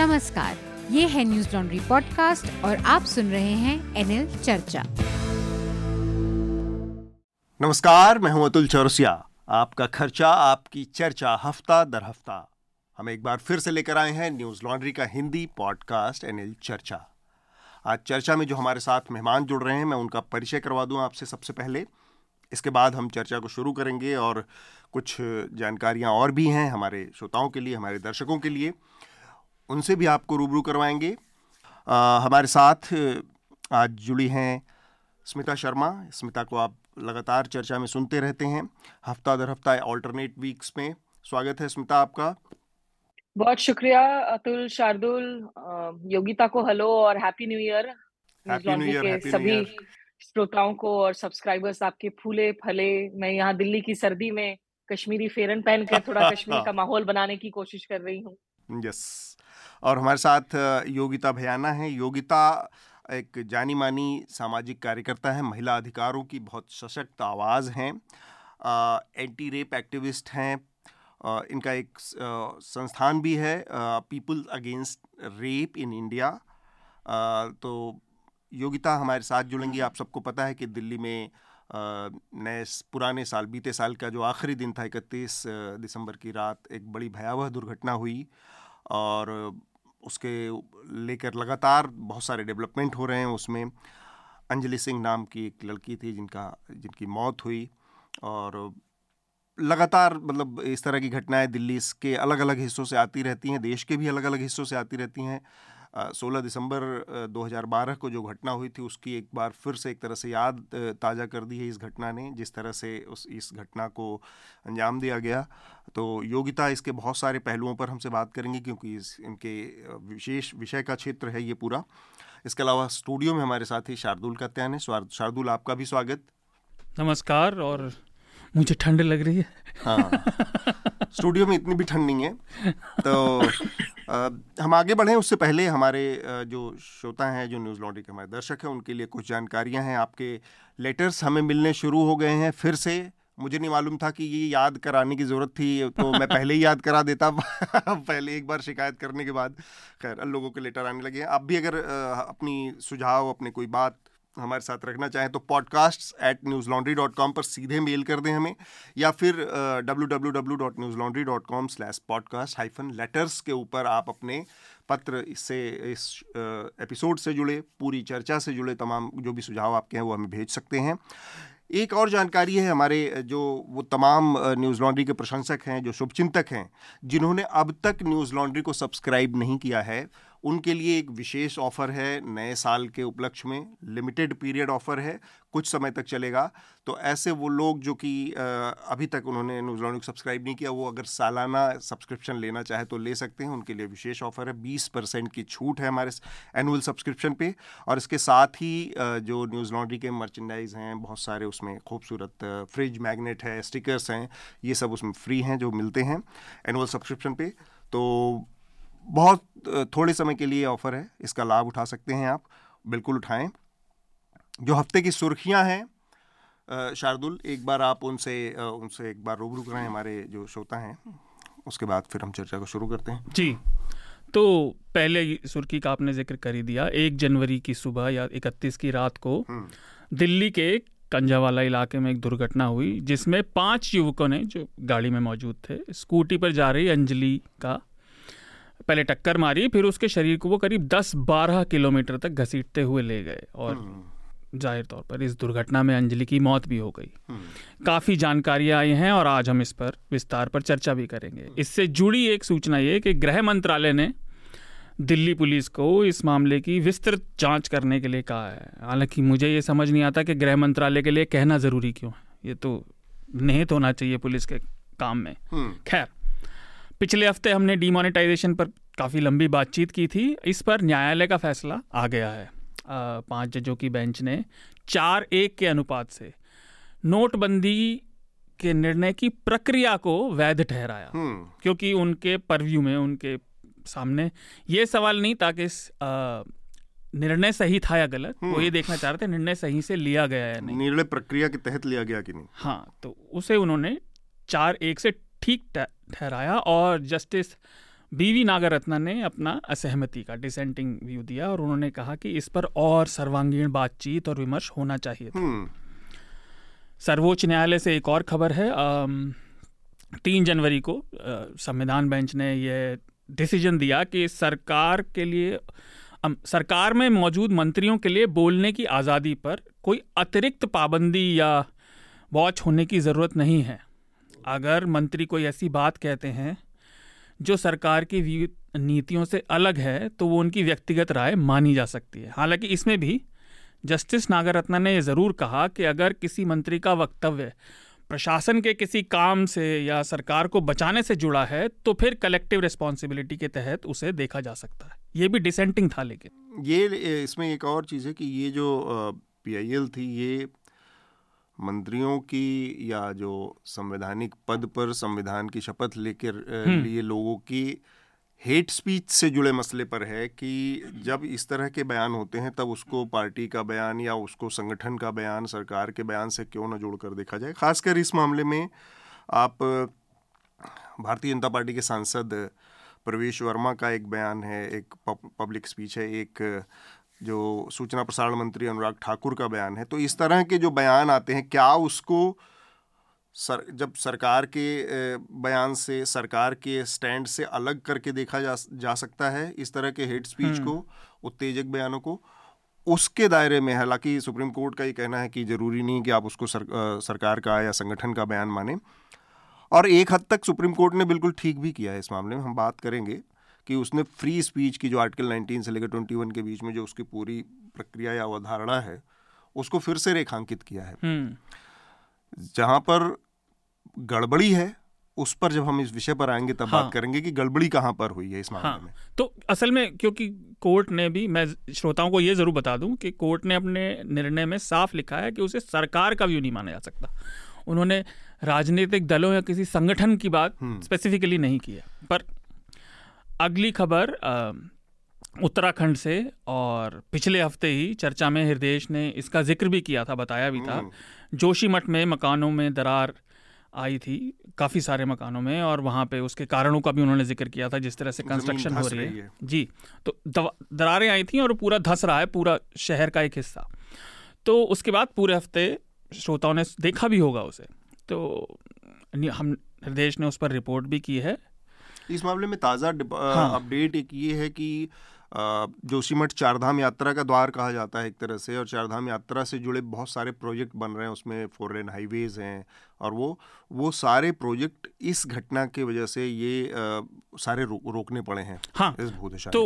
नमस्कार, ये है न्यूज लॉन्ड्री पॉडकास्ट और आप सुन रहे हैं एनएल चर्चा। नमस्कार, मैं हूं अतुल चौरसिया। आपका खर्चा आपकी चर्चा हफ्ता दर हफ्ता हम एक बार फिर से लेकर आए हैं न्यूज लॉन्ड्री का हिंदी पॉडकास्ट एनएल चर्चा। आज चर्चा में जो हमारे साथ मेहमान जुड़ रहे हैं, मैं उनका परिचय करवा दूं आपसे सबसे पहले। इसके बाद हम चर्चा को शुरू करेंगे और कुछ जानकारियां और भी हैं हमारे श्रोताओं के लिए, हमारे दर्शकों के लिए, उनसे भी आपको रूबरू करवाएंगे। हमारे साथ आज जुड़ी हैं स्मिता शर्मा। स्मिता को आप लगातार चर्चा में सुनते रहते हैं, हफ्ता दर हफ्ता ऑल्टरनेट वीक्स में। स्वागत है स्मिता आपका। बहुत शुक्रिया अतुल, शार्दुल, योगिता को हेलो और हैप्पी न्यू ईयर। सभी श्रोताओं को और सब्सक्राइबर्स आपके फूले फले। मैं यहाँ दिल्ली की सर्दी में कश्मीरी फेरन पहनकर थोड़ा कश्मीर का माहौल बनाने की कोशिश कर रही हूँ। यस, और हमारे साथ योगिता भयाना है। योगिता एक जानी मानी सामाजिक कार्यकर्ता है, महिला अधिकारों की बहुत सशक्त आवाज़ हैं, एंटी रेप एक्टिविस्ट हैं। इनका एक संस्थान भी है, people against rape in India. तो योगिता हमारे साथ जुड़ेंगी। आप सबको पता है कि दिल्ली में नए पुराने साल, बीते साल का जो आखिरी दिन था 31 दिसंबर की रात, एक बड़ी भयावह दुर्घटना हुई और उसके लेकर लगातार बहुत सारे डेवलपमेंट हो रहे हैं। उसमें अंजलि सिंह नाम की एक लड़की थी जिनकी मौत हुई। और लगातार मतलब इस तरह की घटनाएं दिल्ली के अलग अलग हिस्सों से आती रहती हैं, देश के भी अलग अलग हिस्सों से आती रहती हैं। 16 दिसंबर 2012 को जो घटना हुई थी, उसकी एक बार फिर से एक तरह से याद ताज़ा कर दी है इस घटना ने, जिस तरह से इस घटना को अंजाम दिया गया। तो योगिता इसके बहुत सारे पहलुओं पर हमसे बात करेंगी, क्योंकि इनके विशेष विषय का क्षेत्र है ये पूरा। इसके अलावा स्टूडियो में हमारे साथ ही शार्दुल कात्यायन है। शार्दुल, आपका भी स्वागत। नमस्कार, और मुझे ठंड लग रही है। हाँ, स्टूडियो में इतनी भी ठंड नहीं है। तो हम आगे बढ़ें उससे पहले हमारे जो श्रोता हैं, जो न्यूज़ लॉन्ड्री के हमारे दर्शक हैं, उनके लिए कुछ जानकारियां हैं। आपके लेटर्स हमें मिलने शुरू हो गए हैं फिर से। मुझे नहीं मालूम था कि ये याद कराने की ज़रूरत थी, तो मैं पहले ही याद करा देता पहले एक बार शिकायत करने के बाद। खैर, लोगों के लेटर आने लगे हैं। आप भी अगर अपनी सुझाव, अपनी कोई बात हमारे साथ रखना चाहें तो podcasts@newslaundry.com पर सीधे मेल कर दें हमें, या फिर www.newslaundry.com/podcast-letters के ऊपर आप अपने पत्र से, इस एपिसोड से जुड़े, पूरी चर्चा से जुड़े तमाम जो भी सुझाव आपके हैं वो हमें भेज सकते हैं। एक और जानकारी है, हमारे जो वो तमाम न्यूज़ लॉन्ड्री के प्रशंसक हैं, जो शुभचिंतक हैं, जिन्होंने अब तक न्यूज़ लॉन्ड्री को सब्सक्राइब नहीं किया है, उनके लिए एक विशेष ऑफ़र है नए साल के उपलक्ष्य में। लिमिटेड पीरियड ऑफ़र है, कुछ समय तक चलेगा। तो ऐसे वो लोग जो कि अभी तक उन्होंने न्यूज़ लॉन्ड्री को सब्सक्राइब नहीं किया, वो अगर सालाना सब्सक्रिप्शन लेना चाहे तो ले सकते हैं। उनके लिए विशेष ऑफ़र है, 20% की छूट है हमारे एनुअल सब्सक्रिप्शन पे। और इसके साथ ही जो न्यूज़ लॉन्ड्री के मर्चेंडाइज़ हैं, बहुत सारे उसमें खूबसूरत फ्रिज मैग्नेट है, स्टिकर्स हैं, ये सब उसमें फ्री हैं जो मिलते हैं एनुअल सब्सक्रिप्शन पे। तो बहुत थोड़े समय के लिए ऑफ़र है, इसका लाभ उठा सकते हैं आप, बिल्कुल उठाएं। जो हफ्ते की सुर्खियां हैं, शार्दुल, एक बार आप उनसे एक बार रूबरू कराएं हमारे जो श्रोता हैं, उसके बाद फिर हम चर्चा को शुरू करते हैं। जी, तो पहले सुर्खी का आपने जिक्र कर ही दिया। 1 जनवरी की सुबह या 31 की रात को दिल्ली के कंजावाला इलाके में एक दुर्घटना हुई, जिसमें 5 युवकों ने, जो गाड़ी में मौजूद थे, स्कूटी पर जा रही अंजलि का पहले टक्कर मारी, फिर उसके शरीर को वो करीब 10-12 किलोमीटर तक घसीटते हुए ले गए। और जाहिर तौर पर इस दुर्घटना में अंजलि की मौत भी हो गई। काफ़ी जानकारियाँ आई हैं और आज हम इस पर विस्तार पर चर्चा भी करेंगे। इससे जुड़ी एक सूचना ये कि गृह मंत्रालय ने दिल्ली पुलिस को इस मामले की विस्तृत जांच करने के लिए कहा है। हालांकि मुझे ये समझ नहीं आता कि गृह मंत्रालय के लिए कहना ज़रूरी क्यों है, ये तो निहित होना चाहिए पुलिस के काम में। खैर, पिछले हफ्ते हमने डीमोनेटाइजेशन पर काफ़ी लंबी बातचीत की थी। इस पर न्यायालय का फैसला आ गया है। 5 जजों की बेंच ने 4:1 के अनुपात से नोटबंदी के निर्णय की प्रक्रिया को वैध ठहराया, क्योंकि उनके परव्यू में, उनके सामने ये सवाल नहीं था कि निर्णय सही था या गलत, वो ये देखना चाह रहे थे निर्णय सही से लिया गया या नहीं, निर्णय प्रक्रिया के तहत लिया गया कि नहीं। हाँ, तो उसे उन्होंने 4:1 से ठीक ठहराया। और जस्टिस बीवी नागरत्ना ने अपना असहमति का डिसेंटिंग व्यू दिया और उन्होंने कहा कि इस पर और सर्वांगीण बातचीत और विमर्श होना चाहिए था। सर्वोच्च न्यायालय से एक और खबर है, 3 जनवरी को संविधान बेंच ने यह डिसीजन दिया कि सरकार के लिए सरकार में मौजूद मंत्रियों के लिए बोलने की आज़ादी पर कोई अतिरिक्त पाबंदी या वॉच होने की ज़रूरत नहीं है। अगर मंत्री कोई ऐसी बात कहते हैं जो सरकार की नीतियों से अलग है तो वो उनकी व्यक्तिगत राय मानी जा सकती है। हालांकि इसमें भी जस्टिस नागरत्ना ने ज़रूर कहा कि अगर किसी मंत्री का वक्तव्य प्रशासन के किसी काम से या सरकार को बचाने से जुड़ा है तो फिर कलेक्टिव रिस्पॉन्सिबिलिटी के तहत उसे देखा जा सकता है। ये भी डिसेंटिंग था। लेकिन ये इसमें एक और चीज़ है कि ये जो पीआईएल थी ये मंत्रियों की या जो संवैधानिक पद पर संविधान की शपथ लेकर लिए लोगों की हेट स्पीच से जुड़े मसले पर है कि जब इस तरह के बयान होते हैं तब उसको पार्टी का बयान या उसको संगठन का बयान सरकार के बयान से क्यों न जोड़कर देखा जाए। खासकर इस मामले में आप भारतीय जनता पार्टी के सांसद प्रवेश वर्मा का एक बयान है, एक पब्लिक स्पीच है, एक जो सूचना प्रसारण मंत्री अनुराग ठाकुर का बयान है। तो इस तरह के जो बयान आते हैं क्या उसको जब सरकार के बयान से सरकार के स्टैंड से अलग करके देखा जा सकता है। इस तरह के हेट स्पीच को उत्तेजक बयानों को उसके दायरे में, हालांकि सुप्रीम कोर्ट का ये कहना है कि ज़रूरी नहीं कि आप उसको सरकार का या संगठन का बयान माने। और एक हद तक सुप्रीम कोर्ट ने बिल्कुल ठीक भी किया है। इस मामले में हम बात करेंगे कि उसने फ्री स्पीच की जो आर्टिकल 19 से लेकर 21 के बीच में जो उसकी पूरी प्रक्रिया या अवधारणा है उसको फिर से रेखांकित किया है। जहाँ पर गड़बड़ी है उस पर जब हम इस विषय पर आएंगे तब बात करेंगे कि गड़बड़ी कहाँ पर हुई है इस मामले में। तो असल में क्योंकि कोर्ट ने भी, मैं श्रोताओं को ये ज़रूर बता दूं कि कोर्ट ने अपने निर्णय में साफ लिखा है कि उसे सरकार का व्यू नहीं माना जा सकता। उन्होंने राजनीतिक दलों या किसी संगठन की बात स्पेसिफिकली नहीं की है। पर अगली खबर उत्तराखंड से, और पिछले हफ्ते ही चर्चा में हृदेश ने इसका जिक्र भी किया था, बताया भी था। जोशीमठ में मकानों में दरार आई थी, काफ़ी सारे मकानों में, और वहाँ पे उसके कारणों का भी उन्होंने जिक्र किया था, जिस तरह से कंस्ट्रक्शन हो रही है। जी, तो दरारें आई थी और पूरा धंस रहा है पूरा शहर का एक हिस्सा। तो उसके बाद पूरे हफ्ते श्रोताओं ने देखा भी होगा उसे, तो हम हृदेश ने उस पर रिपोर्ट भी की है। इस मामले में ताज़ा अपडेट एक ये है कि जोशीमठ चारधाम यात्रा का द्वार कहा जाता है एक तरह से, और चारधाम यात्रा से जुड़े बहुत सारे प्रोजेक्ट बन रहे हैं, उसमें फोर लेन हाईवेज़ हैं, और वो सारे प्रोजेक्ट इस घटना की वजह से ये सारे रोकने पड़े हैं। हाँ, इस भूदशा तो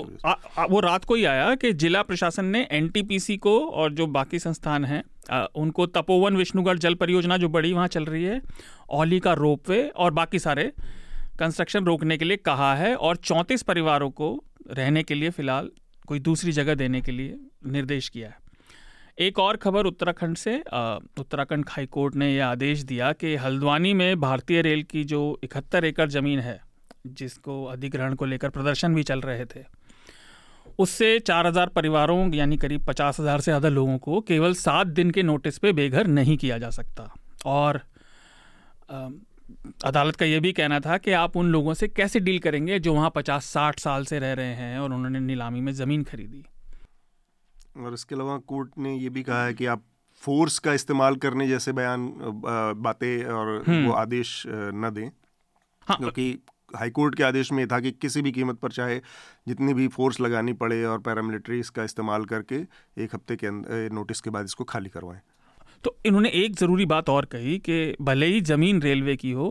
वो रात को ही आया कि जिला प्रशासन ने NTPC को और जो बाकी संस्थान हैं उनको तपोवन विष्णुगढ़ जल परियोजना जो बड़ी वहाँ चल रही है, औली का रोपवे और बाकी सारे कंस्ट्रक्शन रोकने के लिए कहा है, और 34 परिवारों को रहने के लिए फ़िलहाल कोई दूसरी जगह देने के लिए निर्देश किया है। एक और खबर उत्तराखंड से, उत्तराखंड हाई कोर्ट ने यह आदेश दिया कि हल्द्वानी में भारतीय रेल की जो 71 एकड़ ज़मीन है जिसको अधिग्रहण को लेकर प्रदर्शन भी चल रहे थे, उससे 4000 परिवारों यानी करीब 50,000 से ज़्यादा लोगों को केवल 7 दिन के नोटिस पर बेघर नहीं किया जा सकता। और अदालत का यह भी कहना था कि आप उन लोगों से कैसे डील करेंगे जो वहाँ 50-60 साल से रह रहे हैं और उन्होंने नीलामी में ज़मीन खरीदी। और इसके अलावा कोर्ट ने ये भी कहा है कि आप फोर्स का इस्तेमाल करने जैसे बातें और वो आदेश न दें, क्योंकि हाईकोर्ट के आदेश में था कि किसी भी कीमत पर चाहे जितनी भी फोर्स लगानी पड़े और पैरामिलिट्री इसका इस्तेमाल करके 1 हफ्ते के नोटिस के बाद इसको खाली करवाएं। तो इन्होंने एक ज़रूरी बात और कही कि भले ही ज़मीन रेलवे की हो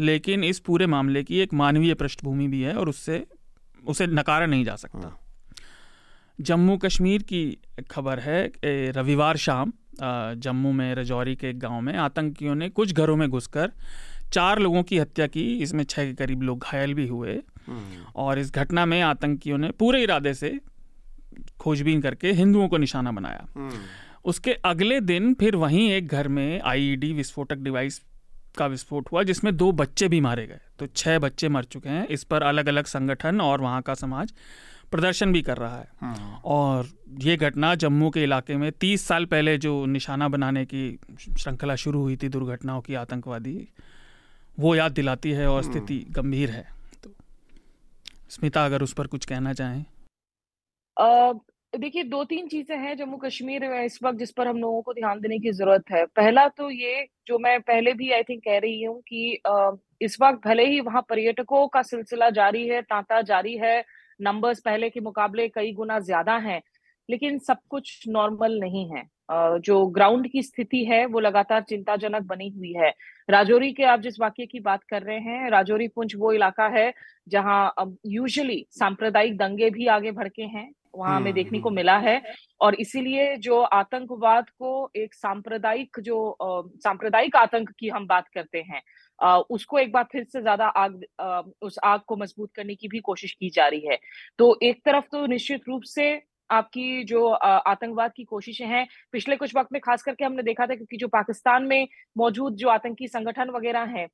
लेकिन इस पूरे मामले की एक मानवीय पृष्ठभूमि भी है और उससे उसे नकारा नहीं जा सकता। जम्मू कश्मीर की खबर है, रविवार शाम जम्मू में रजौरी के एक गांव में आतंकियों ने कुछ घरों में घुसकर 4 लोगों की हत्या की, इसमें 6 के करीब लोग घायल भी हुए। और इस घटना में आतंकियों ने पूरे इरादे से खोजबीन करके हिंदुओं को निशाना बनाया। उसके अगले दिन फिर वहीं एक घर में IED विस्फोटक डिवाइस का विस्फोट हुआ जिसमें 2 बच्चे भी मारे गए, तो 6 बच्चे मर चुके हैं। इस पर अलग अलग संगठन और वहाँ का समाज प्रदर्शन भी कर रहा है। और ये घटना जम्मू के इलाके में 30 साल पहले जो निशाना बनाने की श्रृंखला शुरू हुई थी दुर्घटनाओं की आतंकवादी, वो याद दिलाती है और स्थिति गंभीर है। स्मिता अगर उस पर कुछ कहना चाहें। देखिए, दो तीन चीजें हैं जम्मू कश्मीर में इस वक्त जिस पर हम लोगों को ध्यान देने की जरूरत है। पहला तो ये जो मैं पहले भी आई थिंक कह रही हूँ कि इस वक्त भले ही वहाँ पर्यटकों का सिलसिला जारी है, तांता जारी है, नंबर्स पहले के मुकाबले कई गुना ज्यादा हैं, लेकिन सब कुछ नॉर्मल नहीं है। जो ग्राउंड की स्थिति है वो लगातार चिंताजनक बनी हुई है। राजौरी के आप जिस वाकये की बात कर रहे हैं, राजौरी पुंछ वो इलाका है जहां यूजुअली सांप्रदायिक दंगे भी आगे भड़के हैं, वहां हमें देखने को मिला है। और इसीलिए जो आतंकवाद को एक सांप्रदायिक आतंक की हम बात करते हैं, उसको एक बार फिर से ज्यादा उस आग को मजबूत करने की भी कोशिश की जा रही है। तो एक तरफ तो निश्चित रूप से आपकी जो आतंकवाद की कोशिशें हैं, पिछले कुछ वक्त में खास करके हमने देखा था, क्योंकि जो पाकिस्तान में मौजूद जो आतंकी संगठन वगैरह हैं,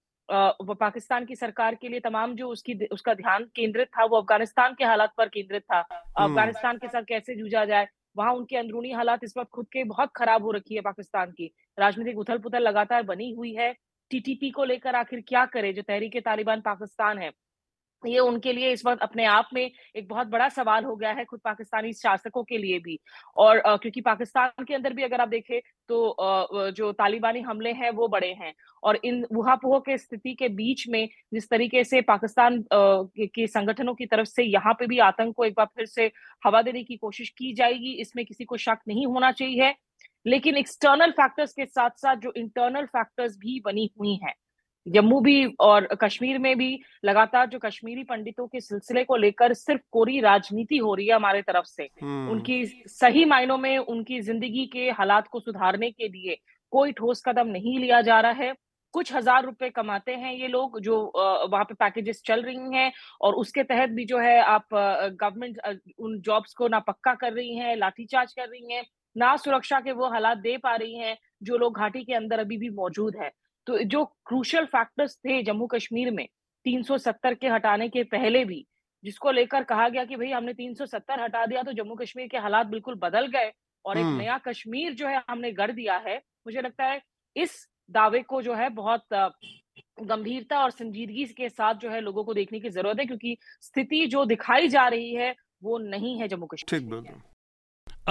वो पाकिस्तान की सरकार के लिए तमाम जो उसका ध्यान केंद्रित था वो अफगानिस्तान के हालात पर केंद्रित था। अफगानिस्तान के साथ कैसे जूझा जाए, वहां उनके अंदरूनी हालात इस वक्त खुद के बहुत खराब हो रखी है। पाकिस्तान की राजनीतिक उथल पुथल लगातार बनी हुई है। टीटीपी को लेकर आखिर क्या करे, जो तहरीके तालिबान पाकिस्तान है, ये उनके लिए इस वक्त अपने आप में एक बहुत बड़ा सवाल हो गया है, खुद पाकिस्तानी शासकों के लिए भी। और क्योंकि पाकिस्तान के अंदर भी अगर आप देखें तो जो तालिबानी हमले हैं वो बड़े हैं, और इन वुहापोह के स्थिति के बीच में जिस तरीके से पाकिस्तान के संगठनों की तरफ से यहाँ पे भी आतंक को एक बार फिर से हवा देने की कोशिश की जाएगी, इसमें किसी को शक नहीं होना चाहिए। लेकिन एक्सटर्नल फैक्टर्स के साथ साथ जो इंटरनल फैक्टर्स भी बनी हुई हैं, जम्मू भी और कश्मीर में भी लगातार जो कश्मीरी पंडितों के सिलसिले को लेकर सिर्फ कोरी राजनीति हो रही है हमारे तरफ से। उनकी सही मायनों में उनकी जिंदगी के हालात को सुधारने के लिए कोई ठोस कदम नहीं लिया जा रहा है। कुछ हजार रुपए कमाते हैं ये लोग, जो वहाँ पे पैकेजेस चल रही हैं, और उसके तहत भी जो है आप गवर्नमेंट उन जॉब्स को ना पक्का कर रही है, लाठीचार्ज कर रही है, ना सुरक्षा के वो हालात दे पा रही है जो लोग घाटी के अंदर अभी भी मौजूद है। तो जो क्रूशियल फैक्टर्स थे जम्मू कश्मीर में 370 के हटाने के पहले भी, जिसको लेकर कहा गया कि भाई हमने 370 हटा दिया तो जम्मू कश्मीर के हालात बिल्कुल बदल गए और एक नया कश्मीर जो है हमने गढ़ दिया है, मुझे लगता है इस दावे को जो है बहुत गंभीरता और संजीदगी के साथ जो है लोगों को देखने की जरूरत है, क्योंकि स्थिति जो दिखाई जा रही है वो नहीं है जम्मू कश्मीर।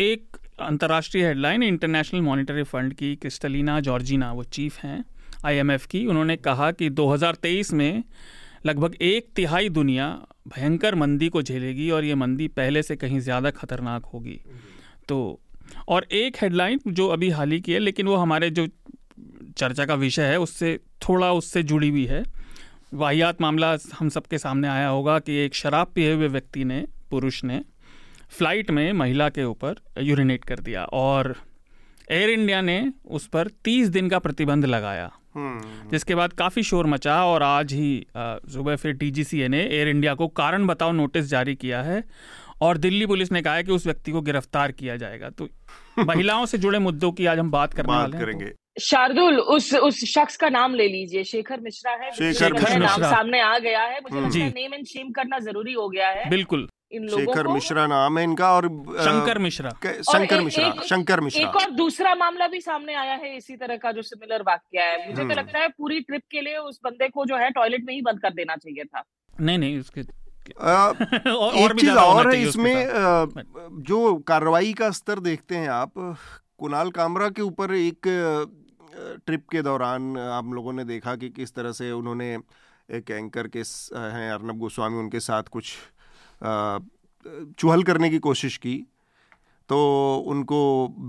एक अंतर्राष्ट्रीय हेडलाइन इंटरनेशनल मॉनिटरी फंड की क्रिस्टलिना जॉर्जिना, वो चीफ हैं आईएमएफ की, उन्होंने कहा कि 2023 में लगभग 1/3 दुनिया भयंकर मंदी को झेलेगी और ये मंदी पहले से कहीं ज़्यादा खतरनाक होगी। तो और एक हेडलाइन जो अभी हाल ही की है, लेकिन वो हमारे जो चर्चा का विषय है उससे जुड़ी हुई है। वाहियात मामला हम सब के सामने आया होगा कि एक शराब पिए हुए व्यक्ति ने, पुरुष ने, फ्लाइट में महिला के ऊपर यूरिनेट कर दिया और एयर इंडिया ने उस पर 30 दिन का प्रतिबंध लगाया, जिसके बाद काफ़ी शोर मचा और आज ही सुबह फिर DGCA ने एयर इंडिया को कारण बताओ नोटिस जारी किया है और दिल्ली पुलिस ने कहा है कि उस व्यक्ति को गिरफ्तार किया जाएगा। तो महिलाओं से जुड़े मुद्दों की आज हम बात करने वाले हैं। शार्दुल, उस शख्स का नाम ले लीजिए, शेखर मिश्रा है। शेखर नाम सामने आ गया है, मुझे लगता है नेम एंड शेम करना जरूरी हो गया है। बिल्कुल, शेखर मिश्रा नाम है इनका, और शंकर मिश्रा। एक और दूसरा मामला भी सामने आया है इसी तरह का जो सिमिलर वाक्य है। मुझे तो लगता है पूरी ट्रिप के लिए उस बंदे को जो है टॉयलेट में ही बंद कर देना चाहिए था। नहीं उसके और भी और है इसमें। जो कार्रवाई का स्तर देखते हैं आप, कुणाल कामरा के ऊपर एक ट्रिप के दौरान आप लोगों ने देखा कि किस तरह से उन्होंने एक एंकर के हैं अर्नब गोस्वामी, उनके साथ कुछ चुहल करने की कोशिश की तो उनको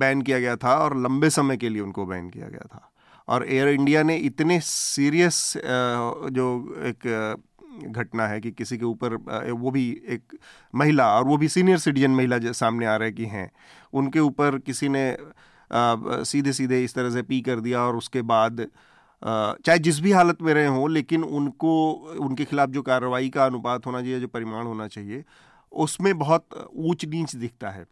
बैन किया गया था और लंबे समय के लिए उनको बैन किया गया था। और एयर इंडिया ने इतने सीरियस जो एक घटना है कि किसी के ऊपर, वो भी एक महिला और वो भी सीनियर सिटीजन महिला जो सामने आ रही हैं, उनके ऊपर किसी ने सीधे सीधे इस तरह से पी कर दिया और उसके बाद चाहे जिस भी हालत में रहे हों, लेकिन उनको उनके खिलाफ जो कार्रवाई का अनुपात होना चाहिए, जो परिमाण होना चाहिए, उसमें बहुत ऊंच नीच दिखता है।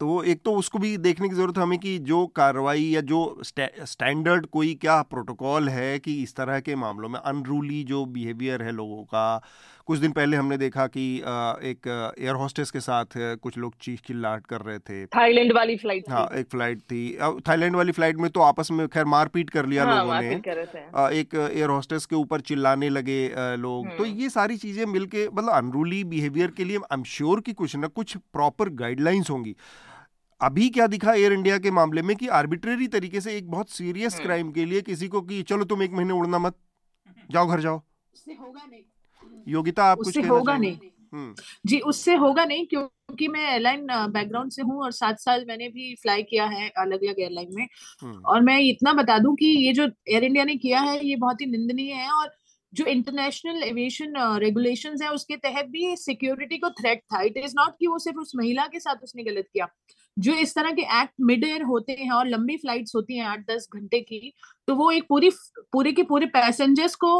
तो एक तो उसको भी देखने की ज़रूरत है हमें कि जो कार्रवाई या जो स्टैंडर्ड कोई क्या प्रोटोकॉल है कि इस तरह के मामलों में अनरूली जो बिहेवियर है लोगों का, कुछ दिन पहले हमने देखा कि एक एयर हॉस्टेस के साथ कुछ लोग चीख चिल्लाहट कर रहे थे। थाईलैंड वाली फ्लाइट, हाँ एक फ्लाइट थी, थाईलैंड वाली फ्लाइट में तो आपस में खैर मारपीट कर लिया लोगों ने, एक एयर हॉस्टेस के ऊपर चिल्लाने लगे लोग। तो ये सारी चीजें मिलके मतलब अनरूली बिहेवियर के लिए आई एम श्योर कि कुछ ना कुछ प्रॉपर गाइडलाइंस होंगी। अभी क्या दिखा एयर इंडिया के मामले में कि आर्बिट्रेरी तरीके से एक बहुत सीरियस क्राइम के लिए किसी को कि चलो तुम 1 महीने उड़ना मत, जाओ घर जाओ, उससे होगा नहीं। योगिता आप कुछ कहना चाहेंगे? जी उससे होगा नहीं, क्योंकि मैं एयरलाइन बैकग्राउंड से हूँ और 7 साल मैंने भी फ्लाई किया है अलग अलग एयरलाइन में। और मैं इतना बता दूं कि ये जो एयर इंडिया ने किया है ये बहुत ही निंदनीय है, और जो इंटरनेशनल एविएशन रेगुलेशंस है उसके तहत भी सिक्योरिटी को थ्रेट था। इट इज नॉट कि वो सिर्फ उस महिला के साथ उसने गलत किया। जो इस तरह के एक्ट मिड एयर होते हैं और लंबी फ्लाइट्स होती हैं 8-10 घंटे की, तो वो एक पूरे के पूरे पैसेंजर्स को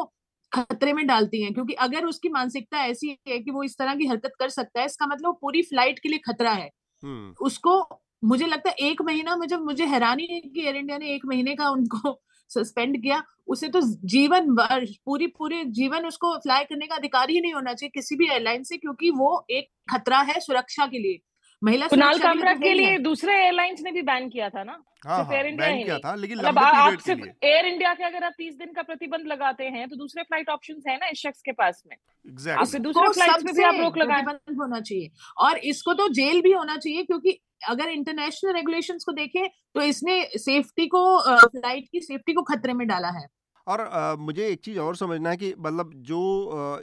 खतरे में डालती हैं, क्योंकि अगर उसकी मानसिकता ऐसी है कि वो इस तरह की हरकत कर सकता है, इसका मतलब पूरी फ्लाइट के लिए खतरा है उसको। मुझे लगता है 1 महीना, मुझे हैरानी है कि एयर इंडिया ने 1 महीने का उनको सस्पेंड किया। उसे तो जीवन भर पूरे जीवन उसको फ्लाई करने का अधिकार ही नहीं होना चाहिए किसी भी एयरलाइन से, क्योंकि वो एक खतरा है सुरक्षा के लिए, महिला सुरक्षा के लिए। दूसरे एयरलाइंस ने भी बैन किया था ना, एयर इंडिया किया था, लेकिन आप सिर्फ एयर इंडिया के अगर आप 30 दिन का प्रतिबंध लगाते हैं तो दूसरे फ्लाइट ऑप्शंस है ना इस शख्स के पास में, आपसे दूसरे फ्लाइट पे भी आप रोक लगाएं, प्रतिबंध होना चाहिए और इसको तो जेल भी होना चाहिए। क्योंकि अगर इंटरनेशनल रेगुलेशंस को देखें तो इसने सेफ्टी को, फ्लाइट की सेफ्टी को खतरे में डाला है। और मुझे एक चीज़ और समझना है कि मतलब जो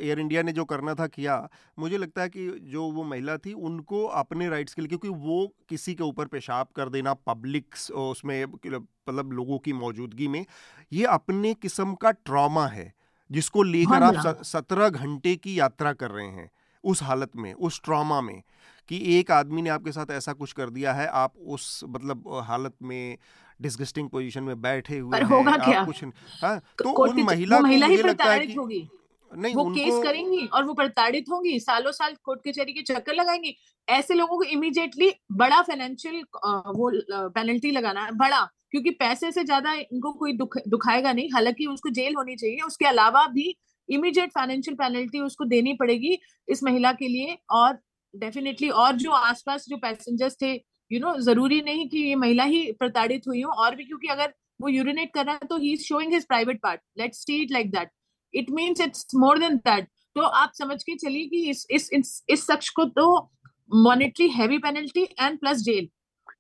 एयर इंडिया ने जो करना था किया, मुझे लगता है कि जो वो महिला थी उनको अपने राइट्स के लिए, क्योंकि वो किसी के ऊपर पेशाब कर देना पब्लिक उसमें मतलब लोगों की मौजूदगी में, ये अपने किस्म का ट्रॉमा है जिसको लेकर आप 17 घंटे की यात्रा कर रहे हैं उस हालत में, उस ट्रॉमा में कि एक आदमी ने आपके साथ ऐसा कुछ कर दिया है, आप उस मतलब हालत में डिस्गस्टिंग पोजीशन में बैठे हुए हैं, होगा आप क्या? कुछ हाँ तो उन महिला ही प्रताड़ित होगी, नहीं वो केस करेंगी और वो प्रताड़ित होंगी, सालों साल कोर्ट कचहरी के चक्कर लगाएंगी। ऐसे लोगों को इमीडिएटली बड़ा फाइनेंशियल वो पेनल्टी लगाना है, बड़ा, क्योंकि पैसे से ज्यादा इनको कोई दुखाएगा नहीं। हालांकि उसको जेल होनी चाहिए, उसके अलावा भी इमीडिएट फाइनेंशियल पेनल्टी उसको देनी पड़ेगी इस महिला के लिए। और डेफिनेटली और जो आसपास जो पैसेंजर्स थे, you know, जरूरी नहीं कि ये महिला ही प्रताड़ित हुई हो, और भी, क्योंकि अगर वो यूरिनेट कर रहा है तो he is showing his private part, let's see it like that, it means it's more than that. तो आप समझ के चलिए कि इस शख्स को तो monetary heavy penalty and plus jail,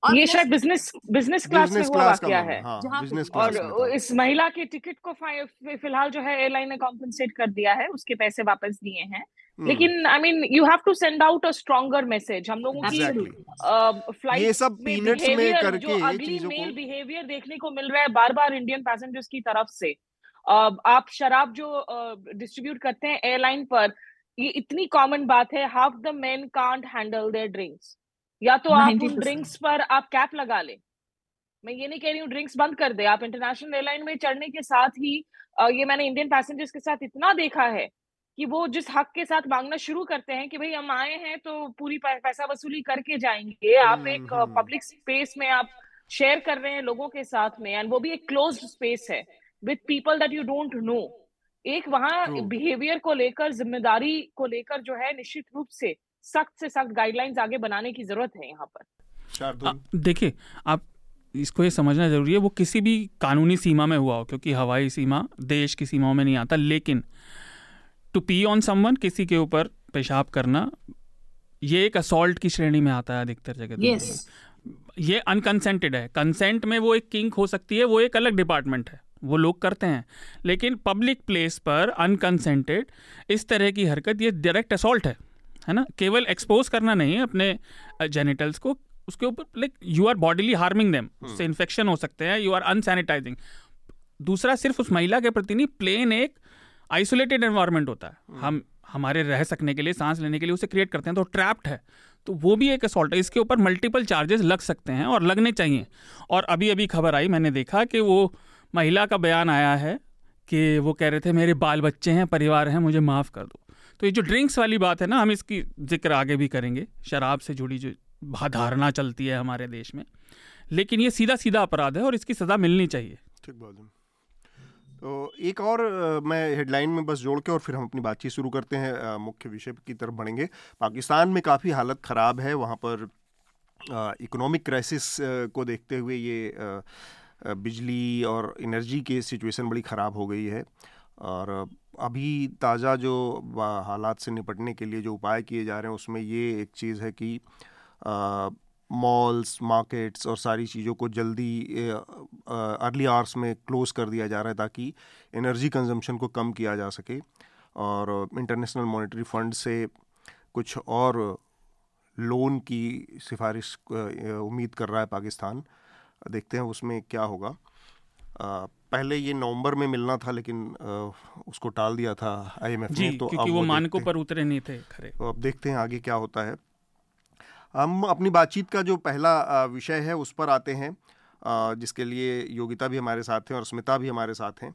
और ये शायद बिजनेस क्लास में हुआ वाकया है, और इस महिला के टिकट को फिलहाल जो है एयरलाइन ने कॉम्पनसेट कर दिया है, उसके पैसे वापस दिए हैं। लेकिन I mean you have to send out a stronger message. हम लोगों की फ्लाइट में जो अगली मेल बिहेवियर देखने को मिल रहा है बार बार इंडियन पैसेंजर्स की तरफ से, आप शराब जो डिस्ट्रीब्यूट करते हैं एयरलाइन पर, ये इतनी कॉमन बात है, half the men can't handle their drinks. या तो आप उन ड्रिंक्स पर आप कैप लगा ले, मैं ये नहीं कह रही हूँ ड्रिंक्स बंद कर दे, आप इंटरनेशनल एयरलाइन में चढ़ने के साथ ही ये मैंने इंडियन पैसेंजर्स के साथ इतना देखा है कि वो जिस हक के साथ मांगना शुरू करते हैं कि भाई हम आए हैं तो पूरी पैसा वसूली करके जाएंगे, आप एक पब्लिक स्पेस में आप शेयर कर रहे हैं लोगों के साथ में, एंड वो भी एक क्लोज्ड स्पेस है with people that you don't know. एक वहाँ बिहेवियर को लेकर, जिम्मेदारी को लेकर जो है निश्चित रूप से सख्त गाइडलाइंस आगे बनाने की जरूरत है। यहाँ पर देखिए, आप इसको ये समझना जरूरी है, वो किसी भी कानूनी सीमा में हुआ हो, क्योंकि हवाई सीमा देश की सीमाओं में नहीं आता, लेकिन टू पी ऑन समवन, किसी के ऊपर पेशाब करना, ये एक असॉल्ट की श्रेणी में आता है अधिकतर जगह। yes. ये अनकंसेंटेड है, कंसेंट में वो एक किंक हो सकती है, वो एक अलग डिपार्टमेंट है, वो लोग करते हैं, लेकिन पब्लिक प्लेस पर अनकंसेंटेड इस तरह की हरकत ये डायरेक्ट असॉल्ट है ना। केवल एक्सपोज करना नहीं है अपने जेनिटल्स को, उसके ऊपर like you are bodily harming them, उससे इन्फेक्शन हो सकते हैं, यू आर अनसैनिटाइजिंग। दूसरा, सिर्फ उस महिला के प्रति नहीं, प्लेन एक आइसोलेटेड एनवायरनमेंट होता है, हम हमारे रह सकने के लिए, सांस लेने के लिए उसे क्रिएट करते हैं, तो ट्रैप्ड है, तो वो भी एक असॉल्ट है। इसके ऊपर मल्टीपल चार्जेस लग सकते हैं और लगने चाहिए। और अभी अभी खबर आई, मैंने देखा कि वो महिला का बयान आया है कि वो कह रहे थे मेरे बाल बच्चे हैं, परिवार हैं, मुझे माफ़ कर दो। तो ये जो ड्रिंक्स वाली बात है ना, हम इसकी जिक्र आगे भी करेंगे, शराब से जुड़ी जो धारणा चलती है हमारे देश में, लेकिन ये सीधा अपराध है और इसकी सज़ा मिलनी चाहिए। ठीक बात है। तो एक और मैं हेडलाइन में बस जोड़ के और फिर हम अपनी बातचीत शुरू करते हैं, मुख्य विषय की तरफ बढ़ेंगे। पाकिस्तान में काफ़ी हालत ख़राब है, वहाँ पर इकोनॉमिक क्राइसिस को देखते हुए ये बिजली और एनर्जी की सिचुएशन बड़ी ख़राब हो गई है। और अभी ताज़ा जो हालात से निपटने के लिए जो उपाय किए जा रहे हैं उसमें ये एक चीज़ है कि मॉल्स, मार्केट्स और सारी चीज़ों को जल्दी अर्ली आवर्स में क्लोज कर दिया जा रहा है ताकि एनर्जी कंजम्पशन को कम किया जा सके। और इंटरनेशनल मॉनेटरी फंड से कुछ और लोन की सिफारिश उम्मीद कर रहा है पाकिस्तान, देखते हैं उसमें क्या होगा। पहले ये नवंबर में मिलना था लेकिन उसको टाल दिया था IMF ने, तो क्योंकि वो मानकों पर उतरे नहीं थे खरे। तो अब देखते हैं आगे क्या होता है। हम अपनी बातचीत का जो पहला विषय है उस पर आते हैं, जिसके लिए योगिता भी हमारे साथ हैं और स्मिता भी हमारे साथ हैं।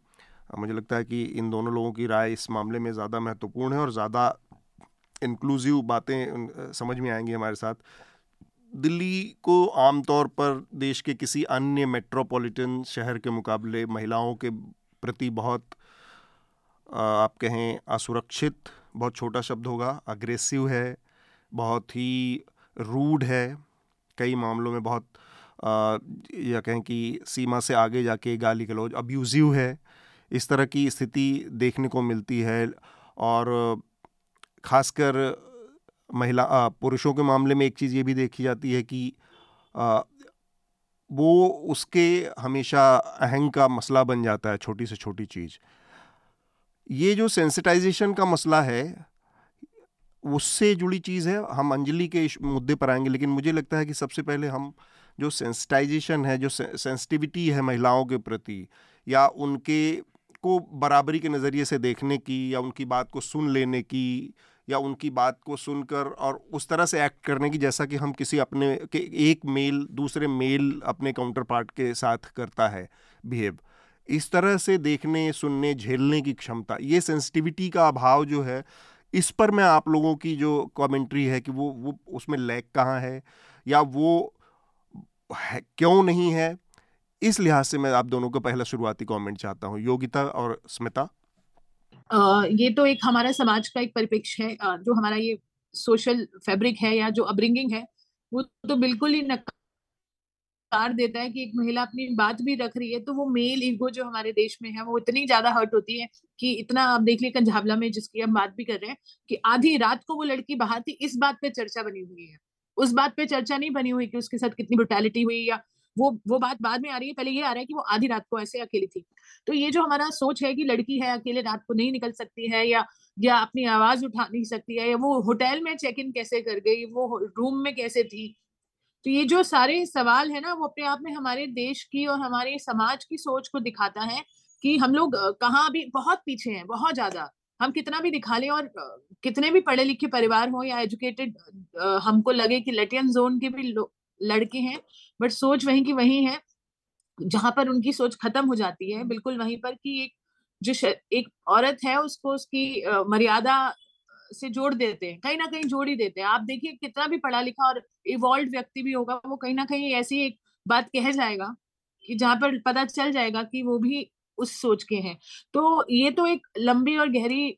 मुझे लगता है कि इन दोनों लोगों की राय इस मामले में ज़्यादा महत्वपूर्ण है और ज़्यादा इंक्लूसिव बातें समझ में आएंगी हमारे साथ। दिल्ली को आमतौर पर देश के किसी अन्य मेट्रोपॉलिटन शहर के मुकाबले महिलाओं के प्रति बहुत आप कहें असुरक्षित, बहुत छोटा शब्द होगा, अग्रेसिव है, बहुत ही रूड है, कई मामलों में बहुत या कहें कि सीमा से आगे जाके गाली गलौज, अब्यूज़िव है। इस तरह की स्थिति देखने को मिलती है और खासकर महिला पुरुषों के मामले में एक चीज़ ये भी देखी जाती है कि वो उसके हमेशा अहंग का मसला बन जाता है, छोटी से छोटी चीज़। ये जो सेंसिटाइजेशन का मसला है उससे जुड़ी चीज़ है, हम अंजलि के मुद्दे पर आएंगे, लेकिन मुझे लगता है कि सबसे पहले हम जो सेंसिटाइजेशन है, जो सेंसिटिविटी है महिलाओं के प्रति या उनके को बराबरी के नज़रिए से देखने की या उनकी बात को सुन लेने की या उनकी बात को सुनकर और उस तरह से एक्ट करने की जैसा कि हम किसी अपने के एक मेल दूसरे मेल अपने काउंटर पार्ट के साथ करता है बिहेव, इस तरह से देखने, सुनने, झेलने की क्षमता, ये सेंसिटिविटी का अभाव जो है, इस पर मैं आप लोगों की जो कमेंट्री है कि वो उसमें लैग कहाँ है या वो है, क्यों नहीं है, इस लिहाज से मैं आप दोनों को पहला शुरुआती कमेंट चाहता हूँ। योगिता और स्मिता, ये तो एक हमारा समाज का एक परिप्रेक्ष्य है, जो हमारा ये सोशल फैब्रिक है या जो अपब्रिंगिंग है वो तो बिल्कुल ही नकार देता है कि एक महिला अपनी बात भी रख रही है तो वो मेल ईगो जो हमारे देश में है वो इतनी ज्यादा हर्ट होती है कि इतना, आप देख लीजिए कंझावला में जिसकी हम बात भी कर रहे हैं कि आधी रात को वो लड़की बाहर थी, इस बात पे चर्चा बनी हुई है, उस बात पे चर्चा नहीं बनी हुई कि उसके साथ कितनी ब्रुटैलिटी हुई या वो बात बाद में आ रही है, पहले ये आ रहा है कि वो आधी रात को ऐसे अकेली थी। तो ये जो हमारा सोच है कि लड़की है अकेले रात को नहीं निकल सकती है या अपनी आवाज उठा नहीं सकती है या वो होटल में चेक इन कैसे कर गई, वो रूम में कैसे थी, तो ये जो सारे सवाल है ना वो अपने आप में हमारे देश की और हमारे समाज की सोच को दिखाता है कि हम लोग कहाँ भी बहुत पीछे हैं, बहुत ज्यादा। हम कितना भी दिखा लें और कितने भी पढ़े लिखे परिवार हो या एजुकेटेड हमको लगे कि लेटियन जोन के भी लड़के हैं, बट सोच वहीं की वहीं है, जहां पर उनकी सोच खत्म हो जाती है बिल्कुल वहीं पर कि एक औरत है उसको उसकी मर्यादा से जोड़ देते हैं, कहीं ना कहीं जोड़ ही देते हैं। आप देखिए कितना भी पढ़ा लिखा और इवॉल्व व्यक्ति भी होगा वो कहीं ना कहीं ऐसी एक बात कह जाएगा कि जहां पर पता चल जाएगा कि वो भी उस सोच के हैं। तो ये तो एक लंबी और गहरी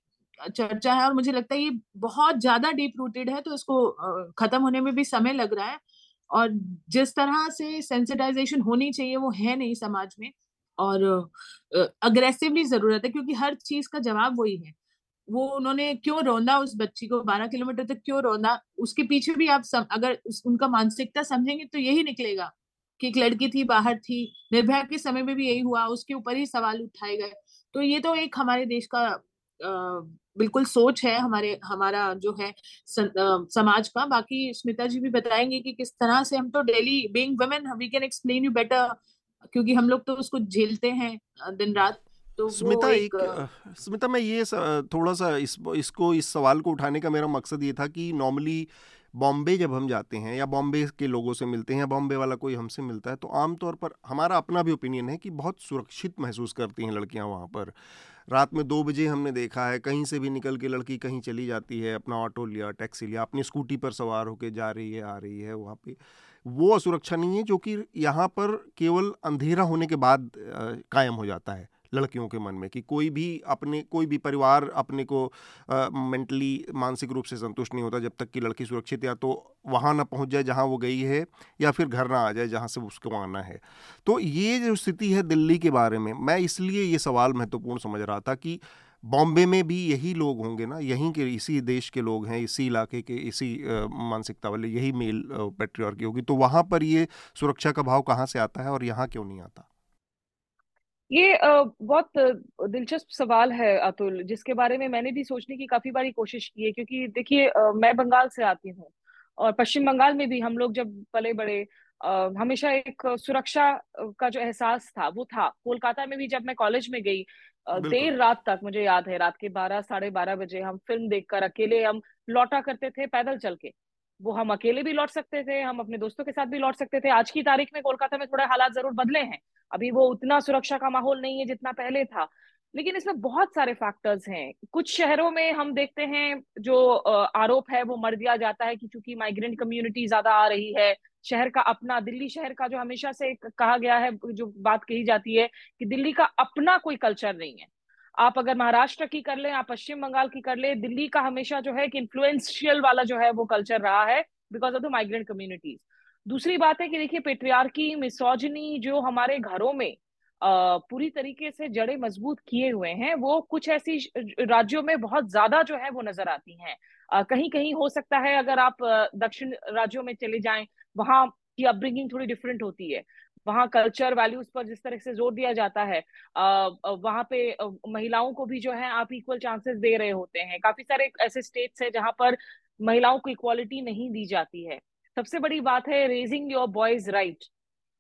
चर्चा है और मुझे लगता है ये बहुत ज्यादा डीप रूटेड है, तो इसको खत्म होने में भी समय लग रहा है और जिस तरह से सेंसिटाइजेशन होनी चाहिए वो है नहीं समाज में और अग्रेसिवली जरूरत है, क्योंकि हर चीज का जवाब वही है। वो उन्होंने क्यों रोंदा उस बच्ची को, 12 किलोमीटर तक क्यों रोंदा, उसके पीछे भी आप अगर उनका मानसिकता समझेंगे तो यही निकलेगा कि एक लड़की थी, बाहर थी। निर्भया के समय में भी यही हुआ, उसके ऊपर ही सवाल उठाए गए। तो ये तो एक हमारे देश का बिल्कुल सोच है, हमारा जो है समाज का। बाकी स्मिता जी भी बताएंगे कि किस तरह से हम तो daily being women we can explain you better, क्योंकि हम लोग तो उसको झेलते हैं दिन रात। तो स्मिता मैं ये थोड़ा सा इस सवाल को उठाने का मेरा मकसद ये था कि नॉर्मली बॉम्बे जब हम जाते हैं या बॉम्बे के लोगों से मिलते हैं या बॉम्बे वाला कोई हमसे मिलता है तो आमतौर पर हमारा अपना भी ओपिनियन है कि बहुत सुरक्षित महसूस करती हैं लड़कियां वहां पर। रात में 2 बजे हमने देखा है कहीं से भी निकल के लड़की कहीं चली जाती है, अपना ऑटो लिया, टैक्सी लिया, अपनी स्कूटी पर सवार होकर जा रही है, आ रही है। वहाँ पे वो असुरक्षा नहीं है जो कि यहाँ पर केवल अंधेरा होने के बाद कायम हो जाता है लड़कियों के मन में कि कोई भी परिवार अपने को मेंटली मानसिक रूप से संतुष्ट नहीं होता जब तक कि लड़की सुरक्षित या तो वहाँ ना पहुँच जाए जहाँ वो गई है या फिर घर ना आ जाए जहाँ से उसको आना है। तो ये जो स्थिति है दिल्ली के बारे में, मैं इसलिए ये सवाल महत्वपूर्ण समझ रहा था कि बॉम्बे में भी यही लोग होंगे ना, यहीं के इसी देश के लोग हैं, इसी इलाके के, इसी मानसिकता वाले, यही मेल पैट्रियार्की होगी, तो वहाँ पर ये सुरक्षा का भाव कहाँ से आता है और यहाँ क्यों नहीं आता? ये बहुत दिलचस्प सवाल है अतुल, जिसके बारे में मैंने भी सोचने की काफी बारी कोशिश की है, क्योंकि देखिए मैं बंगाल से आती हूँ और पश्चिम बंगाल में भी हम लोग जब पले बड़े हमेशा एक सुरक्षा का जो एहसास था वो था। कोलकाता में भी जब मैं कॉलेज में गई देर रात तक, मुझे याद है रात के 12-12:30 बजे हम फिल्म देखकर अकेले हम लौटा करते थे पैदल चल के। वो हम अकेले भी लौट सकते थे, हम अपने दोस्तों के साथ भी लौट सकते थे। आज की तारीख में कोलकाता में थोड़ा हालात जरूर बदले हैं, अभी वो उतना सुरक्षा का माहौल नहीं है जितना पहले था, लेकिन इसमें बहुत सारे फैक्टर्स हैं। कुछ शहरों में हम देखते हैं जो आरोप है वो मर दिया जाता है कि चूंकि माइग्रेंट कम्युनिटी ज्यादा आ रही है, शहर का अपना, दिल्ली शहर का जो हमेशा से कहा गया है, जो बात कही जाती है कि दिल्ली का अपना कोई कल्चर नहीं है। आप अगर महाराष्ट्र की कर लें, आप पश्चिम बंगाल की कर लें, दिल्ली का हमेशा जो है कि इन्फ्लुएंशियल वाला जो है वो कल्चर रहा है because of the migrant communities. दूसरी बात है कि देखिए पैट्रियार्की, मिसोजिनी जो हमारे घरों में पूरी तरीके से जड़े मजबूत किए हुए हैं, वो कुछ ऐसी राज्यों में बहुत ज्यादा जो है वो नजर आती हैं। कहीं कहीं हो सकता है अगर आप दक्षिण राज्यों में चले जाएं, वहाँ की अपब्रिंगिंग थोड़ी डिफरेंट होती है, वहाँ कल्चर वैल्यूज पर जिस तरह से जोर दिया जाता है, वहाँ पे महिलाओं को भी जो है आप इक्वल चांसेस दे रहे होते हैं। काफी सारे ऐसे स्टेट्स हैं जहाँ पर महिलाओं को इक्वालिटी नहीं दी जाती है। सबसे बड़ी बात है रेजिंग योर बॉयज राइट,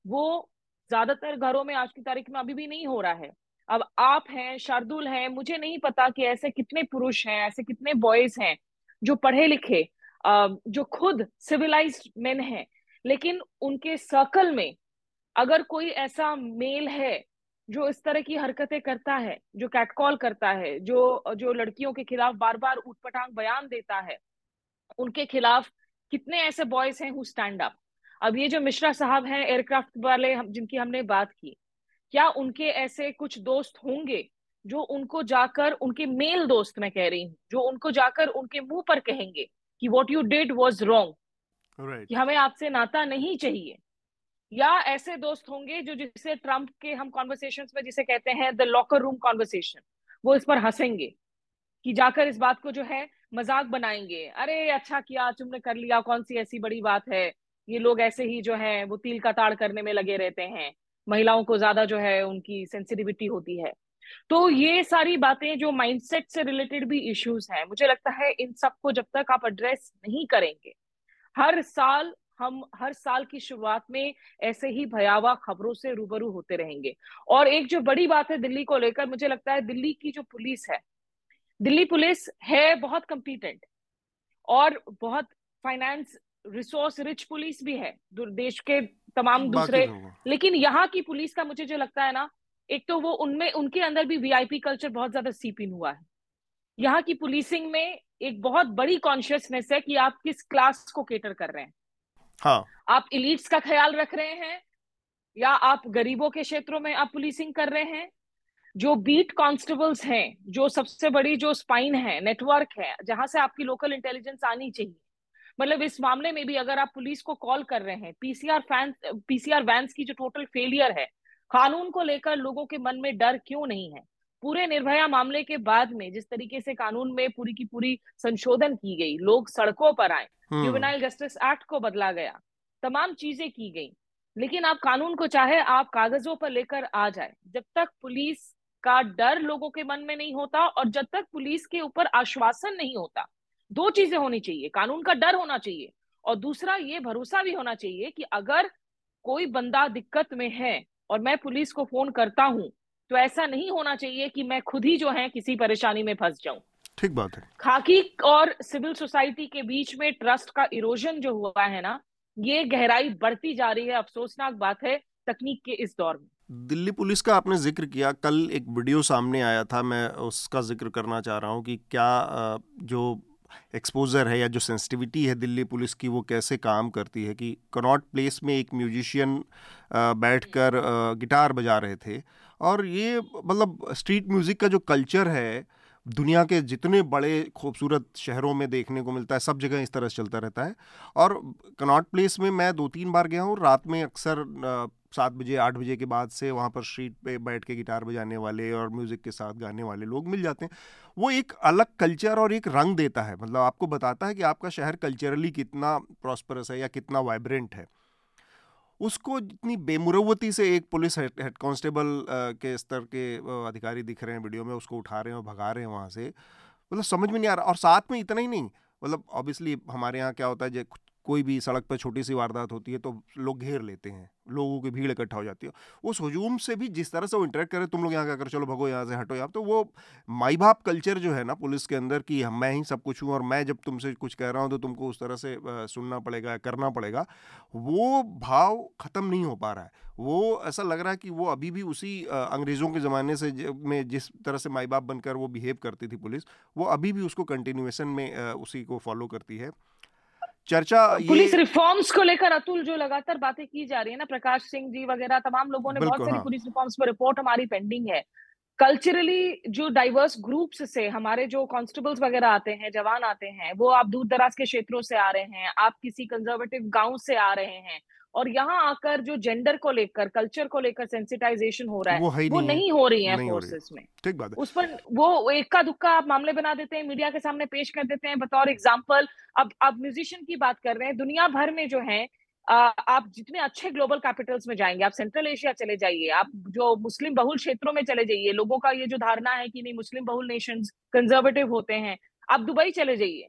वो ज्यादातर घरों में आज की तारीख में अभी भी नहीं हो रहा है। अब आप हैं, शार्दुल हैं, मुझे नहीं पता कि ऐसे कितने पुरुष हैं, ऐसे कितने बॉयज हैं जो पढ़े लिखे, जो खुद सिविलाइज्ड मेन हैं, लेकिन उनके सर्कल में अगर कोई ऐसा मेल है जो इस तरह की हरकतें करता है, जो कैटकॉल करता है, जो लड़कियों के खिलाफ बार बार उटपटांग बयान देता है, उनके खिलाफ कितने ऐसे बॉयज हैं हु स्टैंड अप। अब ये जो मिश्रा साहब हैं एयरक्राफ्ट वाले जिनकी हमने बात की, क्या उनके ऐसे कुछ दोस्त होंगे जो उनको जाकर, उनके मेल दोस्त मैं कह रही हूँ, जो उनको जाकर उनके मुंह पर कहेंगे कि what you did was wrong, कि हमें आपसे नाता नहीं चाहिए? या ऐसे दोस्त होंगे जो, जिसे ट्रम्प के हम कॉन्वर्सेशंस में जिसे कहते हैं द लॉकर रूम कॉन्वर्सेशन, वो इस पर हंसेंगे कि जाकर इस बात को जो है मजाक बनाएंगे, अरे अच्छा किया तुमने कर लिया, कौन सी ऐसी बड़ी बात है, ये लोग ऐसे ही जो है वो तिल का ताड़ करने में लगे रहते हैं, महिलाओं को ज्यादा जो है उनकी सेंसिटिविटी होती है। तो ये सारी बातें जो माइंडसेट से रिलेटेड भी इश्यूज हैं, मुझे लगता है इन सबको जब तक आप एड्रेस नहीं करेंगे, हर साल की शुरुआत में ऐसे ही भयावह खबरों से रूबरू होते रहेंगे। और एक जो बड़ी बात है दिल्ली को लेकर, मुझे लगता है दिल्ली की जो पुलिस है, दिल्ली पुलिस है बहुत कॉम्पिटेंट और बहुत फाइनेंस रिसोर्स रिच पुलिस भी है देश के तमाम दूसरे, लेकिन यहाँ की पुलिस का मुझे जो लगता है ना, एक तो वो उनमें, उनके अंदर भी वीआईपी कल्चर बहुत ज्यादा सीप इन हुआ है। यहाँ की पुलिसिंग में एक बहुत बड़ी कॉन्शियसनेस है कि आप किस क्लास को केटर कर रहे हैं। हाँ, आप इलीट्स का ख्याल रख रहे हैं या आप गरीबों के क्षेत्रों में आप पुलिसिंग कर रहे हैं? जो बीट कॉन्स्टेबल्स हैं, जो सबसे बड़ी जो स्पाइन है, नेटवर्क है, जहां से आपकी लोकल इंटेलिजेंस आनी चाहिए, मतलब इस मामले में भी अगर आप पुलिस को कॉल कर रहे हैं, पीसीआर वैन्स की जो टोटल फेलियर है, कानून को लेकर लोगों के मन में डर क्यों नहीं है? पूरे निर्भया मामले के बाद में जिस तरीके से कानून में पूरी की पूरी संशोधन की गई, लोग सड़कों पर आए, जुवेनाइल जस्टिस एक्ट को बदला गया, तमाम चीजें की गई, लेकिन आप कानून को चाहे आप कागजों पर लेकर आ जाए, जब तक पुलिस का डर लोगों के मन में नहीं होता और जब तक पुलिस के ऊपर आश्वासन नहीं होता, दो चीजें होनी चाहिए, कानून का डर होना चाहिए और दूसरा ये भरोसा भी होना चाहिए कि अगर कोई बंदा दिक्कत में है और मैं पुलिस को फोन करता हूँ तो ऐसा नहीं होना चाहिए कि मैं खुद ही जो है किसी परेशानी में फंस जाऊं। ठीक बात है। खाकी और सिविल सोसाइटी के बीच में ट्रस्ट का इरोजन जो हुआ है ना, ये गहराई बढ़ती जा रही है, अफसोसनाक बात है तकनीक के इस दौर में। दिल्ली पुलिस का आपने जिक्र किया, कल एक वीडियो सामने आया था, मैं उसका जिक्र करना चाह रहा हूँ कि क्या जो एक्सपोजर है या जो सेंसिटिविटी है दिल्ली पुलिस की वो कैसे काम करती है कि कनॉट प्लेस में एक म्यूजिशियन बैठकर गिटार बजा रहे थे और ये मतलब स्ट्रीट म्यूज़िक का जो कल्चर है दुनिया के जितने बड़े खूबसूरत शहरों में देखने को मिलता है, सब जगह इस तरह से चलता रहता है। और कनॉट प्लेस में मैं 2-3 बार गया हूँ। रात में अक्सर 7 बजे 8 बजे के बाद से वहाँ पर स्ट्रीट पे बैठ के गिटार बजाने वाले और म्यूज़िक के साथ गाने वाले लोग मिल जाते हैं। वो एक अलग कल्चर और एक रंग देता है, मतलब आपको बताता है कि आपका शहर कल्चरली कितना प्रॉस्परस है या कितना वाइब्रेंट है। उसको जितनी बेमुरवती से एक पुलिस हेड कांस्टेबल के स्तर के अधिकारी दिख रहे हैं वीडियो में, उसको उठा रहे हैं और भगा रहे हैं वहाँ से, मतलब समझ में नहीं आ रहा। और साथ में इतना ही नहीं, मतलब ऑब्वियसली हमारे यहाँ क्या होता है, जब कोई भी सड़क पर छोटी सी वारदात होती है तो लोग घेर लेते हैं, लोगों की भीड़ इकट्ठा हो जाती है। उस हुजूम से भी जिस तरह से वो इंटरेक्ट करे, तुम लोग यहाँ क्या कर, चलो भगो यहाँ से, हटो यहाँ, तो वो माई बाप कल्चर जो है ना पुलिस के अंदर कि मैं ही सब कुछ हूँ और मैं जब तुमसे कुछ कह रहा हूँ तो तुमको उस तरह से सुनना पड़ेगा, करना पड़ेगा, वो भाव ख़त्म नहीं हो पा रहा है। वो ऐसा लग रहा है कि वो अभी भी उसी अंग्रेज़ों के ज़माने से में जिस तरह से माई बाप बनकर वो बिहेव करती थी पुलिस, वो अभी भी उसको कंटिन्यूएशन में उसी को फॉलो करती है। चर्चा पुलिस रिफॉर्म्स को लेकर अतुल जो लगातार बातें की जा रही है ना, प्रकाश सिंह जी वगैरह तमाम लोगों ने बहुत सारी पुलिस रिफॉर्म्स पर रिपोर्ट हमारी पेंडिंग है। कल्चरली जो डाइवर्स ग्रुप्स से हमारे जो कांस्टेबल्स वगैरह आते हैं, जवान आते हैं, वो आप दूर दराज के क्षेत्रों से आ रहे हैं, आप किसी कंजर्वेटिव गांव से आ रहे हैं, और यहाँ आकर जो जेंडर को लेकर, कल्चर को लेकर सेंसिटाइजेशन हो रहा है वो नहीं हो रही है फोर्सेस में। ठीक बात है, उस पर वो इक्का दुक्का आप मामले बना देते हैं, मीडिया के सामने पेश कर देते हैं बतौर एग्जांपल। अब म्यूजिशियन की बात कर रहे हैं, दुनिया भर में जो है आप जितने अच्छे ग्लोबल कैपिटल्स में जाएंगे, आप सेंट्रल एशिया चले जाइए, आप जो मुस्लिम बहुल क्षेत्रों में चले जाइए, लोगों का ये जो धारणा है कि नहीं मुस्लिम बहुल नेशंस कंजर्वेटिव होते हैं। आप दुबई चले जाइए,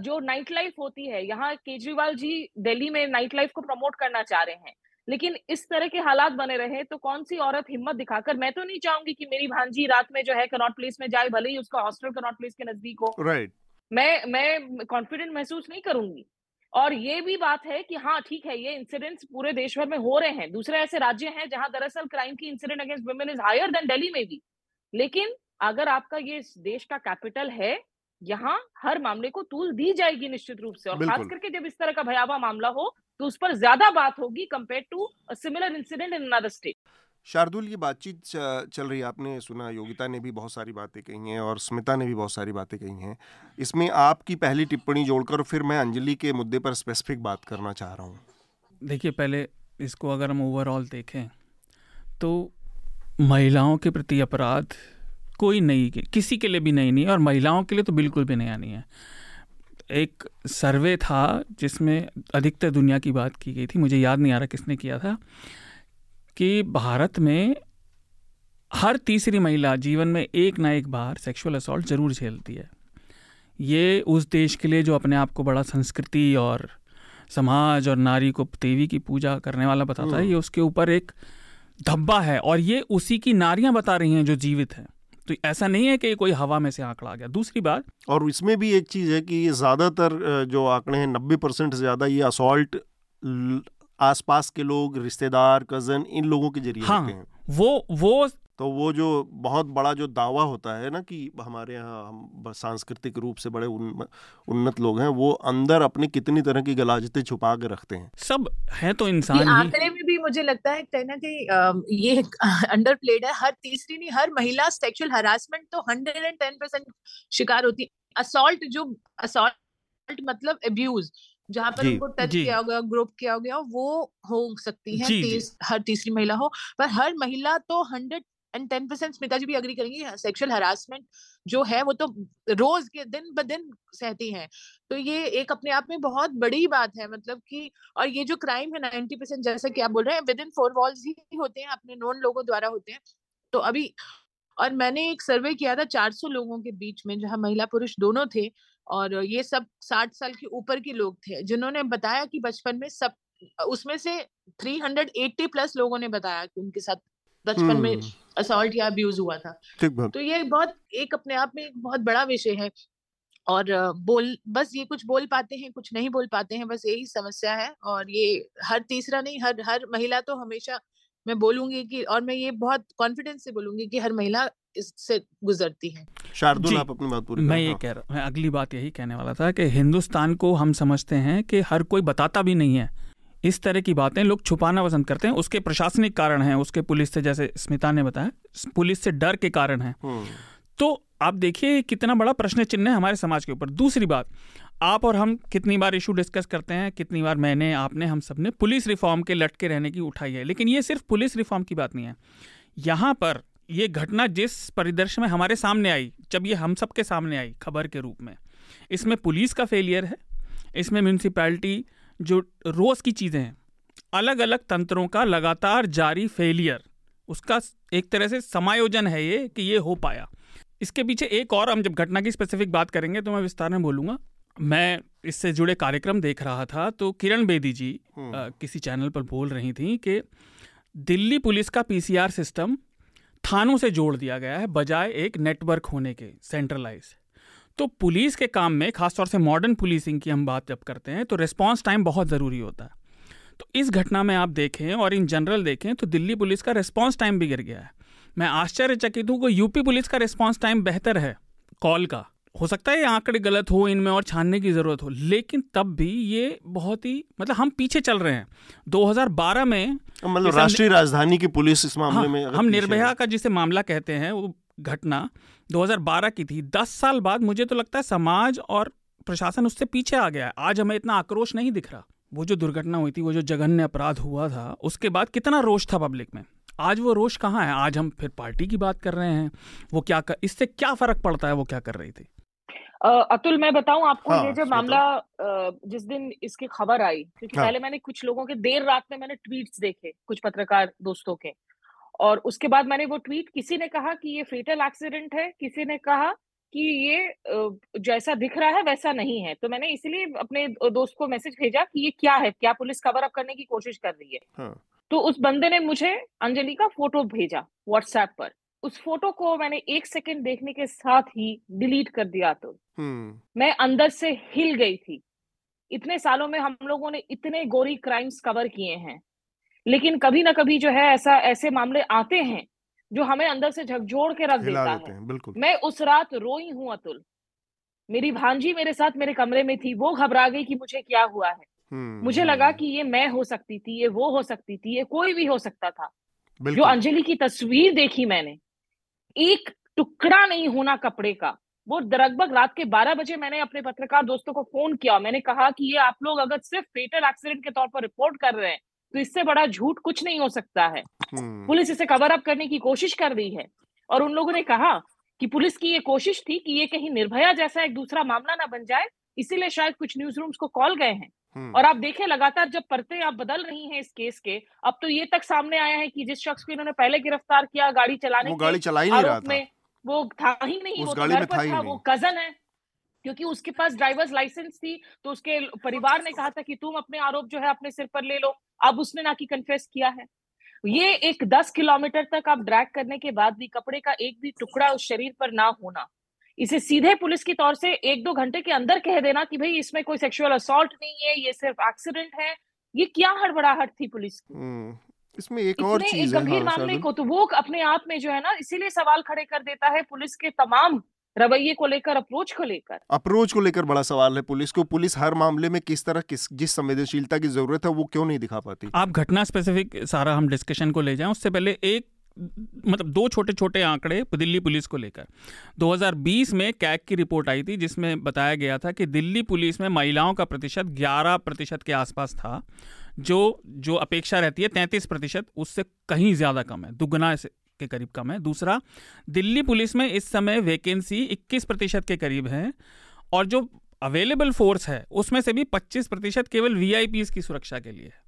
जो नाइट लाइफ होती है, यहाँ केजरीवाल जी दिल्ली में नाइट लाइफ को प्रमोट करना चाह रहे हैं, लेकिन इस तरह के हालात बने रहे तो कौन सी औरत हिम्मत दिखाकर, मैं तो नहीं चाहूंगी कि मेरी भांजी रात में जो है कनॉट प्लेस में जाए, भले ही उसका हॉस्टल कनॉट प्लेस के नजदीक हो, राइट, मैं कॉन्फिडेंट महसूस नहीं करूंगी। और ये भी बात है कि हाँ ठीक है, ये इंसिडेंट्स पूरे देश भर में हो रहे हैं। दूसरे ऐसे राज्य हैं जहां दरअसल क्राइम की incident against women is higher than Delhi में भी, लेकिन अगर आपका ये देश का कैपिटल है, यहाँ हर मामले को तूल दी जाएगी निश्चित रूप से। और खास करके जब इस तरह का भयावह मामला हो तो उस पर ज्यादा बात होगी compare to a similar incident in another state. Shardul, ये बातचीत चल रही है, आपने सुना, योगिता ने भी बहुत सारी बातें कही हैं और स्मिता ने भी बहुत सारी बातें कही हैं। इसमें आपकी पहली टिप्पणी जोड़कर फिर मैं अंजलि के मुद्दे पर स्पेसिफिक बात करना चाह रहा हूँ। देखिए, पहले इसको अगर हम ओवरऑल देखें तो महिलाओं के प्रति अपराध कोई नहीं, किसी के लिए भी नहीं है, और महिलाओं के लिए तो बिल्कुल भी नया नहीं है। एक सर्वे था जिसमें अधिकतर दुनिया की बात की गई थी, मुझे याद नहीं आ रहा किसने किया था, कि भारत में हर तीसरी महिला जीवन में एक ना एक बार सेक्सुअल असॉल्ट ज़रूर झेलती है। ये उस देश के लिए जो अपने आप को बड़ा संस्कृति और समाज और नारी को देवी की पूजा करने वाला बताता है, ये उसके ऊपर एक धब्बा है, और ये उसी की नारियां बता रही हैं जो जीवित हैं। तो ऐसा नहीं है कि कोई हवा में से आंकड़ा आ गया। दूसरी बात, और इसमें भी एक चीज़ है कि ये ज़्यादातर जो आंकड़े हैं 90% से ज़्यादा ये असॉल्ट आसपास के लोग, रिश्तेदार, कज़न, इन लोगों के जरिए होते हैं। वो तो वो जो बहुत बड़ा जो दावा होता है ना कि हमारे यहाँ हम सांस्कृतिक रूप से बड़े उन्नत लोग हैं, वो अंदर अपने कितनी तरह की गलाजतें छुपा के रखते हैं। सब हैं तो इंसान ही। आंकड़े में भी मुझे लगता है कहीं ना कहीं ये अंडर प्लेड है। हर तीसरी नहीं, हर महिला सेक्सुअल हरासमेंट तो 110% शिकार होती है। असॉल्ट मतलब अब्यूज, जहाँ पर उनको टच किया होगा, ग्रुप किया होगा, वो हो सकती है हर तीसरी महिला हो, पर हर महिला तो 110%। स्मिता जी भी अग्री करेंगी, सेक्सुअल हरासमेंट जो है वो तो रोज के दिन ब दिन सहती हैं। तो ये एक अपने आप में बहुत बड़ी बात है, मतलब कि, और ये जो क्राइम है 90% जैसा कि आप बोल रहे हैं विद इन 4 वॉल्स ही होते हैं, अपने नॉन लोगों द्वारा होते हैं। तो अभी, और मैंने एक सर्वे किया था 400 लोगों के बीच में, जहाँ महिला पुरुष दोनों थे, और ये सब 60 साल के ऊपर के लोग थे, जिन्होंने बताया कि बचपन में सब, उसमें से 380 प्लस लोगों ने बताया कि उनके साथ बचपन में असॉल्ट या अब्यूज हुआ था। तो ये बहुत एक अपने आप में एक बहुत बड़ा विषय है, और बस ये कुछ बोल पाते हैं, कुछ नहीं बोल पाते हैं, बस यही समस्या है। और ये हर तीसरा नहीं, हर महिला तो हमेशा, मैं बोलूंगी कि, और मैं ये बहुत कॉन्फिडेंस से बोलूंगी कि हर महिला इससे गुजरती है। शार्दुल, आप अपनी बात पूरी करें। मैं ये कह रहा, मैं अगली बात यही कहने वाला था कि हिंदुस्तान को हम समझते हैं कि हर कोई बताता भी नहीं है, इस तरह की बातें लोग छुपाना पसंद करते हैं। उसके प्रशासनिक कारण हैं, उसके पुलिस से, जैसे स्मिता ने बताया, पुलिस से डर के कारण है। तो आप देखिए कितना बड़ा प्रश्न चिन्ह है हमारे समाज के ऊपर। दूसरी बात, आप और हम कितनी बार इशू डिस्कस करते हैं, कितनी बार मैंने, आपने, हम सब ने पुलिस रिफॉर्म के लटके रहने की उठाई है। लेकिन ये सिर्फ पुलिस रिफॉर्म की बात नहीं है। यहाँ पर ये घटना जिस परिदृश्य में हमारे सामने आई, जब ये हम सब के सामने आई खबर के रूप में, इसमें पुलिस का फेलियर है, इसमें म्यूनिसिपैलिटी जो रोज़ की चीज़ें हैं, अलग अलग तंत्रों का लगातार जारी फेलियर, उसका एक तरह से समायोजन है ये कि ये हो पाया। इसके पीछे एक और, हम जब घटना की स्पेसिफिक बात करेंगे तो मैं विस्तार में बोलूँगा। मैं इससे जुड़े कार्यक्रम देख रहा था तो किरण बेदी जी किसी चैनल पर बोल रही थी कि दिल्ली पुलिस का पीसीआर सिस्टम थानों से जोड़ दिया गया है बजाय एक नेटवर्क होने के, सेंट्रलाइज। तो पुलिस के काम में, खासतौर से मॉडर्न पुलिसिंग की हम बात जब करते हैं, तो रिस्पॉन्स टाइम बहुत ज़रूरी होता है। तो इस घटना में आप देखें और इन जनरल देखें तो दिल्ली पुलिस का रिस्पॉन्स टाइम भी गिर गया है। मैं आश्चर्यचकित हूँ कि यूपी पुलिस का रिस्पॉन्स टाइम बेहतर है कॉल का। हो सकता है ये आंकड़े गलत हो, इनमें और छानने की ज़रूरत हो, लेकिन तब भी ये बहुत ही, मतलब हम पीछे चल रहे हैं। 2012 में, मतलब राष्ट्रीय राजधानी की पुलिस इस मामले में, हम निर्भया का जिसे मामला कहते हैं, वो घटना 2012 की थी। 10 साल बाद मुझे तो लगता है समाज और प्रशासन उससे पीछे आ गया है। आज हमें इतना आक्रोश नहीं दिख रहा। वो जो दुर्घटना हुई थी, वो जो जघन्य अपराध हुआ था, उसके बाद कितना रोष था पब्लिक में, आज वो रोष कहाँ है? आज हम फिर पार्टी की बात कर रहे हैं, वो क्या कर, इससे क्या फर्क पड़ता है वो क्या कर रही थी। अतुल, मैं बताऊं आपको, ये जब मामला जिस दिन इसकी खबर आई, क्योंकि पहले मैंने कुछ लोगों के, देर रात में मैंने ट्वीट्स देखे कुछ पत्रकार दोस्तों के, और उसके बाद मैंने वो ट्वीट, किसी ने कहा कि ये फेटल एक्सीडेंट है, किसी ने कहा कि ये जैसा दिख रहा है वैसा नहीं है। तो मैंने इसलिए अपने दोस्त को मैसेज भेजा कि ये क्या है, क्या पुलिस कवर अप करने की कोशिश कर रही है। तो उस बंदे ने मुझे, अंजलि का फोटो भेजा व्हाट्सएप पर। उस फोटो को मैंने 1 सेकंड देखने के साथ ही डिलीट कर दिया। तो मैं अंदर से हिल गई थी। इतने सालों में हम लोगों ने इतने गोरी क्राइम्स कवर किए हैं, लेकिन कभी ना कभी जो है ऐसा, ऐसे मामले आते हैं जो हमें अंदर से झकझोर के रख देता है। बिल्कुल। मैं उस रात रोई हूँ अतुल। मेरी भांजी मेरे साथ मेरे कमरे में थी, वो घबरा गई कि मुझे क्या हुआ है। मुझे लगा कि ये मैं हो सकती थी, ये वो हो सकती थी, ये कोई भी हो सकता था। जो अंजलि की तस्वीर देखी मैंने, एक टुकड़ा नहीं होना कपड़े का। वो लगभग रात के 12 बजे मैंने अपने पत्रकार दोस्तों को फोन किया। मैंने कहा कि ये आप लोग अगर सिर्फ फेटल एक्सीडेंट के तौर पर रिपोर्ट कर रहे हैं तो इससे बड़ा झूठ कुछ नहीं हो सकता है। पुलिस इसे कवर अप करने की कोशिश कर रही है। और उन लोगों ने कहा कि पुलिस की ये कोशिश थी कि ये कहीं निर्भया जैसा एक दूसरा मामला ना बन जाए, इसीलिए शायद कुछ न्यूज रूम्स को कॉल गए हैं। और आप देखें, लगातार जब परतें आप बदल रही हैं इस केस के, अब तो ये तक सामने आया है कि जिस शख्स को इन्होंने पहले गिरफ्तार किया गाड़ी चलाने के आरोप में, वो था ही नहीं, वो घर पर था, वो कजन है, क्योंकि उसके पास ड्राइवर्स लाइसेंस थी। तो उसके परिवार ने कहा था कि तुम अपने आरोप जो है अपने सिर पर ले लो। अब उसने ना कि कन्फेस किया है। ये एक 10 किलोमीटर तक आप ड्रैग करने के बाद भी कपड़े का एक भी टुकड़ा उस शरीर पर ना होना, इसे सीधे पुलिस की तौर से 1-2 घंटे के अंदर कह देना कि भाई इसमें कोई सेक्सुअल असॉल्ट नहीं है, ये सिर्फ एक्सीडेंट है, ये क्या हड़बड़ाहट थी पुलिस की। इसमें एक और चीज है, गंभीर मामले को तो वो अपने आप में जो है ना, इसीलिए सवाल खड़े कर देता है पुलिस के तमाम रवैये को लेकर, अप्रोच को लेकर बड़ा सवाल है पुलिस को। पुलिस हर मामले में किस तरह, जिस संवेदनशीलता की जरूरत है वो क्यों नहीं दिखा पाती। आप घटना स्पेसिफिक सारा हम डिस्कशन को ले जाएं, उससे पहले एक, मतलब दो छोटे छोटे आंकड़े दिल्ली पुलिस को लेकर। 2020 में कैग की रिपोर्ट आई थी जिसमें बताया गया था कि दिल्ली पुलिस में महिलाओं का प्रतिशत 11% के आसपास था, जो अपेक्षा रहती है 33%, उससे कहीं ज़्यादा कम है, दुगना के करीब कम है। दूसरा, दिल्ली पुलिस में इस समय वैकेंसी 21% के करीब है, और जो अवेलेबल फोर्स है उसमें से भी 25% केवल वीआईपीज़ की सुरक्षा के लिए है।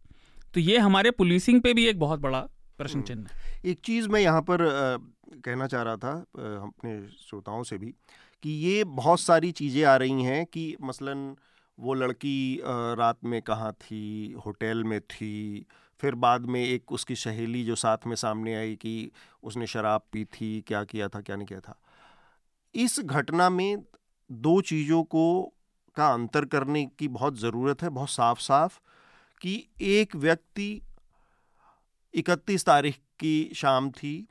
तो ये हमारे पुलिसिंग पे भी एक बहुत बड़ा प्रश्न चिन्ह है। एक चीज़ मैं यहाँ पर कहना चाह रहा था अपने श्रोताओं से भी कि ये बहुत सारी चीज़ें आ रही हैं कि मसलन वो लड़की रात में कहाँ थी, होटल में थी, फिर बाद में एक उसकी सहेली जो साथ में सामने आई कि उसने शराब पी थी, क्या किया था क्या नहीं किया था। इस घटना में दो चीज़ों को का अंतर करने की बहुत ज़रूरत है, बहुत साफ साफ, कि एक व्यक्ति 31 तारीख की शाम थी,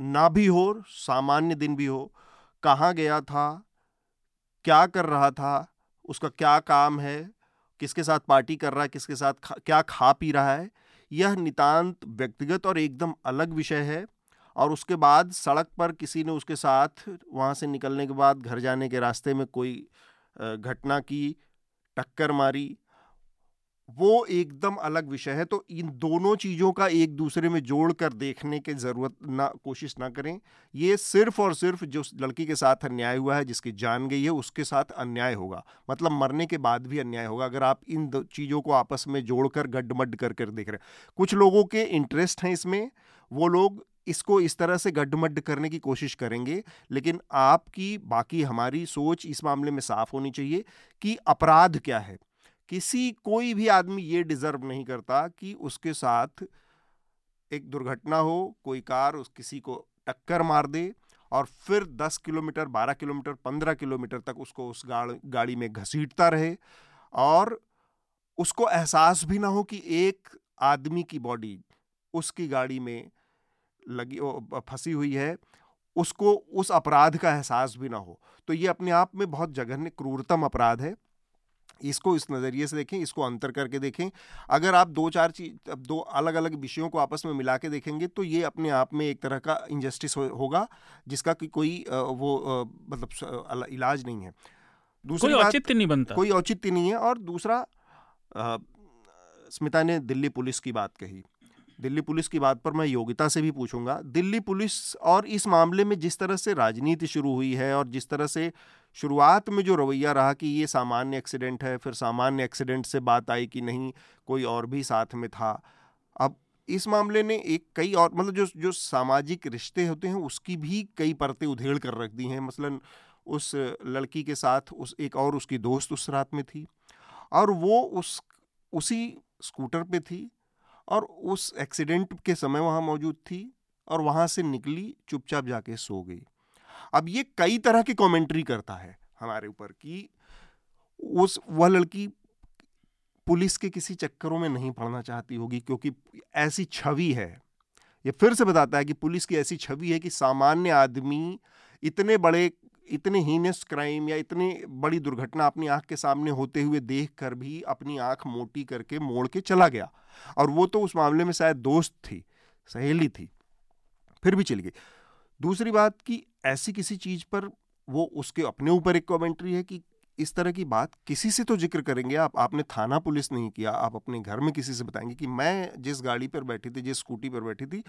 ना भी हो सामान्य दिन भी हो, कहाँ गया था, क्या कर रहा था, उसका क्या काम है, किसके साथ पार्टी कर रहा है, किसके साथ क्या खा पी रहा है, यह नितांत व्यक्तिगत और एकदम अलग विषय है। और उसके बाद सड़क पर किसी ने उसके साथ वहाँ से निकलने के बाद घर जाने के रास्ते में कोई घटना की, टक्कर मारी, वो एकदम अलग विषय है। तो इन दोनों चीज़ों का एक दूसरे में जोड़ कर देखने की ज़रूरत ना कोशिश ना करें। ये सिर्फ़ और सिर्फ जो लड़की के साथ अन्याय हुआ है, जिसकी जान गई है, उसके साथ अन्याय होगा, मतलब मरने के बाद भी अन्याय होगा। अगर आप इन दो चीज़ों को आपस में जोड़कर गड्ढमड्ढ कर कर देख रहे हैं, कुछ लोगों के इंटरेस्ट हैं इसमें, वो लोग इसको इस तरह से गड्ढमड्ढ करने की कोशिश करेंगे। लेकिन आपकी बाकी हमारी सोच इस मामले में साफ होनी चाहिए कि अपराध क्या है। किसी कोई भी आदमी ये डिज़र्व नहीं करता कि उसके साथ एक दुर्घटना हो, कोई कार उस किसी को टक्कर मार दे और फिर 10 किलोमीटर, 12 किलोमीटर, 15 किलोमीटर तक उसको उस गाड़ी में घसीटता रहे और उसको एहसास भी ना हो कि एक आदमी की बॉडी उसकी गाड़ी में लगी फंसी हुई है, उसको उस अपराध का एहसास भी ना हो। तो ये अपने आप में बहुत जघन्य क्रूरतम अपराध है। इसको इस नज़रिए से देखें, इसको अंतर करके देखें। अगर आप दो चार चीज, दो अलग अलग विषयों को आपस में मिला के देखेंगे तो ये अपने आप में एक तरह का इनजस्टिस होगा जिसका कोई मतलब इलाज नहीं है। दूसरी बात, औचित्य नहीं बनता, कोई औचित्य नहीं है। और दूसरा, स्मिता ने दिल्ली पुलिस की बात कही, दिल्ली पुलिस की बात पर मैं योगिता से भी पूछूंगा। दिल्ली पुलिस और इस मामले में जिस तरह से राजनीति शुरू हुई है और जिस तरह से शुरुआत में जो रवैया रहा कि ये सामान्य एक्सीडेंट है, फिर सामान्य एक्सीडेंट से बात आई कि नहीं कोई और भी साथ में था। अब इस मामले ने एक कई और मतलब जो सामाजिक रिश्ते होते हैं उसकी भी कई परतें उधेड़ कर रख दी हैं। मसलन उस लड़की के साथ उस एक और उसकी दोस्त उस रात में थी और वो उसी स्कूटर पे थी और उस एक्सीडेंट के समय वहाँ मौजूद थी और वहाँ से निकली, चुपचाप जाके सो गई। अब ये कई तरह की कमेंट्री करता है हमारे ऊपर कि वह लड़की पुलिस के किसी चक्करों में नहीं पड़ना चाहती होगी, क्योंकि ऐसी छवि है। ये फिर से बताता है कि पुलिस की ऐसी छवि है कि सामान्य आदमी इतने हीनस क्राइम या इतने बड़ी दुर्घटना अपनी आंख के सामने होते हुए देख कर भी अपनी आंख मोटी करके मोड़ के चला गया। और वो तो उस मामले में शायद दोस्त थी, सहेली थी, फिर भी चली गई। दूसरी बात कि ऐसी किसी चीज़ पर वो उसके अपने ऊपर एक कमेंट्री है कि इस तरह की बात किसी से तो जिक्र करेंगे आप, आपने थाना पुलिस नहीं किया, आप अपने घर में किसी से बताएंगे कि मैं जिस गाड़ी पर बैठी थी, जिस स्कूटी पर बैठी थी,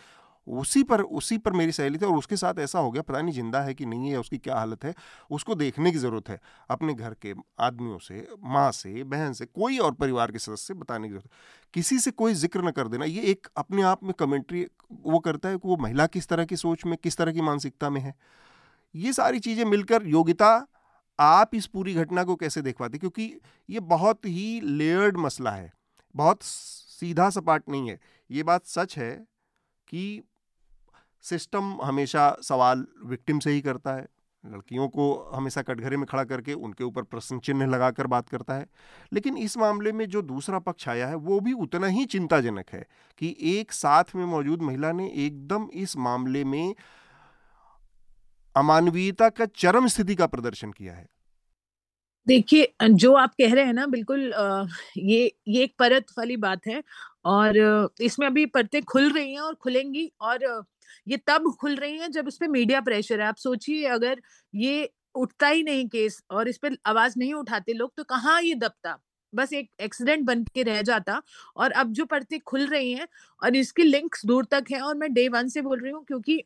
उसी पर मेरी सहेली थी और उसके साथ ऐसा हो गया, पता नहीं जिंदा है कि नहीं है, उसकी क्या हालत है, उसको देखने की ज़रूरत है। अपने घर के आदमियों से, माँ से, बहन से, कोई और परिवार के सदस्य से बताने की ज़रूरत है, किसी से कोई जिक्र न कर देना। ये एक अपने आप में कमेंट्री वो करता है कि वो महिला किस तरह की सोच में, किस तरह की मानसिकता में है। ये सारी चीज़ें मिलकर, योगिता, आप इस पूरी घटना को कैसे देख पाते, क्योंकि ये बहुत ही लेयर्ड मसला है, बहुत सीधा सपाट नहीं है। ये बात सच है कि सिस्टम हमेशा सवाल विक्टिम से ही करता है, लड़कियों को हमेशा कटघरे में खड़ा करके उनके ऊपर प्रश्न चिन्ह लगाकर बात करता है। लेकिन इस मामले में जो दूसरा पक्ष आया है वो भी उतना ही चिंताजनक है कि एक साथ में मौजूद महिला ने एकदम इस मामले में अमानवीयता का चरम स्थिति का प्रदर्शन किया है। देखिए, जो आप कह रहे हैं ना, बिल्कुल ये एक परत वाली बात है और इसमें अभी परतें खुल रही हैं और खुलेंगी, और ये तब खुल रही हैं जब इस पे मीडिया प्रेशर है। आप सोचिए, अगर ये उठता ही नहीं केस और इस पे आवाज नहीं उठाते लोग तो कहाँ ये दबता, बस एक एक्सीडेंट बन के रह जाता। और अब जो परतें खुल रही हैं और इसकी लिंक्स दूर तक हैं, और मैं डे वन से बोल रही हूँ क्योंकि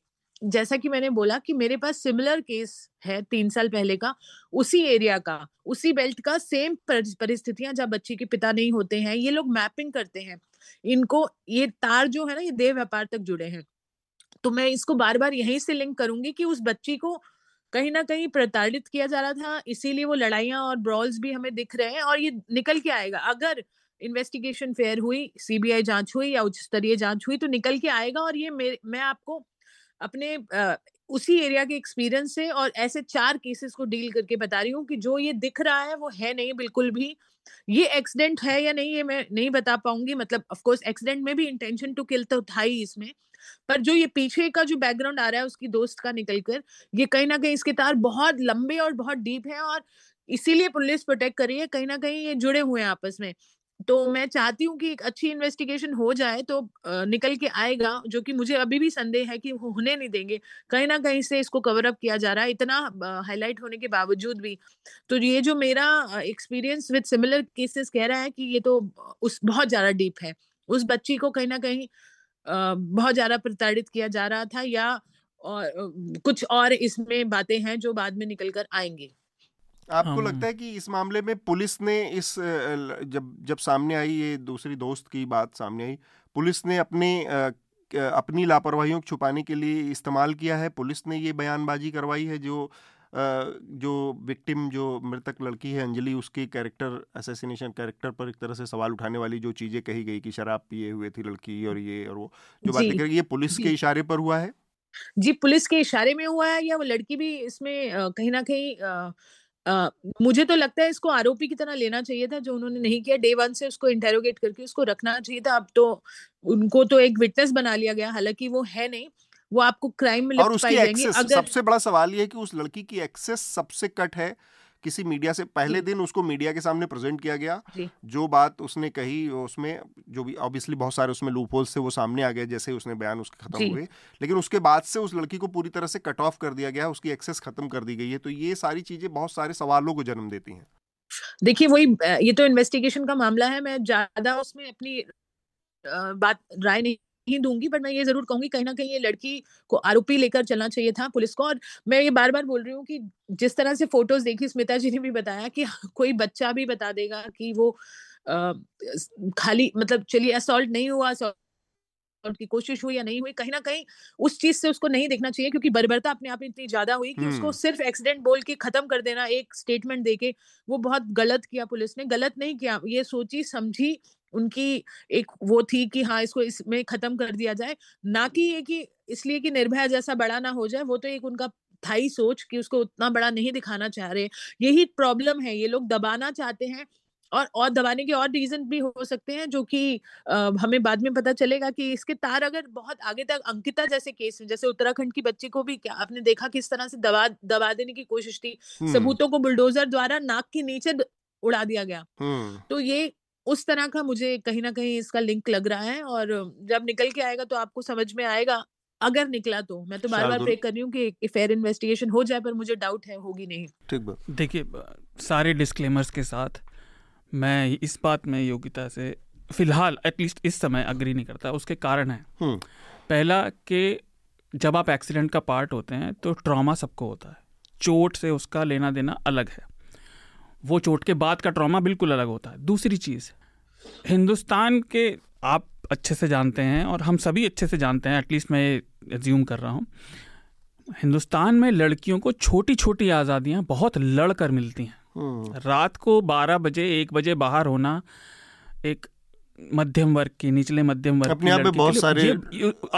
जैसा कि मैंने बोला कि मेरे पास सिमिलर केस है 3 साल पहले का, उसी एरिया का, उसी बेल्ट का, सेम परिस्थितियां जहाँ बच्ची के पिता नहीं होते हैं। ये लोग मैपिंग करते हैं, इनको ये तार जो है ना, ये देह व्यापार तक जुड़े हैं। तो मैं इसको बार बार यहीं से लिंक करूंगी कि उस बच्ची को कहीं ना कहीं प्रताड़ित किया जा रहा था, इसीलिए वो लड़ाइयां और ब्रॉल्स भी हमें दिख रहे हैं। और ये निकल के आएगा, अगर इन्वेस्टिगेशन फेयर हुई, सीबीआई जांच हुई या उच्च स्तरीय जांच हुई तो निकल के आएगा। और ये मैं आपको अपने उसी एरिया के एक्सपीरियंस से और ऐसे 4 केसेस को डील करके बता रही हूँ कि जो ये दिख रहा है वो है नहीं बिल्कुल भी। ये एक्सीडेंट है या नहीं ये मैं नहीं बता पाऊंगी, मतलब ऑफ कोर्स एक्सीडेंट में भी इंटेंशन टू किल तो था ही इसमें, पर जो ये पीछे का जो बैकग्राउंड आ रहा है उसकी दोस्त का निकलकर, ये कहीं ना कहीं इसके तार बहुत लंबे और बहुत डीप है। और इसीलिए पुलिस प्रोटेक्ट कर रही है, कहीं ना कहीं ये जुड़े हुए हैं आपस में। तो मैं चाहती हूँ कि एक अच्छी इन्वेस्टिगेशन हो जाए तो निकल के आएगा, जो कि मुझे अभी भी संदेह है कि वो होने नहीं देंगे, कहीं ना कहीं से इसको कवर अप किया जा रहा है इतना हाईलाइट होने के बावजूद भी। तो ये जो मेरा एक्सपीरियंस विद सिमिलर केसेस कह रहा है कि ये तो उस बहुत ज्यादा डीप है, उस बच्ची को कहीं ना कहीं बहुत ज्यादा प्रताड़ित किया जा रहा था या कुछ और इसमें बातें हैं जो बाद में निकल कर आएंगी। आपको लगता है कि इस मामले में पुलिस ने इस जब सामने आई ये दूसरी दोस्त की बात सामने आई, पुलिस ने अपनी लापरवाहियों को छुपाने के लिए इस्तेमाल किया है? पुलिस ने ये बयानबाजी करवाई है जो विक्टिम, जो मृतक लड़की है अंजलि, उसके कैरेक्टर असैसिनेशन कैरेक्टर पर एक तरह से सवाल उठाने वाली जो चीज़ें कही गई कि शराब पिए हुए थी लड़की और ये और वो जो बातें करी, ये पुलिस के इशारे पर हुआ है? जी, पुलिस के इशारे में हुआ है या वो लड़की भी इसमें कहीं ना कहीं मुझे तो लगता है इसको आरोपी की तरह लेना चाहिए था, जो उन्होंने नहीं किया। डे वन से उसको इंटेरोगेट करके उसको रखना चाहिए था। अब तो उनको तो एक विटनेस बना लिया गया, हालांकि वो है नहीं, वो आपको क्राइम में लिप्त पाई जाएंगे। अगर सबसे बड़ा सवाल ये है कि उस लड़की की एक्सेस सबसे कट है किसी मीडिया से। पहले दिन उसको मीडिया के सामने प्रेजेंट किया गया, जो बात उसने कही उसमें जो भी ऑब्वियसली बहुत सारे उसमें लूपहोल्स थे वो सामने आ गए जैसे उसने बयान उसके खत्म हुए, लेकिन उसके बाद से उस लड़की को पूरी तरह से कट ऑफ कर दिया गया, उसकी एक्सेस खत्म कर दी गई है। तो ये सारी चीजें बहुत सारे सवालों को जन्म देती हैं। देखिए, वही ये तो इन्वेस्टिगेशन का मामला है, मैं ज्यादा उसमें अपनी बात राय नहीं दूंगी, बट मैं ये जरूर कहूंगी कहीं ना कहीं ये लड़की को आरोपी लेकर चलना चाहिए था पुलिस को। और मैं ये बार बार बोल रही हूँ कि जिस तरह से फोटोज देखी, स्मिता जी ने भी बताया कि कोई बच्चा भी बता देगा कि वो खाली मतलब चलिए असॉल्ट नहीं हुआ, असॉल्ट की कोशिश हुई या नहीं हुई, कहीं ना कहीं उस चीज से उसको नहीं देखना चाहिए, क्योंकि बर्बरता अपने आप में इतनी ज्यादा हुई कि उसको सिर्फ एक्सीडेंट बोल के खत्म कर देना एक स्टेटमेंट देके, वो बहुत गलत किया पुलिस ने। गलत नहीं किया, ये सोची समझी उनकी एक वो थी कि हाँ इसको इसमें खत्म कर दिया जाए, ना कि ये कि इसलिए कि निर्भया जैसा बड़ा ना हो जाए। वो तो एक उनका था ही सोच कि उसको उतना बड़ा नहीं दिखाना चाह रहे। यही प्रॉब्लम है, ये लोग दबाना चाहते हैं और दबाने के और रीजन भी हो सकते हैं जो कि हमें बाद में पता चलेगा कि इसके तार अगर बहुत आगे तक अंकिता जैसे केस में, जैसे उत्तराखंड की बच्ची को भी क्या आपने देखा किस तरह से दबा देने की कोशिश थी, सबूतों को बुलडोजर द्वारा नाक के नीचे उड़ा दिया गया। तो ये उस तरह का मुझे कहीं ना कहीं इसका लिंक लग रहा है, और जब निकल के आएगा तो आपको समझ में आएगा, अगर निकला तो। मैं तो बार बार प्रे कर रही हूँ कि फेयर इन्वेस्टिगेशन हो जाए, पर मुझे डाउट है होगी नहीं। ठीक, देखिए, सारे डिस्क्लेमर्स के साथ मैं इस बात में योगिता से फिलहाल एटलीस्ट इस समय अग्री नहीं करता। उसके कारण है, पहला कि जब आप एक्सीडेंट का पार्ट होते हैं तो ट्रॉमा सबको होता है, चोट से उसका लेना देना अलग है, वो चोट के बाद का ट्रॉमा बिल्कुल अलग होता है। दूसरी चीज़, हिंदुस्तान के आप अच्छे से जानते हैं और हम सभी अच्छे से जानते हैं, एटलीस्ट मैं एज्यूम कर रहा हूँ, हिंदुस्तान में लड़कियों को छोटी छोटी आज़ादियाँ बहुत लड़ कर मिलती हैं। रात को 12 बजे 1 बजे बाहर होना एक मध्यम वर्ग की, निचले मध्यम वर्ग की लड़की बहुत सारे,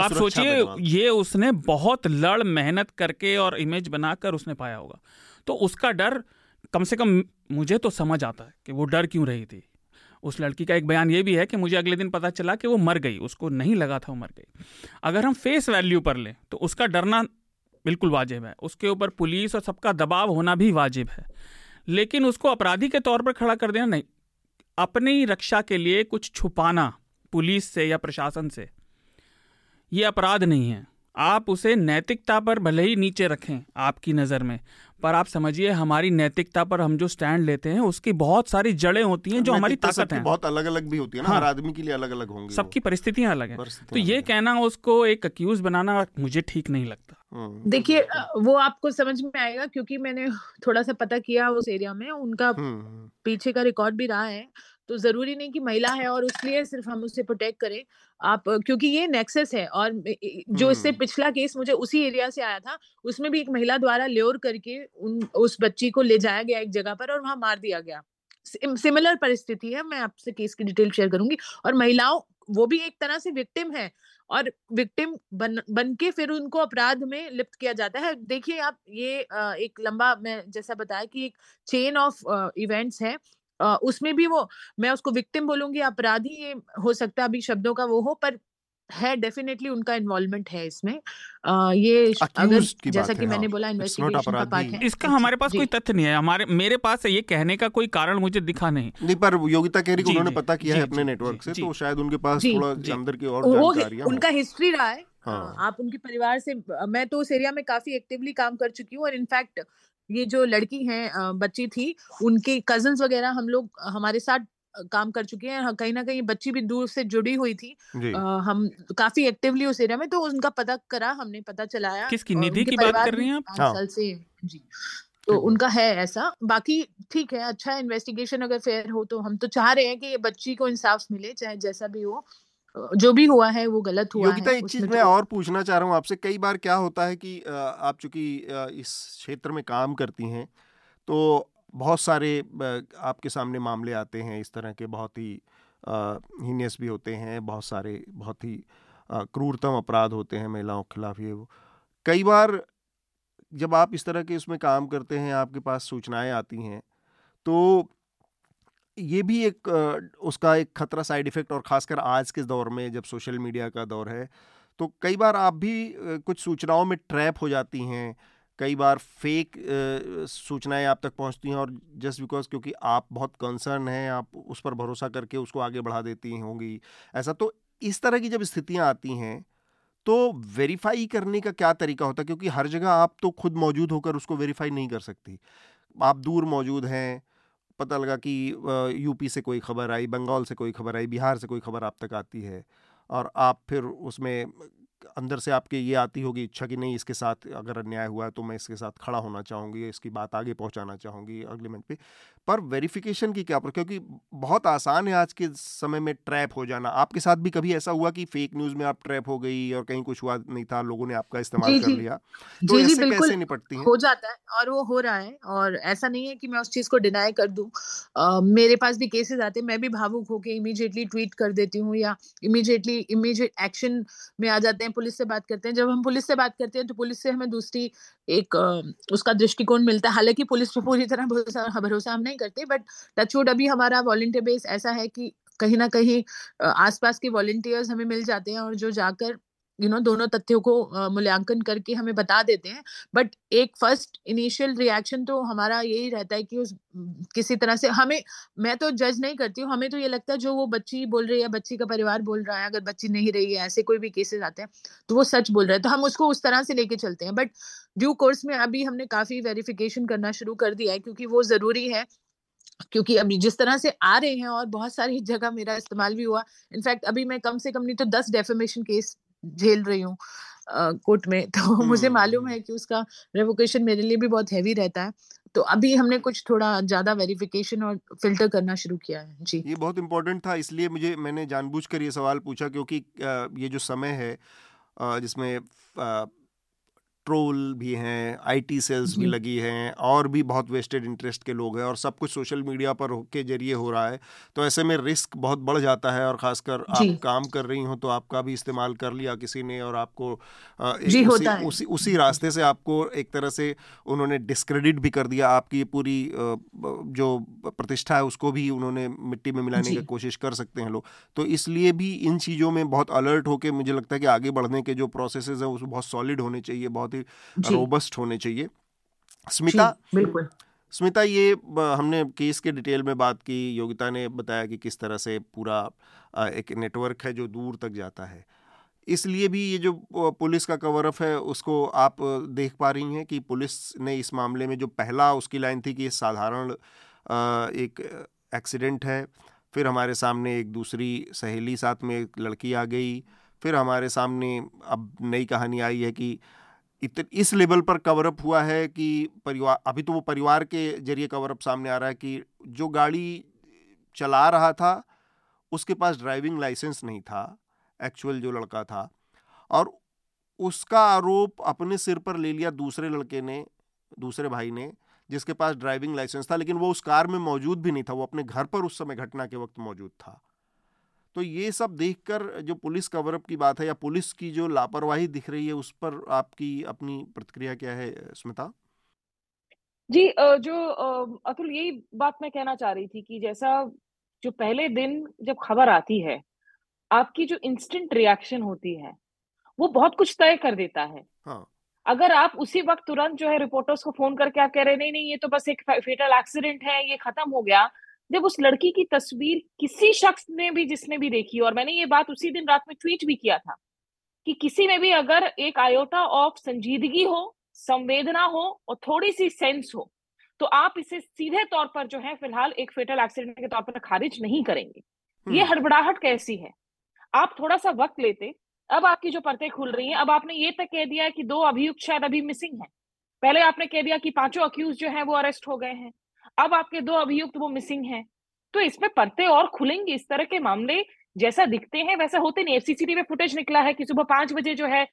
आप सोचिए ये उसने बहुत लड़ मेहनत करके और इमेज बनाकर उसने पाया होगा, तो उसका डर कम से कम मुझे तो समझ आता है कि वो डर क्यों रही थी। उस लड़की का एक बयान ये भी है कि मुझे अगले दिन पता चला कि वो मर गई, उसको नहीं लगा था वो मर गई। अगर हम फेस वैल्यू पर लें तो उसका डरना बिल्कुल वाजिब है, उसके ऊपर पुलिस और सबका दबाव होना भी वाजिब है, लेकिन उसको अपराधी के तौर पर खड़ा कर देना नहीं, अपनी रक्षा के लिए कुछ छुपाना पुलिस से या प्रशासन से, ये अपराध नहीं है। आप उसे नैतिकता पर भले ही नीचे रखें आपकी नज़र में, पर आप समझिए हमारी नैतिकता पर हम जो स्टैंड लेते हैं उसकी बहुत सारी जड़ें होती हैं जो हमारी ताकत है। बहुत अलग अलग भी होती है ना, हर आदमी के लिए अलग अलग होंगी, सबकी परिस्थितियां अलग हैं। तो ये कहना उसको एक अक्यूज बनाना मुझे ठीक नहीं लगता। देखिए, वो आपको समझ में आएगा क्योंकि मैंने थोड़ा सा पता किया उस एरिया में, उनका पीछे का रिकॉर्ड भी रहा है, तो जरूरी नहीं कि महिला है और इसलिए सिर्फ हम उसे प्रोटेक्ट करें आप, क्योंकि ये नेक्सस है। और जो इससे पिछला केस मुझे उसी एरिया से आया था, उसमें भी एक महिला द्वारा ल्योर करके उस बच्ची को ले जाया गया एक जगह पर और वहां मार दिया गया। सिमिलर परिस्थिति है, मैं आपसे केस की डिटेल शेयर करूंगी। और महिलाओं, वो भी एक तरह से विक्टिम है और विक्टिम बनके फिर उनको अपराध में लिप्त किया जाता है। देखिए आप, ये एक लंबा, मैं जैसा बताया कि एक चेन ऑफ इवेंट्स है, उसमें भी वो, मैं उसको विक्टिम बोलूंगी, अपराधी ये हो सकता है अभी शब्दों का वो हो, पर है डेफिनेटली उनका इन्वॉल्वमेंट है इसमें। ये अगर जैसा कि मैंने बोला इन्वेस्टिगेशन का पार्ट है इसका, हमारे पास कोई तथ्य नहीं है, हमारे मेरे पास ये कहने का कोई कारण मुझे दिखा नहीं। पर योगिता कह रही कि उन्होंने पता किया है अपने नेटवर्क से, तो शायद उनके पास थोड़ा अंदर की और जानकारियां, उनका हिस्ट्री रहा है। आप उनके परिवार से, मैं तो उस एरिया में काफी एक्टिवली काम कर चुकी हूँ, और इनफैक्ट ये जो लड़की हैं, बच्ची थी, उनके कजन्स वगैरह हम लोग हमारे साथ काम कर चुके हैं। कहीं ना कहीं बच्ची भी दूर से जुड़ी हुई थी, हम काफी एक्टिवली उस एरिया में, तो उनका पता करा हमने, पता चलाया। किसकी, निधि की बात कर रही हैं आप? 5 साल से जी, तो उनका है ऐसा। बाकी ठीक है, अच्छा इन्वेस्टिगेशन अगर फेयर हो तो हम तो चाह रहे हैं कि ये बच्ची को इंसाफ मिले, चाहे जैसा भी हो, जो भी हुआ है वो गलत हुआ है। एक चीज मैं और पूछना चाह रहा हूँ आपसे, कई बार क्या होता है कि आप चूंकि इस क्षेत्र में काम करती हैं तो बहुत सारे आपके सामने मामले आते हैं इस तरह के, बहुत ही हीनियस भी होते हैं, बहुत सारे बहुत ही क्रूरतम अपराध होते हैं महिलाओं के खिलाफ। ये वो कई बार जब आप इस तरह के उसमें काम करते हैं, आपके पास सूचनाएँ आती हैं, तो ये भी एक उसका एक खतरा, साइड इफ़ेक्ट, और ख़ासकर आज के दौर में जब सोशल मीडिया का दौर है तो कई बार आप भी कुछ सूचनाओं में ट्रैप हो जाती हैं, कई बार फेक सूचनाएं आप तक पहुंचती हैं, और जस्ट बिकॉज क्योंकि आप बहुत कंसर्न हैं, आप उस पर भरोसा करके उसको आगे बढ़ा देती होंगी ऐसा। तो इस तरह की जब स्थितियाँ आती हैं तो वेरीफाई करने का क्या तरीका होता है, क्योंकि हर जगह आप तो खुद मौजूद होकर उसको वेरीफाई नहीं कर सकती, आप दूर मौजूद हैं, पता लगा कि यूपी से कोई खबर आई, बंगाल से कोई खबर आई, बिहार से कोई खबर आप तक आती है, और आप फिर उसमें अंदर से आपके ये आती होगी इच्छा कि नहीं, इसके साथ अगर अन्याय हुआ है तो मैं इसके साथ खड़ा होना चाहूँगी, इसकी बात आगे पहुँचाना चाहूँगी अगले मंच पर वेरिफिकेशन की क्या पर, क्योंकि बहुत आसान है आज के समय में ट्रैप हो जाना। आपके साथ भी कभी ऐसा हुआ कि फेक न्यूज़ में आप ट्रैप हो गई और कहीं कुछ हुआ नहीं था, लोगों ने आपका इस्तेमाल कर लिया? तो इससे कैसे निपटती है? हो जाता है और वो हो रहा है, और ऐसा नहीं है कि मैं उस चीज़ को डिनाई कर दूँ। मेरे पास भी केसेस आते हैं, मैं भी भावुक होकर इमीडिएटली ट्वीट कर देती हूँ या इमीडिएट एक्शन में आ जाते हैं, पुलिस से बात करते हैं। जब हम पुलिस से बात करते हैं तो पुलिस से हमें दूसरी एक उसका दृष्टिकोण मिलता है। हालांकि पुलिस पर पूरी तरह भरोसा हम नहीं करते, बट टचवुड अभी हमारा वॉलंटियर बेस ऐसा है कि कहीं ना कहीं आसपास के वॉलंटियर्स हमें मिल जाते हैं और जो जाकर दोनों तथ्यों को मूल्यांकन करके हमें बता देते हैं। बट एक फर्स्ट इनिशियल रिएक्शन तो हमारा यही रहता है कि किसी तरह से हमें, मैं तो जज नहीं करती हूँ, हमें तो ये लगता है जो वो बच्ची बोल रही है, बच्ची का परिवार बोल रहा है, अगर बच्ची नहीं रही है, ऐसे कोई भी केसेस आते हैं तो वो सच बोल रहा है, तो हम उसको उस तरह से लेके चलते हैं। बट ड्यू कोर्स में अभी हमने काफ़ी वेरिफिकेशन करना शुरू कर दिया है, क्योंकि वो ज़रूरी है, क्योंकि अभी जिस तरह से आ रहे हैं, और बहुत सारी जगह मेरा इस्तेमाल भी हुआ। इनफैक्ट अभी मैं कम से कम नहीं तो 10 डेफेमेशन केस झेल रही हूँ कोर्ट में, तो मुझे मालूम है कि उसका रेवोकेशन मेरे लिए भी बहुत हैवी रहता है। तो अभी हमने कुछ थोड़ा ज्यादा वेरिफिकेशन और फिल्टर करना शुरू किया है। जी, ये बहुत इम्पोर्टेंट था, इसलिए मैंने जानबूझकर ये सवाल पूछा, क्योंकि ये जो समय है जिसमें ट्रोल भी हैं, आईटी सेल्स भी लगी हैं, और भी बहुत वेस्टेड इंटरेस्ट के लोग हैं, और सब कुछ सोशल मीडिया पर के जरिए हो रहा है, तो ऐसे में रिस्क बहुत बढ़ जाता है। और ख़ासकर आप काम कर रही हो तो आपका भी इस्तेमाल कर लिया किसी ने, और आपको उसी रास्ते से आपको एक तरह से उन्होंने डिस्क्रेडिट भी कर दिया, आपकी पूरी जो प्रतिष्ठा है उसको भी उन्होंने मिट्टी में मिलाने की कोशिश कर सकते हैं लोग। तो इसलिए भी इन चीज़ों में बहुत अलर्ट होकर मुझे लगता है कि आगे बढ़ने के जो प्रोसेस हैं उसमें बहुत सॉलिड होने चाहिए, बहुत रोबस्ट होने चाहिए। स्मिता, ये हमने केस के डिटेल में बात की, योगिता ने बताया कि किस तरह से पूरा एक नेटवर्क है जो दूर तक जाता है, इसलिए भी ये जो पुलिस का कवरअप है उसको आप देख पा रही हैं कि पुलिस ने इस मामले में जो पहला उसकी लाइन थी कि ये साधारण एक एक्सीडेंट है, फिर हमारे सामने एक दूसरी सहेली साथ में एक लड़की आ गई, फिर हमारे सामने अब नई कहानी आई है कि इस लेवल पर कवरअप हुआ है कि परिवार, अभी तो वो परिवार के जरिए कवरअप सामने आ रहा है कि जो गाड़ी चला रहा था उसके पास ड्राइविंग लाइसेंस नहीं था, एक्चुअल जो लड़का था, और उसका आरोप अपने सिर पर ले लिया दूसरे लड़के ने, दूसरे भाई ने, जिसके पास ड्राइविंग लाइसेंस था, लेकिन वो उस कार में मौजूद भी नहीं था, वो अपने घर पर उस समय घटना के वक्त मौजूद था। तो ये सब देखकर जो पुलिस कवरअप की बात है या पुलिस की जो लापरवाही दिख रही है, उस पर आपकी अपनी प्रतिक्रिया क्या है, स्मिता? जी, जो अतुल, यही बात मैं कहना चाह रही थी कि जैसा जो पहले दिन जब खबर आती है आपकी जो इंस्टेंट रिएक्शन होती है वो बहुत कुछ तय कर देता है। हाँ। अगर आप उसी वक्त तुरंत जो है रिपोर्टर्स को फोन करके आप कह रहे नहीं ये तो बस एक फेटल एक्सीडेंट है, ये खत्म हो गया, जब उस लड़की की तस्वीर किसी शख्स ने भी जिसने भी देखी, और मैंने ये बात उसी दिन रात में ट्वीट भी किया था कि किसी में भी अगर एक आयोटा ऑफ संजीदगी हो, संवेदना हो और थोड़ी सी सेंस हो तो आप इसे सीधे तौर पर जो है फिलहाल एक फेटल एक्सीडेंट के तौर पर खारिज नहीं करेंगे। ये हड़बड़ाहट कैसी है? आप थोड़ा सा वक्त लेते, अब आपकी जो परतें खुल रही हैं। अब आपने ये तक कह दिया कि 2 अभियुक्त शायद अभी मिसिंग हैं, पहले आपने कह दिया कि 5 अक्यूज जो हैं वो अरेस्ट हो गए हैं, अब आपके 2 अभियुक्त वो मिसिंग हैं, तो इसमें परतें और खुलेंगी। इस तरह के मामले जैसा दिखते हैं वैसा होते नहीं। सीसीटीवी में फुटेज निकला है कि सुबह 5 बजे जो है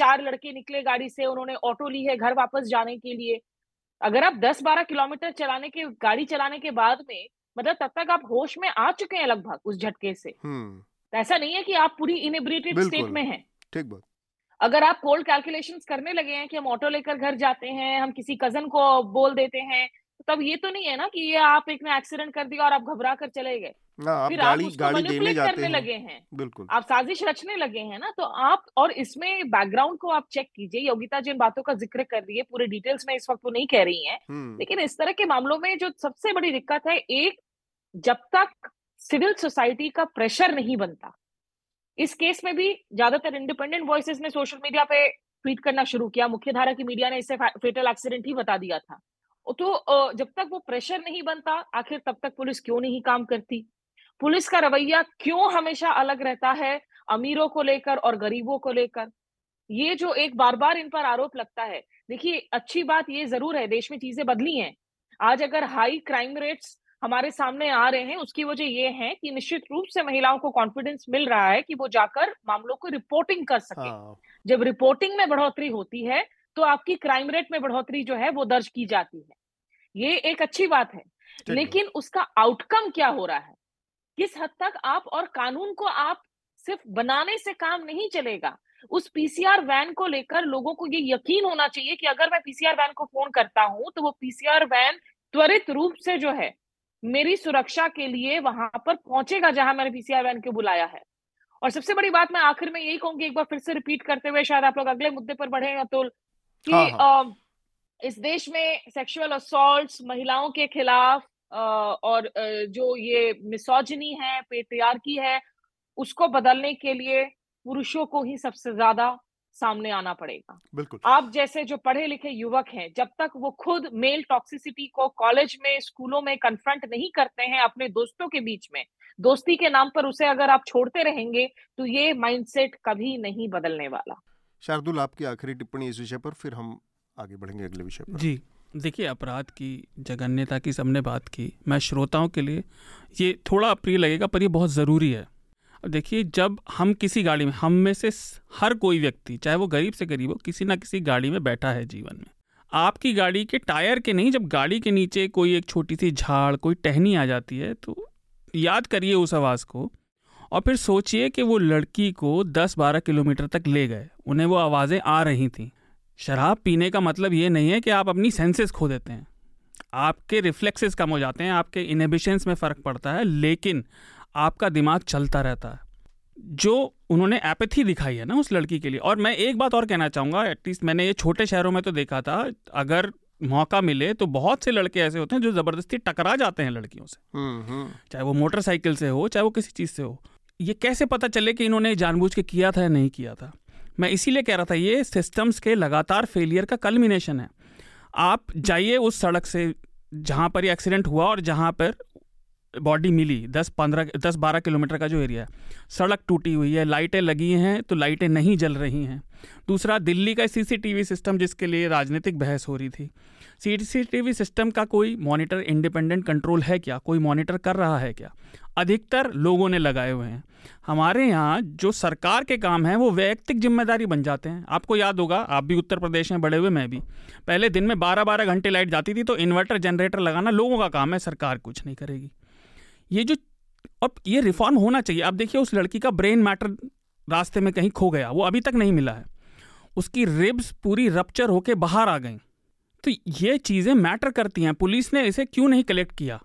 4 लड़के निकले गाड़ी से, उन्होंने ऑटो ली है घर वापस जाने के लिए। अगर आप 10-12 किलोमीटर गाड़ी चलाने के बाद में, मतलब तब तक आप होश में आ चुके हैं लगभग उस झटके से, ऐसा नहीं है कि आप पूरी इनेब्रिएटेड स्टेट में हैं। ठीक बात। अगर आप कोल्ड कैलकुलेशंस करने लगे हैं कि हम ऑटो लेकर घर जाते हैं, हम किसी कजन को बोल देते हैं, तब ये तो नहीं है ना कि ये आप एक ने एक्सीडेंट कर दिया और आप घबरा कर चले गए, फिर आप उसको मैनिपुलेट करने लगे हैं, बिल्कुल आप साजिश रचने लगे हैं ना। तो आप, और इसमें बैकग्राउंड को आप चेक कीजिए। योगिता जिन बातों का जिक्र कर रही है पूरे डिटेल्स में इस वक्त वो नहीं कह रही है, लेकिन इस तरह के मामलों में जो सबसे बड़ी दिक्कत है, एक, जब तक सिविल सोसाइटी का प्रेशर नहीं बनता, इस केस में भी ज्यादातर इंडिपेंडेंट वॉइसेस ने सोशल मीडिया पे ट्वीट करना शुरू किया, मुख्यधारा की मीडिया ने इसे फेटल एक्सीडेंट ही बता दिया था। तो जब तक वो प्रेशर नहीं बनता, आखिर तब तक पुलिस क्यों नहीं काम करती? पुलिस का रवैया क्यों हमेशा अलग रहता है अमीरों को लेकर और गरीबों को लेकर? ये जो एक बार बार इन पर आरोप लगता है, देखिए अच्छी बात ये जरूर है देश में चीजें बदली हैं। आज अगर हाई क्राइम रेट्स हमारे सामने आ रहे हैं, उसकी वजह ये है कि निश्चित रूप से महिलाओं को कॉन्फिडेंस मिल रहा है कि वो जाकर मामलों को रिपोर्टिंग कर सके। जब रिपोर्टिंग में बढ़ोतरी होती है तो आपकी क्राइम रेट में बढ़ोतरी जो है वो दर्ज की जाती है, ये एक अच्छी बात है। लेकिन उसका आउटकम क्या हो रहा है, किस हद तक आप, और कानून को आप सिर्फ बनाने से काम नहीं चलेगा। उस पीसीआर वैन को लेकर लोगों को ये यकीन होना चाहिए कि अगर मैं पीसीआर वैन को फोन करता हूं तो वो पीसीआर वैन त्वरित रूप से जो है मेरी सुरक्षा के लिए वहां पर पहुंचेगा जहां मैंने पीसीआर वैन को बुलाया है। और सबसे बड़ी बात मैं आखिर में यही कहूंगी, एक बार फिर से रिपीट करते हुए शायद आप लोग अगले मुद्दे पर बढ़े, अतुल, कि इस देश में सेक्सुअल असॉल्ट्स, महिलाओं के खिलाफ और जो ये मिसोजिनी है, पेट्रियार्की है, उसको बदलने के लिए पुरुषों को ही सबसे ज्यादा सामने आना पड़ेगा। बिल्कुल। आप जैसे जो पढ़े लिखे युवक हैं, जब तक वो खुद मेल टॉक्सिसिटी को कॉलेज में, स्कूलों में कन्फ्रंट नहीं करते हैं, अपने दोस्तों के बीच में दोस्ती के नाम पर उसे अगर आप छोड़ते रहेंगे तो ये माइंडसेट कभी नहीं बदलने वाला। शार्दुल, आपकी आखिरी टिप्पणी इस विषय पर, फिर हम आगे बढ़ेंगे अगले विषय पर। जी देखिए, अपराध की जघन्यता की सबने बात की। मैं श्रोताओं के लिए, ये थोड़ा अप्रिय लगेगा पर ये बहुत ज़रूरी है। देखिए, जब हम किसी गाड़ी में, हम में से हर कोई व्यक्ति, चाहे वो गरीब से गरीब हो, किसी ना किसी गाड़ी में बैठा है जीवन में। आपकी गाड़ी के टायर के नहीं, जब गाड़ी के नीचे कोई एक छोटी सी झाड़, कोई टहनी आ जाती है, तो याद करिए उस आवाज़ को और फिर सोचिए कि वो लड़की को 10-12 किलोमीटर तक ले गए, उन्हें वो आवाज़ें आ रही थीं। शराब पीने का मतलब ये नहीं है कि आप अपनी सेंसेस खो देते हैं, आपके रिफ्लेक्सेस कम हो जाते हैं, आपके इनहिबिशंस में फ़र्क पड़ता है, लेकिन आपका दिमाग चलता रहता है। जो उन्होंने एपैथी दिखाई है ना उस लड़की के लिए। और मैं एक बात और कहना चाहूँगा, एटलीस्ट मैंने ये छोटे शहरों में तो देखा था, अगर मौका मिले तो बहुत से लड़के ऐसे होते हैं जो ज़बरदस्ती टकरा जाते हैं लड़कियों से, चाहे वो मोटरसाइकिल से हो, चाहे वो किसी चीज़ से हो। ये कैसे पता चले कि इन्होंने जानबूझ के किया था या नहीं किया था? मैं इसीलिए कह रहा था, ये सिस्टम्स के लगातार फेलियर का कल्मिनेशन है। आप जाइए उस सड़क से जहाँ पर ये एक्सीडेंट हुआ और जहाँ पर बॉडी मिली, 10-12 किलोमीटर का जो एरिया है, सड़क टूटी हुई है, लाइटें लगी हैं तो लाइटें नहीं जल रही हैं। दूसरा, दिल्ली का सीसीटीवी सिस्टम जिसके लिए राजनीतिक बहस हो रही थी, सीसीटीवी सिस्टम का कोई मॉनिटर, इंडिपेंडेंट कंट्रोल है क्या? कोई मॉनिटर कर रहा है क्या? अधिकतर लोगों ने लगाए हुए हैं। हमारे यहाँ जो सरकार के काम हैं वो वैयक्तिक जिम्मेदारी बन जाते हैं। आपको याद होगा, आप भी उत्तर प्रदेश में बड़े हुए, मैं भी, पहले दिन में 12-12 घंटे लाइट जाती थी तो इन्वर्टर, जनरेटर लगाना लोगों का काम है, सरकार कुछ नहीं करेगी। ये जो, अब ये रिफॉर्म होना चाहिए। आप देखिए, उस लड़की का ब्रेन मैटर रास्ते में कहीं खो गया, वो अभी तक नहीं मिला है, उसकी रिब्स पूरी रप्चर होके बाहर आ गई। तो ये चीज़ें मैटर करती हैं। पुलिस ने इसे क्यों नहीं कलेक्ट किया?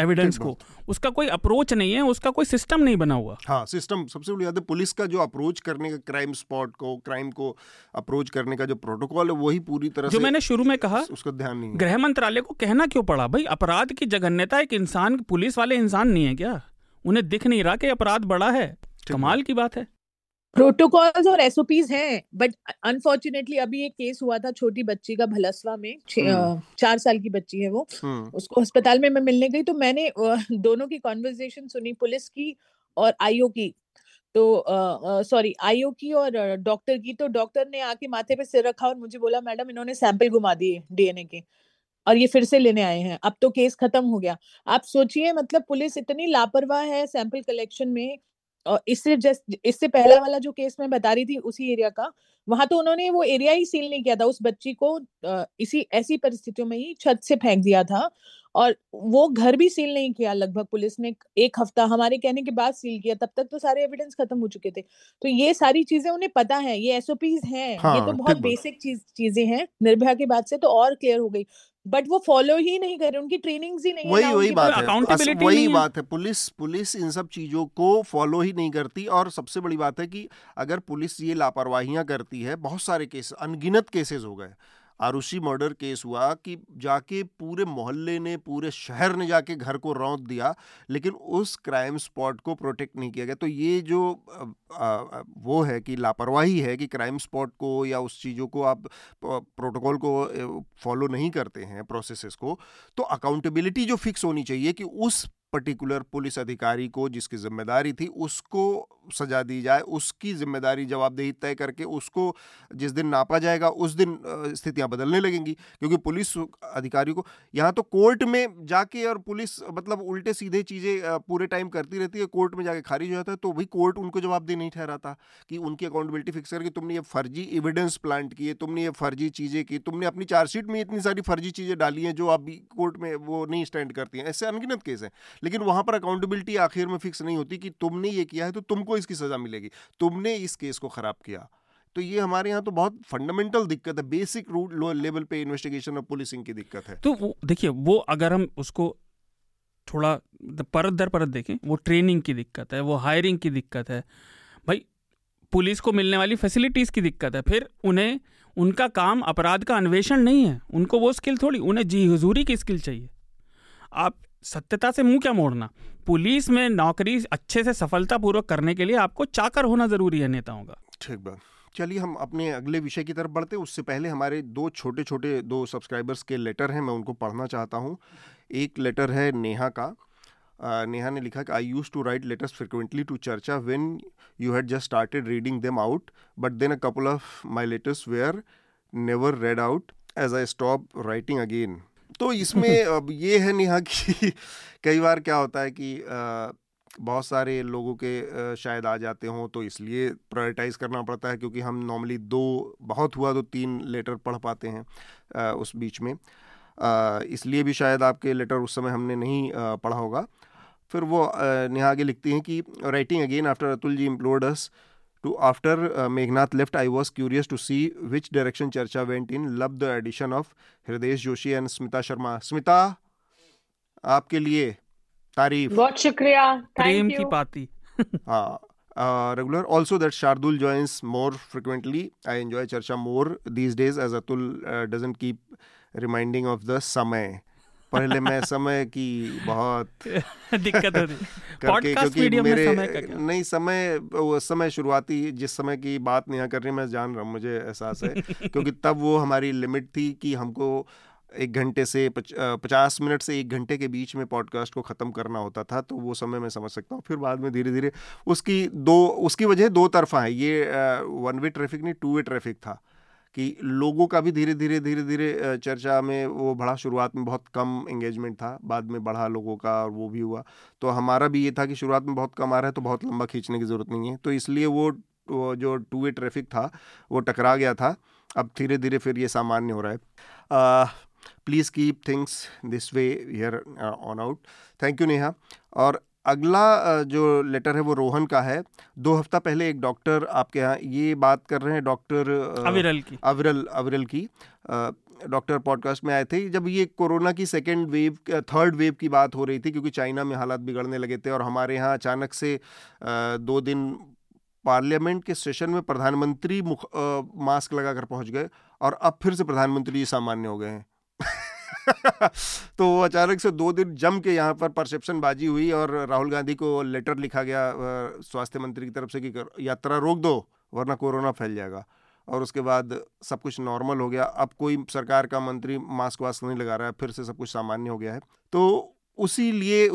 एविडेंस को, उसका कोई अप्रोच नहीं है, उसका कोई सिस्टम नहीं बना हुआ। हाँ, सिस्टम सबसे बड़ी बात है। पुलिस का जो अप्रोच करने का, क्राइम स्पॉट को, क्राइम को अप्रोच करने का जो प्रोटोकॉल है वही पूरी तरह से, जो मैंने शुरू में कहा, उसका ध्यान नहीं। गृह मंत्रालय को कहना क्यों पड़ा भाई? अपराध की जघन्यता एक इंसान, पुलिस वाले इंसान नहीं है क्या? उन्हें दिख नहीं रहा कि अपराध बड़ा है? कमाल की बात है। प्रोटोकॉल्स और एसओपीज हैं, बट अनफॉर्चुनेटली अभी एक केस हुआ था छोटी बच्ची का भलसवा में, 4 साल की बच्ची है वो, उसको अस्पताल में मैं मिलने गई तो मैंने दोनों की कॉन्वर्सेशन सुनी, पुलिस की और आईओ की, तो सॉरी आईओ की और डॉक्टर की। तो डॉक्टर ने आके माथे पे सिर रखा और मुझे बोला, मैडम इन्होंने सैंपल घुमा दिए डीएनए के और ये फिर से लेने आए हैं, अब तो केस खत्म हो गया। आप सोचिए, मतलब पुलिस इतनी लापरवाह है सैंपल कलेक्शन में। और इससे पहला वाला जो केस मैं बता रही थी उसी एरिया का, वहां तो उन्होंने वो एरिया ही सील नहीं किया था, उस बच्ची को इसी ऐसी परिस्थितियों में ही छत से फेंक दिया था और वो घर भी सील नहीं किया, लगभग पुलिस ने 1 हफ्ता हमारे कहने के बाद सील किया, तब तक तो सारे एविडेंस खत्म हो चुके थे। तो ये सारी चीजें उन्हें पता है, ये एसओपीज हैं, ये तो बहुत बेसिक चीजें हैं। निर्भया के बाद से तो और क्लियर हो गई, बट वो फॉलो ही नहीं कर रहे, उनकी ट्रेनिंग्स ही नहीं, वही बात है। पुलिस इन सब चीजों को फॉलो ही नहीं करती। और सबसे बड़ी बात है कि अगर पुलिस ये लापरवाहियां करती है, बहुत सारे केस, अनगिनत केसेस हो गए, आरुषि मर्डर केस हुआ कि जाके पूरे मोहल्ले ने, पूरे शहर ने जाके घर को रौंद दिया, लेकिन उस क्राइम स्पॉट को प्रोटेक्ट नहीं किया गया। तो ये जो वो है कि लापरवाही है कि क्राइम स्पॉट को या उस चीज़ों को आप प्रोटोकॉल को फॉलो नहीं करते हैं, प्रोसेसेस को, तो अकाउंटेबिलिटी जो फिक्स होनी चाहिए कि उस पर्टिकुलर पुलिस अधिकारी को जिसकी जिम्मेदारी थी उसको सजा दी जाए, उसकी जिम्मेदारी जवाबदेही तय करके उसको जिस दिन नापा जाएगा उस दिन स्थितियां बदलने लगेंगी। क्योंकि पुलिस अधिकारी को यहाँ तो कोर्ट में जाके, और पुलिस मतलब उल्टे सीधे चीज़ें पूरे टाइम करती रहती है, कोर्ट में जाके खारिज हो जाता है, तो भी कोर्ट उनको जवाबदेह नहीं ठहराता कि उनकी अकाउंटेबिलिटी फिक्स करके तुमने ये फर्जी एविडेंस प्लांट किए, तुमने ये फर्जी चीज़ें की, तुमने अपनी चार्जशीट में इतनी सारी फर्जी चीज़ें डाली हैं जो अभी कोर्ट में वो नहीं स्टैंड करती हैं। ऐसे अनगिनत केस हैं, लेकिन वहां पर अकाउंटेबिलिटी आखिर में फिक्स नहीं होती कि तुमने ये किया है तो तुमको इसकी सजा मिलेगी, तुमने इस केस को खराब किया। तो ये हमारे यहाँ तो बहुत फंडामेंटल दिक्कत है, बेसिक रूट लो लेवल पे इन्वेस्टिगेशन और पुलिसिंग की दिक्कत है। तो देखिए, वो अगर हम उसको थोड़ा परत दर परत देखें, वो ट्रेनिंग की दिक्कत है, वो हायरिंग की दिक्कत है, भाई पुलिस को मिलने वाली फैसिलिटीज की दिक्कत है, फिर उन्हें उनका काम अपराध का अन्वेषण नहीं है, उनको वो स्किल थोड़ी, उन्हें जी हुजूरी की स्किल चाहिए। आप सत्यता से मुंह क्या मोड़ना, पुलिस में नौकरी अच्छे से सफलतापूर्वक करने के लिए आपको चाकर होना जरूरी है नेताओं का। ठीक बात, चलिए हम अपने अगले विषय की तरफ बढ़ते। उससे पहले हमारे दो छोटे छोटे दो सब्सक्राइबर्स के लेटर हैं, मैं उनको पढ़ना चाहता हूं। एक लेटर है नेहा का, नेहा ने लिखा कि I use to write letters frequently to Charcha when you had just started reading them out, but then a couple of my letters were never read out as I stop writing again. तो इसमें अब ये है नेहा की कई बार क्या होता है कि बहुत सारे लोगों के शायद आ जाते हों, तो इसलिए प्रायोरिटाइज़ करना पड़ता है, क्योंकि हम नॉर्मली 2 बहुत हुआ तो 3 लेटर पढ़ पाते हैं उस बीच में, इसलिए भी शायद आपके लेटर उस समय हमने नहीं पढ़ा होगा। फिर वो नेहा आगे लिखती हैं कि writing again after Atul ji implored us to after Meghnad left I was curious to see which direction Charcha went in, loved the addition of Hridesh Joshi and Smita Sharma. Smita, आपके लिए तारीफ, बहुत शुक्रिया, प्रेम की पाती। हाँ, regular also that Shardul joins more frequently, I enjoy Charcha more these days as Atul doesn't keep reminding of the समय। पहले मैं समय की बहुत दिक्कत होती करके, क्योंकि मेरे नहीं समय, वो समय शुरुआती जिस समय की बात नहीं कर रही, मैं जान रहा हूँ, मुझे एहसास है क्योंकि तब वो हमारी लिमिट थी कि हमको 1 घंटे से 50 मिनट से 1 घंटे के बीच में पॉडकास्ट को ख़त्म करना होता था, तो वो समय मैं समझ सकता हूँ। फिर बाद में धीरे धीरे उसकी वजह 2 तरफा है, ये 1 वे ट्रैफिक नहीं 2 वे ट्रैफिक था कि लोगों का भी धीरे धीरे चर्चा में वो बढ़ा। शुरुआत में बहुत कम एंगेजमेंट था, बाद में बढ़ा लोगों का, और वो भी हुआ तो हमारा भी ये था कि शुरुआत में बहुत कम आ रहा है तो बहुत लंबा खींचने की ज़रूरत नहीं है, तो इसलिए वो जो 2 वे ट्रैफिक था वो टकरा गया था। अब धीरे धीरे फिर ये सामान्य हो रहा है। Please keep things this way here on out. Thank you Neha. और अगला जो लेटर है वो रोहन का है। 2 हफ्ता पहले एक डॉक्टर आपके यहाँ, ये बात कर रहे हैं डॉक्टर अविरल की डॉक्टर पॉडकास्ट में आए थे जब ये कोरोना की सेकेंड वेव थर्ड वेव की बात हो रही थी, क्योंकि चाइना में हालात बिगड़ने लगे थे और हमारे यहाँ अचानक से 2 दिन पार्लियामेंट के सेशन में प्रधानमंत्री मास्क लगा कर पहुँच गए और अब फिर से प्रधानमंत्री सामान्य हो गए हैं। तो अचानक से 2 दिन जम के यहाँ पर परसेप्शन बाजी हुई और राहुल गांधी को लेटर लिखा गया स्वास्थ्य मंत्री की तरफ से कि यात्रा रोक दो वरना कोरोना फैल जाएगा, और उसके बाद सब कुछ नॉर्मल हो गया। अब कोई सरकार का मंत्री मास्क वास्क नहीं लगा रहा है, फिर से सब कुछ सामान्य हो गया है। तो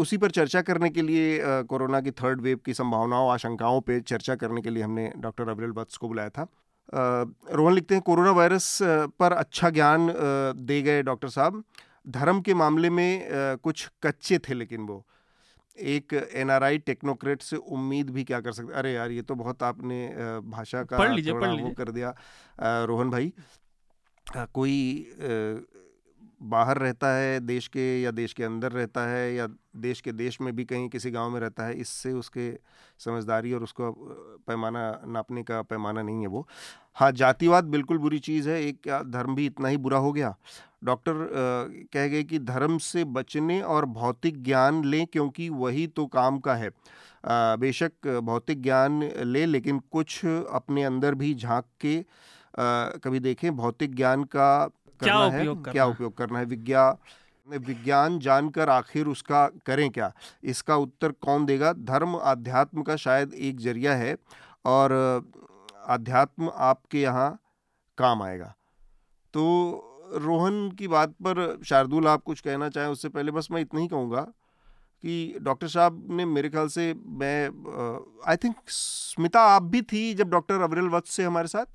उसी पर चर्चा करने के लिए, कोरोना की थर्ड वेव की संभावनाओं आशंकाओं पर चर्चा करने के लिए हमने डॉक्टर अवरेल बत्स को बुलाया था। रोहन लिखते हैं, कोरोना वायरस पर अच्छा ज्ञान दे गए डॉक्टर साहब। धर्म के मामले में कुछ कच्चे थे, लेकिन वो एक एनआरआई टेक्नोक्रेट से उम्मीद भी क्या कर सकते। अरे यार, ये तो बहुत आपने भाषा का वो कर दिया रोहन भाई। कोई बाहर रहता है देश के, या देश के अंदर रहता है, या देश में भी कहीं किसी गांव में रहता है, इससे उसके समझदारी और उसका पैमाना नापने का पैमाना नहीं है वो। हाँ, जातिवाद बिल्कुल बुरी चीज़ है, एक धर्म भी इतना ही बुरा हो गया। डॉक्टर कह गए कि धर्म से बचने और भौतिक ज्ञान लें, क्योंकि वही तो काम का है। बेशक भौतिक ज्ञान ले, लेकिन कुछ अपने अंदर भी झाँक के कभी देखें भौतिक ज्ञान का क्या उपयोग करना है। विज्ञान जानकर आखिर उसका करें क्या, इसका उत्तर कौन देगा। धर्म आध्यात्म का शायद एक जरिया है और आध्यात्म आपके यहाँ काम आएगा। तो रोहन की बात पर शार्दुल आप कुछ कहना चाहें उससे पहले? बस मैं इतना ही कहूँगा कि डॉक्टर साहब ने, मेरे ख्याल से, मैं आई थिंक स्मिता आप भी थी जब डॉक्टर अवरेल वत्स से हमारे साथ।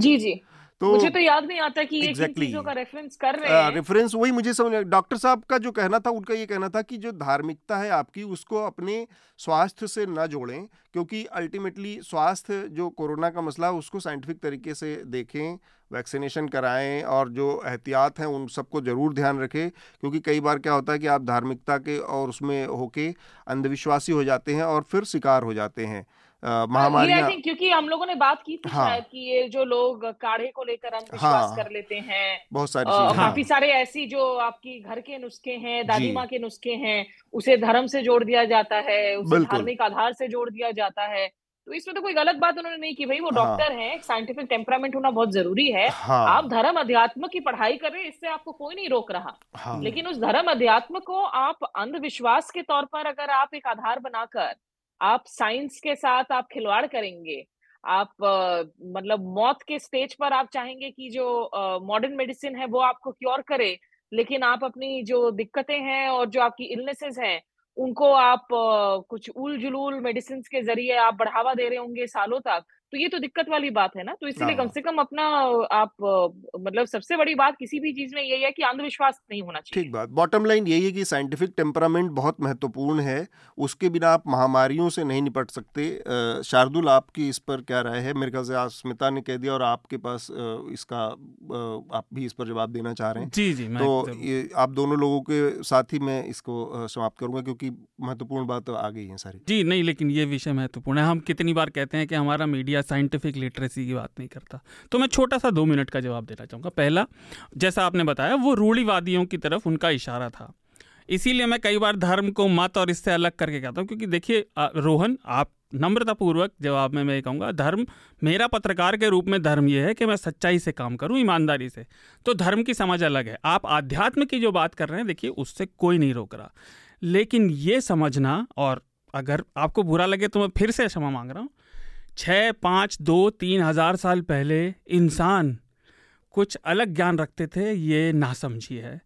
जी, तो मुझे तो याद नहीं आता कि ये किन चीजों का रेफरेंस कर रहे हैं। रेफरेंस वही मुझे समझ नहीं। डॉक्टर साहब का जो कहना था, उनका ये कहना था कि जो धार्मिकता है आपकी, उसको अपने स्वास्थ्य से ना जोड़ें, क्योंकि अल्टीमेटली स्वास्थ्य जो कोरोना का मसला है उसको साइंटिफिक तरीके से देखें, वैक्सीनेशन कराएं और जो एहतियात हैं उन सबको ज़रूर ध्यान रखें, क्योंकि कई बार क्या होता है कि आप धार्मिकता के और उसमें होके अंधविश्वासी हो जाते हैं और फिर शिकार हो जाते हैं महामारी। आई थिंक क्योंकि हम लोगों ने बात की थी शायद कि ये जो लोग काढ़े को लेकर अंधविश्वास कर लेते हैं, बहुत सारी काफी सारे ऐसी जो आपकी घर के नुस्खे हैं, दादी माँ के नुस्खे हैं, उसे धर्म से जोड़ दिया जाता है, उसे धार्मिक आधार से जोड़ दिया जाता है। तो इसमें तो कोई गलत बात उन्होंने नहीं की भाई, वो डॉक्टर हैं, साइंटिफिक टेम्परामेंट होना बहुत जरूरी है। आप धर्म अध्यात्म की पढ़ाई कर रहे हैं, इससे आपको कोई नहीं रोक रहा, लेकिन उस धर्म अध्यात्म को आप अंधविश्वास के तौर पर अगर आप एक आधार बनाकर आप साइंस के साथ आप खिलवाड़ करेंगे, आप मतलब मौत के स्टेज पर आप चाहेंगे कि जो मॉडर्न मेडिसिन है वो आपको क्योर करे, लेकिन आप अपनी जो दिक्कतें हैं और जो आपकी इलनेसेस हैं उनको आप कुछ उल जुलूल मेडिसिन के जरिए आप बढ़ावा दे रहे होंगे सालों तक, तो ये तो दिक्कत वाली बात है ना। तो इसलिए कम से कम अपना आप मतलब सबसे बड़ी बात किसी भी चीज में यही है कि अंधविश्वास नहीं होना चाहिए। ठीक बात, बॉटम लाइन यही है कि साइंटिफिक टेम्परामेंट बहुत महत्वपूर्ण है, उसके बिना आप महामारियों से नहीं निपट सकते। शार्दुल आपकी इस पर क्या राय है? मेरे ख्याल से स्मिता ने कह दिया और आपके पास इसका आप भी इस पर जवाब देना चाह रहे हैं। जी, तो आप दोनों लोगों के साथ ही मैं इसको समाप्त करूंगा, क्योंकि महत्वपूर्ण बात आ गई है सारी। जी नहीं, लेकिन ये विषय महत्वपूर्ण है। हम कितनी बार कहते हैं कि हमारा मीडिया साइंटिफिक लिटरेसी की बात नहीं करता, तो मैं छोटा सा 2 मिनट का जवाब देना चाहूँगा। पहला, जैसा आपने बताया, वो रूढ़िवादियों की तरफ उनका इशारा था, इसीलिए मैं कई बार धर्म को मत और इससे अलग करके कहता हूँ, क्योंकि देखिए रोहन, आप नम्रतापूर्वक जवाब में मैं कहूँगा, धर्म मेरा पत्रकार के रूप में धर्म यह है कि मैं सच्चाई से काम करूँ, ईमानदारी से, तो धर्म की समझ अलग है। आप आध्यात्म की जो बात कर रहे हैं, देखिए उससे कोई नहीं रोक रहा, लेकिन ये समझना, और अगर आपको बुरा लगे तो मैं फिर से क्षमा मांग रहा हूँ, 6, 5, 2, 3,000 साल पहले इंसान कुछ अलग ज्ञान रखते थे, ये नासमझी है।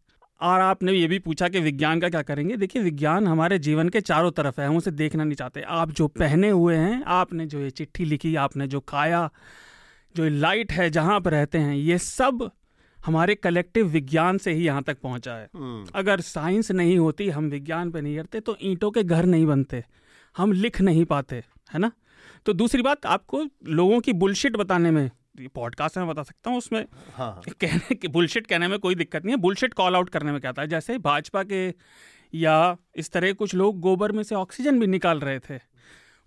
और आपने ये भी पूछा कि विज्ञान का क्या करेंगे, देखिए विज्ञान हमारे जीवन के चारों तरफ है, हम उसे देखना नहीं चाहते। आप जो पहने हुए हैं, आपने जो ये चिट्ठी लिखी, आपने जो खाया, जो लाइट है जहाँ आप रहते हैं, ये सब हमारे कलेक्टिव विज्ञान से ही यहाँ तक पहुँचा है। अगर साइंस नहीं होती, हम विज्ञान पर नहीं करते, तो ईंटों के घर नहीं बनते, हम लिख नहीं पाते, है ना। तो दूसरी बात, आपको लोगों की बुलशिट बताने में, पॉडकास्ट में बता सकता हूँ, उसमें बुलशिट कहने में कोई दिक्कत नहीं है, बुलशिट कॉल आउट करने में क्या आता है, जैसे भाजपा के या इस तरह कुछ लोग गोबर में से ऑक्सीजन भी निकाल रहे थे,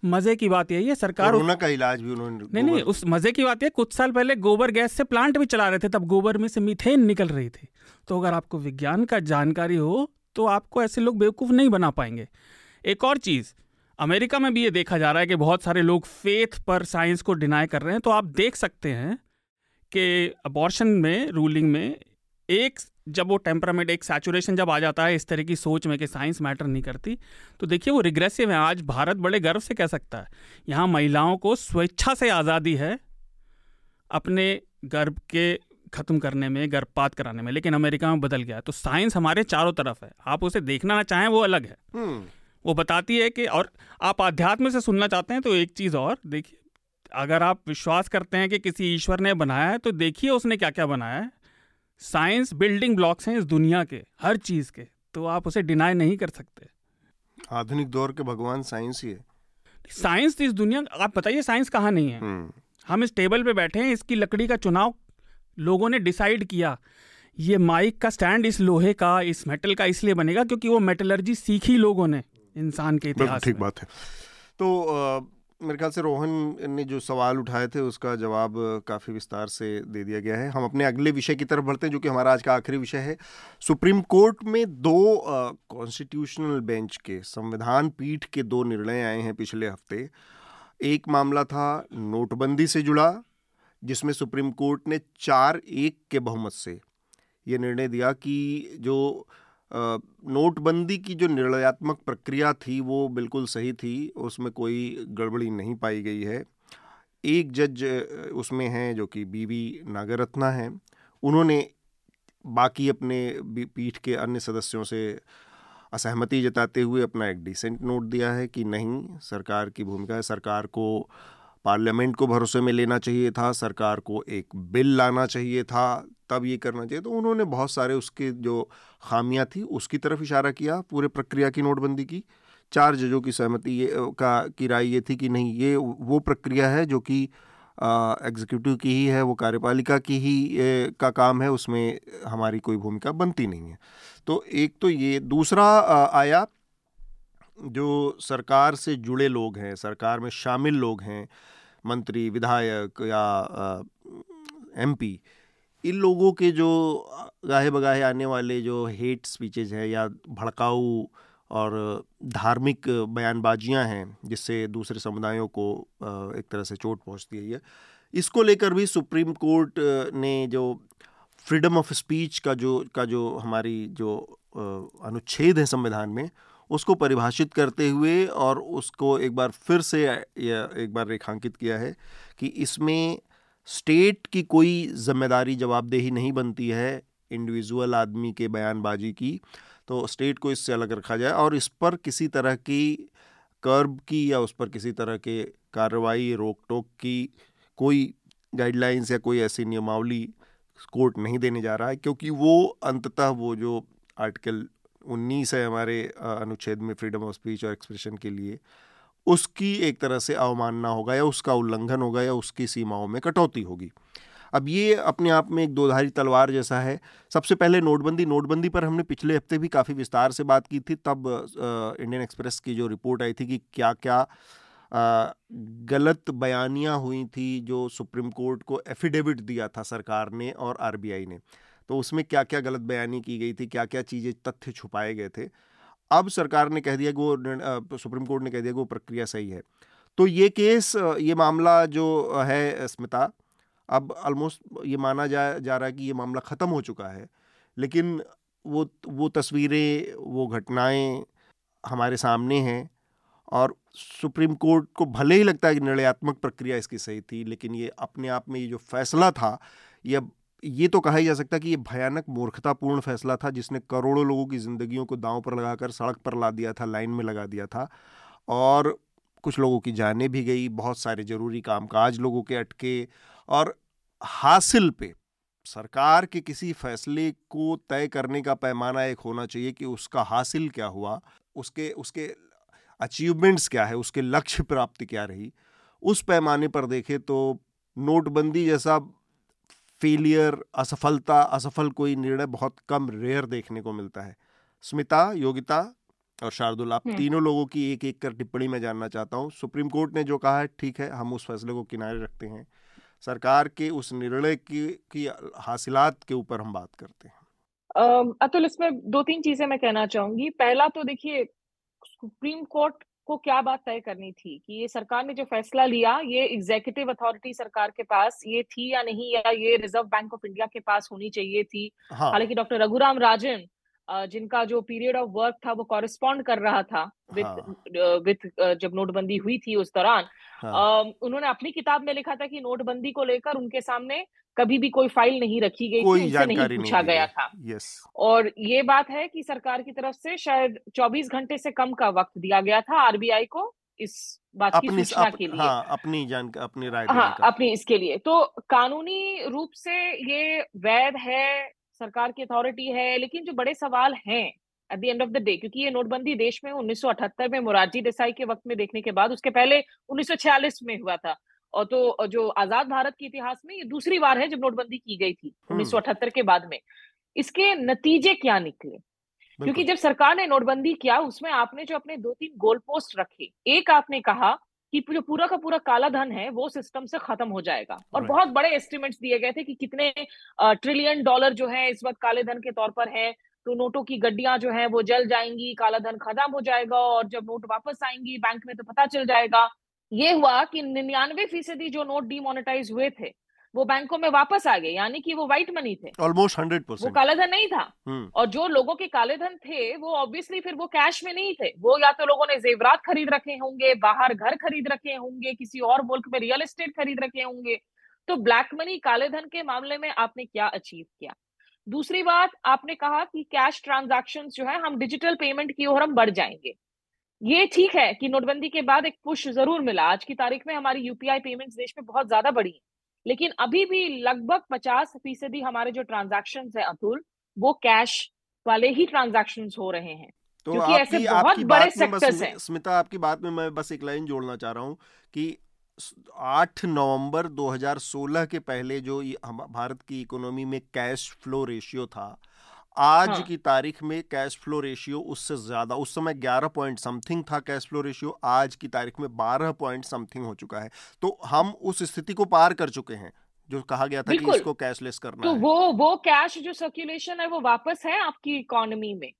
मजे की बात यही है सरकार कोरोना का इलाज भी उन्होंने नहीं उस मजे की बात है कुछ साल पहले गोबर गैस से प्लांट भी चला रहे थे, तब गोबर में से मीथेन निकल रही थी। तो अगर आपको विज्ञान का जानकारी हो तो आपको ऐसे लोग बेवकूफ़ नहीं बना पाएंगे। एक और चीज़, अमेरिका में भी ये देखा जा रहा है कि बहुत सारे लोग फेथ पर साइंस को डिनाई कर रहे हैं। तो आप देख सकते हैं कि अबॉर्शन में रूलिंग में एक जब वो टेम्परामेंट एक सैचुरेशन जब आ जाता है इस तरह की सोच में कि साइंस मैटर नहीं करती, तो देखिए वो रिग्रेसिव है। आज भारत बड़े गर्व से कह सकता है यहाँ महिलाओं को स्वेच्छा से आज़ादी है अपने गर्भ के ख़त्म करने में, गर्भपात कराने में, लेकिन अमेरिका में बदल गया है। तो साइंस हमारे चारों तरफ है, आप उसे देखना ना चाहें वो अलग है। वो बताती है कि और आप आध्यात्म से सुनना चाहते हैं तो एक चीज़ और देखिए, अगर आप विश्वास करते हैं कि किसी ईश्वर ने बनाया है तो देखिए उसने क्या क्या बनाया है। साइंस बिल्डिंग ब्लॉक्स हैं इस दुनिया के हर चीज़ के, तो आप उसे डिनाई नहीं कर सकते। आधुनिक दौर के भगवान साइंस ही है। साइंस तो इस दुनिया, आप बताइए साइंस कहाँ नहीं है। हम इस टेबल पे बैठे हैं, इसकी लकड़ी का चुनाव लोगों ने डिसाइड किया, ये माइक का स्टैंड इस लोहे का इस मेटल का इसलिए बनेगा क्योंकि वो मेटलर्जी सीखी लोगों ने इंसान के इतिहास। ठीक बात है। तो मेरे ख्याल से रोहन ने जो सवाल उठाए थे उसका जवाब काफ़ी विस्तार से दे दिया गया है। हम अपने अगले विषय की तरफ बढ़ते हैं जो कि हमारा आज का आखिरी विषय है। सुप्रीम कोर्ट में दो कॉन्स्टिट्यूशनल बेंच के संविधान पीठ के दो निर्णय आए हैं पिछले हफ्ते। एक मामला था नोटबंदी से जुड़ा जिसमें सुप्रीम कोर्ट ने 4-1 के बहुमत से ये निर्णय दिया कि जो नोटबंदी की जो निर्णयात्मक प्रक्रिया थी वो बिल्कुल सही थी, उसमें कोई गड़बड़ी नहीं पाई गई है। एक जज उसमें हैं जो कि बीवी नागरत्ना हैं, उन्होंने बाकी अपने पीठ के अन्य सदस्यों से असहमति जताते हुए अपना एक डिसेंट नोट दिया है कि नहीं, सरकार की भूमिका है, सरकार को पार्लियामेंट को भरोसे में लेना चाहिए था, सरकार को एक बिल लाना चाहिए था, तब ये करना चाहिए। तो उन्होंने बहुत सारे उसके जो खामियां थी उसकी तरफ इशारा किया पूरे प्रक्रिया की नोटबंदी की। 4 जजों की सहमति की राय ये थी कि नहीं, ये वो प्रक्रिया है जो कि एग्जीक्यूटिव की ही है, वो कार्यपालिका की ही का काम है, उसमें हमारी कोई भूमिका बनती नहीं है। तो एक तो ये, दूसरा आया जो सरकार से जुड़े लोग हैं, सरकार में शामिल लोग हैं, मंत्री विधायक या MP, इन लोगों के जो गाहे बगाहे आने वाले जो हेट स्पीचेज हैं या भड़काऊ और धार्मिक बयानबाजियां हैं जिससे दूसरे समुदायों को एक तरह से चोट पहुंचती है, इसको लेकर भी सुप्रीम कोर्ट ने जो फ्रीडम ऑफ स्पीच का जो हमारी जो अनुच्छेद है संविधान में उसको परिभाषित करते हुए और उसको एक बार फिर से एक बार रेखांकित किया है कि इसमें स्टेट की कोई जिम्मेदारी जवाबदेही नहीं बनती है इंडिविजुअल आदमी के बयानबाजी की, तो स्टेट को इससे अलग रखा जाए और इस पर किसी तरह की कर्ब की या उस पर किसी तरह के कार्रवाई रोक टोक की कोई गाइडलाइंस या कोई ऐसी नियमावली कोर्ट नहीं देने जा रहा है, क्योंकि वो अंततः वो जो आर्टिकल 19 है हमारे अनुच्छेद में फ्रीडम ऑफ स्पीच और एक्सप्रेशन के लिए, उसकी एक तरह से अवमानना होगा या उसका उल्लंघन होगा या उसकी सीमाओं में कटौती होगी। अब ये अपने आप में एक दोधारी तलवार जैसा है। सबसे पहले नोटबंदी पर हमने पिछले हफ्ते भी काफ़ी विस्तार से बात की थी, तब इंडियन एक्सप्रेस की जो रिपोर्ट आई थी कि क्या क्या गलत बयानियाँ हुई थी जो सुप्रीम कोर्ट को एफिडेविट दिया था सरकार ने और RBI ने, तो उसमें क्या क्या गलत बयानी की गई थी, क्या क्या चीज़ें तथ्य छुपाए गए थे। अब सरकार ने कह दिया कि वो सुप्रीम कोर्ट ने कह दिया कि वो प्रक्रिया सही है। तो ये केस, ये मामला जो है स्मिता, अब ऑलमोस्ट ये माना जा रहा है कि ये मामला ख़त्म हो चुका है, लेकिन वो तस्वीरें वो घटनाएं हमारे सामने हैं और सुप्रीम कोर्ट को भले ही लगता है कि निर्णयात्मक प्रक्रिया इसकी सही थी, लेकिन ये अपने आप में ये जो फैसला था ये तो कहा ही जा सकता कि ये भयानक मूर्खतापूर्ण फैसला था जिसने करोड़ों लोगों की ज़िंदगियों को दांव पर लगाकर सड़क पर ला दिया था, लाइन में लगा दिया था और कुछ लोगों की जानें भी गई, बहुत सारे ज़रूरी कामकाज लोगों के अटके और हासिल पे सरकार के किसी फैसले को तय करने का पैमाना एक होना चाहिए कि उसका हासिल क्या हुआ, उसके अचीवमेंट्स क्या है, उसके लक्ष्य प्राप्ति क्या रही। उस पैमाने पर देखें तो नोटबंदी जैसा फेलियर, असफल कोई निर्णय बहुत कम रेयर देखने को मिलता है। स्मिता, योगिता, और शार्दुल, आप तीनों लोगों की एक एक कर टिप्पणी मैं जानना चाहता हूँ। सुप्रीम कोर्ट ने जो कहा है ठीक है, हम उस फैसले को किनारे रखते हैं, सरकार के उस निर्णय की हासिलात के ऊपर हम बात करते हैं। अतुल, इसमें दो तीन चीजें मैं कहना चाहूंगी। पहला तो देखिए, सुप्रीम कोर्ट को क्या बात तय करनी थी कि ये सरकार ने जो फैसला लिया, ये एग्जीक्यूटिव अथॉरिटी सरकार के पास ये थी या नहीं, या ये रिजर्व बैंक ऑफ इंडिया के पास होनी चाहिए थी। हालांकि डॉक्टर रघुराम राजन, जिनका जो पीरियड ऑफ वर्क था वो कॉरेस्पॉन्ड कर रहा था विद जब नोटबंदी हुई थी उस दौरान, उन्होंने अपनी किताब में लिखा था कि नोटबंदी को लेकर उनके सामने कभी भी कोई फाइल नहीं रखी गई थी, उनसे नहीं पूछा गया था। और ये बात है कि सरकार की तरफ से शायद 24 घंटे से कम का वक्त दिया गया था आरबीआई को इस बात की सूचना के लिए, अपनी इसके लिए। तो कानूनी रूप से ये वैध है, सरकार की अथॉरिटी है, लेकिन जो बड़े सवाल हैं at the end of the day, क्योंकि ये नोटबंदी देश में 1978 में मोरारजी देसाई के वक्त में देखने के बाद, उसके पहले 1946 में हुआ था, और तो जो आजाद भारत के इतिहास में ये दूसरी बार है जब नोटबंदी की गई थी 1978 के बाद में। इसके नतीजे क्या निकले, क्योंकि जब सरकार ने नोटबंदी किया उसमें आपने जो अपने दो तीन गोल पोस्ट रखे, एक आपने कहा कि जो पूरा का पूरा काला धन है वो सिस्टम से खत्म हो जाएगा, और बहुत बड़े एस्टिमेट्स दिए गए थे कि कितने ट्रिलियन डॉलर जो है इस वक्त काले धन के तौर पर है, तो नोटों की गड्डियां जो है वो जल जाएंगी, काला धन खत्म हो जाएगा, और जब नोट वापस आएंगी बैंक में तो पता चल जाएगा। ये हुआ कि 99% जो नोट डिमोनेटाइज हुए थे वो बैंकों में वापस आ गए, यानी कि वो व्हाइट मनी थे, ऑलमोस्ट 100% वो काला धन नहीं था। और जो लोगों के काले धन थे वो ऑब्वियसली फिर वो कैश में नहीं थे, वो या तो लोगों ने जेवरात खरीद रखे होंगे, बाहर घर खरीद रखे होंगे, किसी और मुल्क में रियल एस्टेट खरीद रखे होंगे। तो ब्लैक मनी, काले धन के मामले में आपने क्या अचीव किया। दूसरी बात, आपने कहा कि कैश ट्रांजैक्शंस जो है हम डिजिटल पेमेंट की ओर हम बढ़ जाएंगे। ये ठीक है कि नोटबंदी के बाद एक पुश जरूर मिला, आज की तारीख में हमारी यूपीआई पेमेंट्स देश में बहुत ज्यादा बढ़ी है, लेकिन अभी भी लगभग 50% हमारे जो ट्रांजैक्शंस है अतुल, वो कैश वाले ही ट्रांजैक्शंस हो रहे हैं। तो क्योंकि ऐसे बहुत बड़े सेक्टर्स हैं। स्मिता, आपकी बात में मैं बस एक लाइन जोड़ना चाह रहा हूं कि 8 नवंबर 2016 के पहले जो भारत की इकोनॉमी में कैश फ्लो रेशियो था, आज की तारीख में कैश फ्लो रेशियो उससे ज्यादा, उस समय 11 पॉइंट समथिंग था कैश फ्लो रेशियो, आज की तारीख में 12 पॉइंट समथिंग हो चुका है। तो हम उस स्थिति को पार कर चुके हैं जो कहा गया था कि इसको कैशलेस करना तो है। वो कैश जो सर्कुलेशन है वो वापस है आपकी इकोनॉमी में।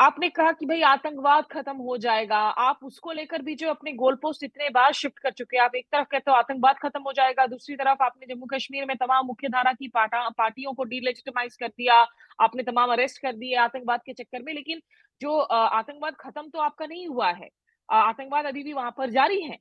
आपने कहा कि भाई आतंकवाद खत्म हो जाएगा, आप उसको लेकर भी जो अपने गोल पोस्ट इतने बार शिफ्ट कर चुके हैं। आप एक तरफ कहते हो आतंकवाद खत्म हो जाएगा, दूसरी तरफ आपने जम्मू कश्मीर में तमाम मुख्य धारा की पार्टियों को डीलेजिटिमाइज कर दिया, आपने तमाम अरेस्ट कर दिए आतंकवाद के चक्कर में। लेकिन जो आतंकवाद खत्म तो आपका नहीं हुआ है, आतंकवाद अभी भी वहां पर जारी है।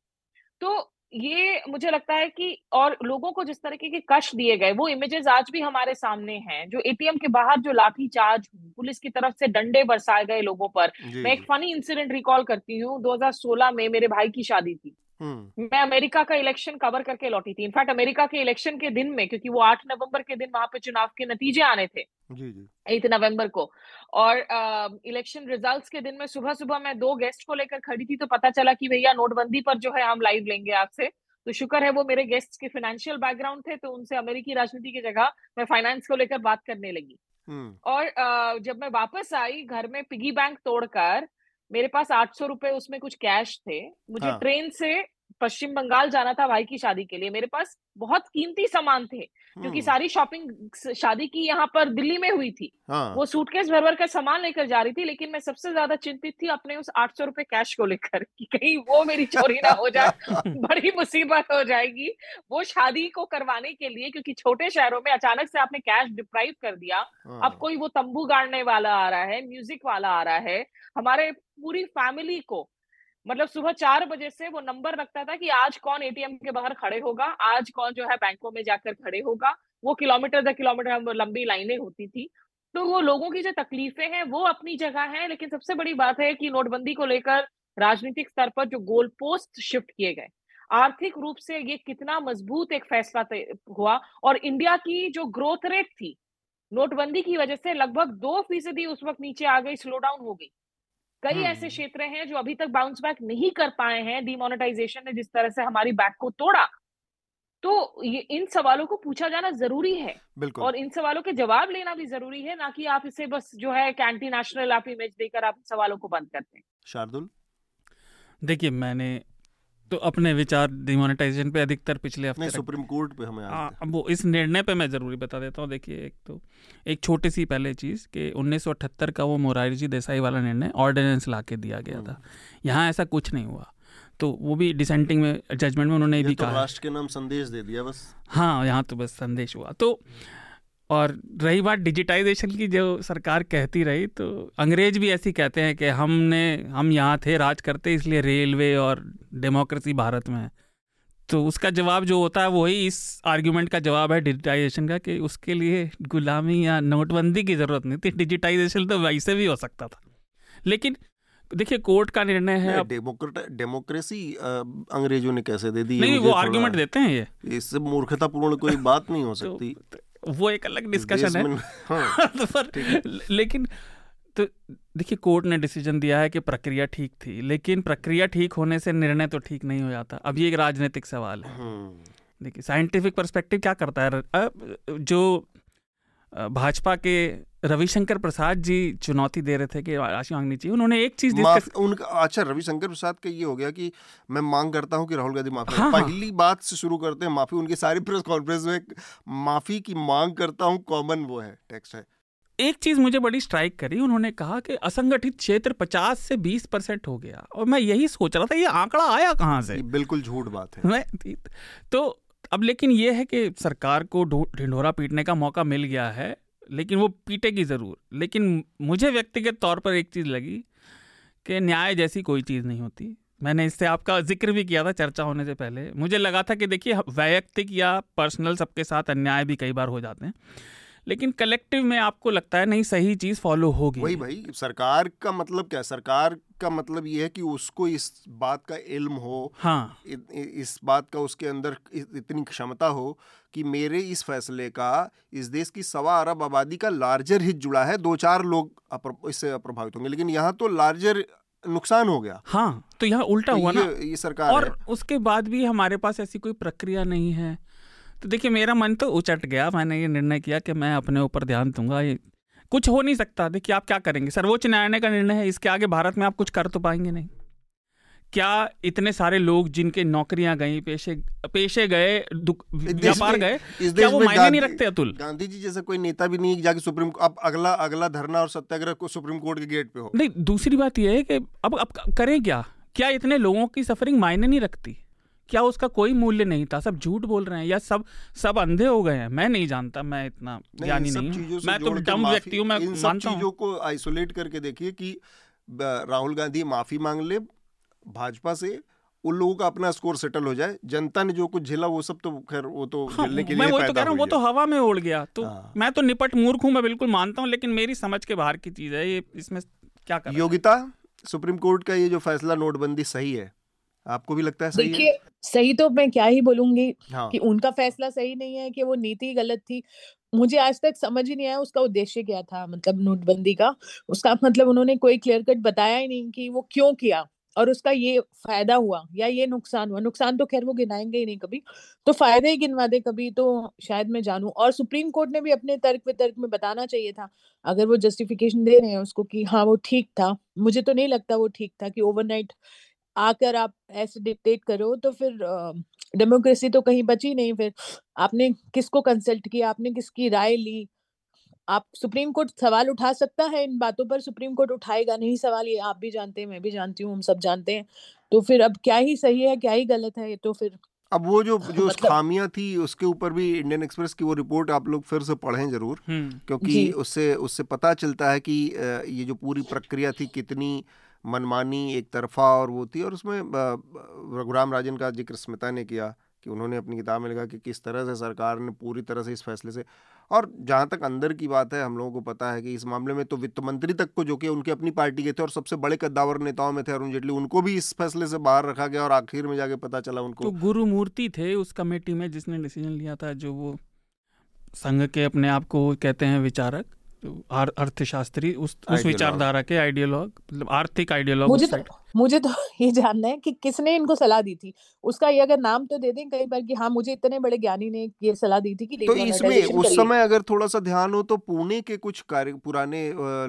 तो ये मुझे लगता है कि, और लोगों को जिस तरीके के कष्ट दिए गए, वो इमेजेस आज भी हमारे सामने हैं, जो एटीएम के बाहर जो लाठी चार्ज, पुलिस की तरफ से डंडे बरसाए गए लोगों पर। मैं एक फनी इंसिडेंट रिकॉल करती हूँ, 2016 में मेरे भाई की शादी थी, मैं अमेरिका का इलेक्शन कवर करके लौटी थी। इनफैक्ट अमेरिका के इलेक्शन के दिन में, क्योंकि वो 8 नवंबर के दिन वहां पे चुनाव के नतीजे आने थे, 8 नवंबर को, और इलेक्शन रिजल्ट्स के दिन में सुबह सुबह मैं 2 गेस्ट को लेकर खड़ी थी, तो पता चला कि भैया नोटबंदी पर जो है हम लाइव लेंगे आपसे। तो शुक्र है वो मेरे गेस्ट के फाइनेंशियल बैकग्राउंड थे, तो उनसे अमेरिकी राजनीति की जगह मैं फाइनेंस को लेकर बात करने लगी। और जब मैं वापस आई घर में, पिगी बैंक तोड़कर मेरे पास 800 रुपए, उसमें कुछ कैश थे, मुझे ट्रेन से पश्चिम बंगाल जाना था भाई की शादी के लिए। मेरे पास बहुत कीमती सामान थे, क्योंकि सारी शॉपिंग शादी की यहाँ पर दिल्ली में हुई थी। वो सूटकेस भर भर का सामान लेकर जा रही थी, लेकिन मैं सबसे ज्यादा चिंतित थी अपने उस 800 रुपए कैश को लेकर कि कहीं वो मेरी चोरी ना हो जाए, बड़ी मुसीबत हो जाएगी वो शादी को करवाने के लिए। क्योंकि छोटे शहरों में अचानक से आपने कैश डिप्राइव कर दिया, अब कोई वो तंबू गाड़ने वाला आ रहा है, म्यूजिक वाला आ रहा है। हमारे पूरी फैमिली को, मतलब सुबह 4 बजे से वो नंबर रखता था कि आज कौन एटीएम के बाहर खड़े होगा, आज कौन जो है बैंकों में जाकर खड़े होगा। वो किलोमीटर दर किलोमीटर लंबी लाइनें होती थी। तो वो लोगों की जो तकलीफें हैं वो अपनी जगह है, लेकिन सबसे बड़ी बात है कि नोटबंदी को लेकर राजनीतिक स्तर पर जो गोल पोस्ट शिफ्ट किए गए, आर्थिक रूप से ये कितना मजबूत एक फैसला हुआ। और इंडिया की जो ग्रोथ रेट थी नोटबंदी की वजह से लगभग 2% उस वक्त नीचे आ गई, स्लो डाउन हो गई। कई ऐसे क्षेत्र हैं जो अभी तक बाउंस बैक नहीं कर पाए हैं। डिमोनेटाइजेशन ने जिस तरह से हमारी बैक को तोड़ा, तो इन सवालों को पूछा जाना जरूरी है और इन सवालों के जवाब लेना भी जरूरी है, ना कि आप इसे बस जो है कैंटी नेशनल आप इमेज देकर आप सवालों को बंद करते हैं। शार्दुल, देखिए मैंने तो अपने विचार डिमोनेटाइजेशन पे अधिकतर पिछले हफ्ते सुप्रीम कोर्ट पे हमें वो इस निर्णय पे मैं ज़रूरी बता देता हूँ। देखिए एक छोटी सी पहले चीज़ कि 1978 का वो मोरारजी देसाई वाला निर्णय ऑर्डिनेंस ला के दिया गया था, यहाँ ऐसा कुछ नहीं हुआ। तो वो भी डिसेंटिंग में जजमेंट में उन्होंने भी कहा राष्ट्र के नाम संदेश दे दिया बस। हाँ, यहाँ तो बस संदेश हुआ। तो और रही बात डिजिटाइजेशन की जो सरकार कहती रही, तो अंग्रेज भी ऐसी कहते हैं कि हम यहाँ थे, राज करते, इसलिए रेलवे और डेमोक्रेसी भारत में है। तो उसका जवाब जो होता है वही इस आर्ग्यूमेंट का जवाब है डिजिटाइजेशन का, कि उसके लिए गुलामी या नोटबंदी की ज़रूरत नहीं थी, डिजिटाइजेशन तो वैसे भी हो सकता था। लेकिन देखिए कोर्ट का निर्णय है, डेमोक्रेसी अंग्रेजों ने कैसे दे दी, नहीं वो आर्ग्यूमेंट देते हैं ये, इससे मूर्खतापूर्ण कोई बात नहीं हो सकती, वो एक अलग डिस्कशन है। हाँ, तो पर लेकिन तो देखिए कोर्ट ने डिसीजन दिया है कि प्रक्रिया ठीक थी, लेकिन प्रक्रिया ठीक होने से निर्णय तो ठीक नहीं हो जाता। अब ये एक राजनीतिक सवाल है। देखिए साइंटिफिक पर्सपेक्टिव क्या करता है। अब जो भाजपा के रविशंकर प्रसाद जी चुनौती दे रहे थे कि राशि मांगनी चाहिए, उन्होंने एक चीज उनका अच्छा रविशंकर प्रसाद का ये हो गया कि मैं मांग करता हूँ कि राहुल गांधी माफी। हाँ, पहली बात से शुरू करते हैं माफी, उनके सारी प्रेस कॉन्फ्रेंस में माफी की मांग करता हूँ कॉमन वो है टेक्स्ट है। एक चीज मुझे बड़ी स्ट्राइक करी, उन्होंने कहा कि असंगठित क्षेत्र 50 से 20% हो गया, और मैं यही सोच रहा था ये आंकड़ा आया कहाँ से, बिल्कुल झूठ बात है। तो अब लेकिन ये है कि सरकार को ढिंढोरा पीटने का मौका मिल गया है, लेकिन वो पीटेगी ज़रूर। लेकिन मुझे व्यक्तिगत तौर पर एक चीज़ लगी कि न्याय जैसी कोई चीज़ नहीं होती। मैंने इससे आपका जिक्र भी किया था चर्चा होने से पहले। मुझे लगा था कि देखिए वैयक्तिक या पर्सनल सबके साथ अन्याय भी कई बार हो जाते हैं, लेकिन कलेक्टिव में आपको लगता है नहीं सही चीज़ फॉलो होगी। वही भाई, सरकार का मतलब क्या है? सरकार का मतलब ये है कि उसको इस बात का इल्म हो। हाँ, इस बात का उसके अंदर इतनी क्षमता हो कि मेरे इस फैसले का इस देश की 1.25 अरब आबादी का लार्जर हित जुड़ा है, 2-4 लोग इससे प्रभावित होंगे, लेकिन यहाँ तो लार्जर नुकसान हो गया। हाँ, तो यहाँ उल्टा हुआ ना, ये सरकार और उसके बाद भी हमारे पास ऐसी कोई प्रक्रिया नहीं है। तो देखिए मेरा मन तो उचट गया, मैंने ये निर्णय किया कि मैं अपने ऊपर ध्यान दूंगा, ये कुछ हो नहीं सकता। देखिए आप क्या करेंगे, सर्वोच्च न्यायालय का निर्णय है, इसके आगे भारत में आप कुछ कर तो पाएंगे नहीं। क्या इतने सारे लोग जिनके नौकरियां गई, पेशे गए, व्यापार गए, क्या वो मायने नहीं रखते? अतुल गांधी जी जैसा कोई नेता भी नहीं जाके सुप्रीम कोर्ट, अब अगला धरना और सत्याग्रह को सुप्रीम कोर्ट के गेट पे हो। नहीं, दूसरी बात यह है कि अब करें क्या इतने लोगों की सफरिंग मायने नहीं रखती? क्या उसका कोई मूल्य नहीं था? सब झूठ बोल रहे हैं या सब अंधे हो गए हैं? मैं नहीं जानता, मैं इतना ज्ञानी नहीं, मैं तो डम व्यक्ति हूं। मैं इन सब चीजों को आइसोलेट करके देखिए कि राहुल गांधी माफी मांग ले भाजपा से, उन लोगों का अपना स्कोर सेटल हो जाए, जनता ने जो कुछ झेला वो सब तो खैर वो तो झेलने के लिए पैदा हो गया, वो तो हवा में उड़ गया। तो मैं तो निपट मूर्ख हूं, मैं बिल्कुल मानता हूं, लेकिन मेरी समझ के बाहर की चीज है ये, इसमें क्या कर योगिता? सुप्रीम कोर्ट का ये जो फैसला नोटबंदी सही है, आपको भी लगता है सही है? सही तो मैं क्या ही बोलूंगी। हाँ, कि उनका फैसला सही नहीं है कि वो नीति गलत थी, मुझे आज तक समझ ही नहीं आया उसका उद्देश्य क्या था, मतलब नोटबंदी का। उसका मतलब उन्होंने कोई क्लियर कट बताया ही नहीं कि वो क्यों किया और उसका ये फायदा हुआ या ये नुकसान हुआ। नुकसान तो खैर वो गिनाएंगे ही नहीं कभी, तो फायदे ही गिनवा दे कभी तो शायद मैं जानूं। और सुप्रीम कोर्ट ने भी अपने तर्क वितर्क में बताना चाहिए था, अगर वो जस्टिफिकेशन दे रहे हैं उसको कि हाँ वो ठीक था। मुझे तो नहीं लगता वो ठीक था कि ओवरनाइट आकर आप ऐसे डिक्टेट करो, तो फिर डेमोक्रेसी तो कहीं बची नहीं। फिर आपने किसको कंसल्ट किया, आपने किसकी राय ली? आप सुप्रीम कोर्ट सवाल उठा सकता है इन बातों पर, सुप्रीम कोर्ट उठाएगा नहीं सवाल, ये आप भी जानते हैं, मैं भी जानती हूँ, हम सब जानते हैं। तो फिर अब क्या ही सही है क्या ही गलत है, ये तो फिर अब वो जो मतलब खामियां थी उसके ऊपर भी इंडियन एक्सप्रेस की वो रिपोर्ट आप लोग फिर से पढ़ें जरूर, क्योंकि उससे पता चलता है कि ये जो पूरी प्रक्रिया थी कितनी मनमानी, एक तरफा और वो थी। और उसमें रघुराम राजन का जिक्र स्मिता ने किया कि उन्होंने अपनी किताब में लिखा कि किस तरह से सरकार ने पूरी तरह से इस फैसले से, और जहाँ तक अंदर की बात है हम लोगों को पता है कि इस मामले में तो वित्त मंत्री तक को, जो कि उनके अपनी पार्टी के थे और सबसे बड़े कद्दावर नेताओं में थे अरुण जेटली, उनको भी इस फैसले से बाहर रखा गया और आखिर में जाके पता चला उनको। तो गुरु मूर्ति थे उस कमेटी में जिसने डिसीजन लिया था, जो वो संघ के अपने आप को कहते हैं विचारक, अर्थशास्त्री उस विचारधारा के आइडियोलॉग, मतलब आर्थिक आइडियोलॉग। मुझे तो ये जानना है कि किसने इनको सलाह दी थी, उसका ये अगर नाम तो दे दें कई बार कि हाँ मुझे इतने बड़े ज्ञानी ने ये सलाह दी थी कि तो इसमें उस समय अगर थोड़ा सा ध्यान हो तो पुणे के कुछ पुराने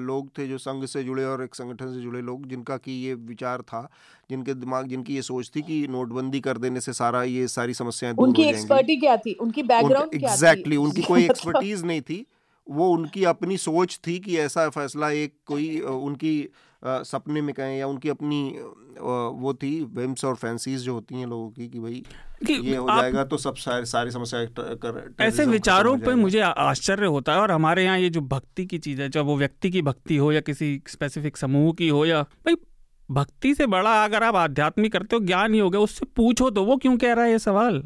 लोग थे जो संघ से जुड़े और एक संगठन से जुड़े लोग, जिनका कि ये विचार था, जिनके दिमाग, जिनकी ये सोच थी कि नोटबंदी कर देने से सारा ये सारी समस्याएं दूर हो जाएंगी। उनकी एक्सपर्टी क्या थी, उनकी बैकग्राउंड क्या थी? एग्जैक्टली, उनकी कोई एक्सपर्टीज नहीं थी, वो उनकी अपनी सोच थी कि ऐसा फैसला एक कोई उनकी सपने में कहें या उनकी अपनी वो थी विम्स और फैंसीज जो होती हैं लोगों की कि भाई ये हो जाएगा तो सब सारी समस्याएं। ऐसे विचारों पर मुझे आश्चर्य होता है। और हमारे यहाँ ये जो भक्ति की चीज़ है, चाहे वो व्यक्ति की भक्ति हो या किसी स्पेसिफिक समूह की हो, या भाई भक्ति से बड़ा अगर आप आध्यात्मिक करते हो, ज्ञान ही हो गया, उससे पूछो तो वो क्यों कह रहा है ये सवाल,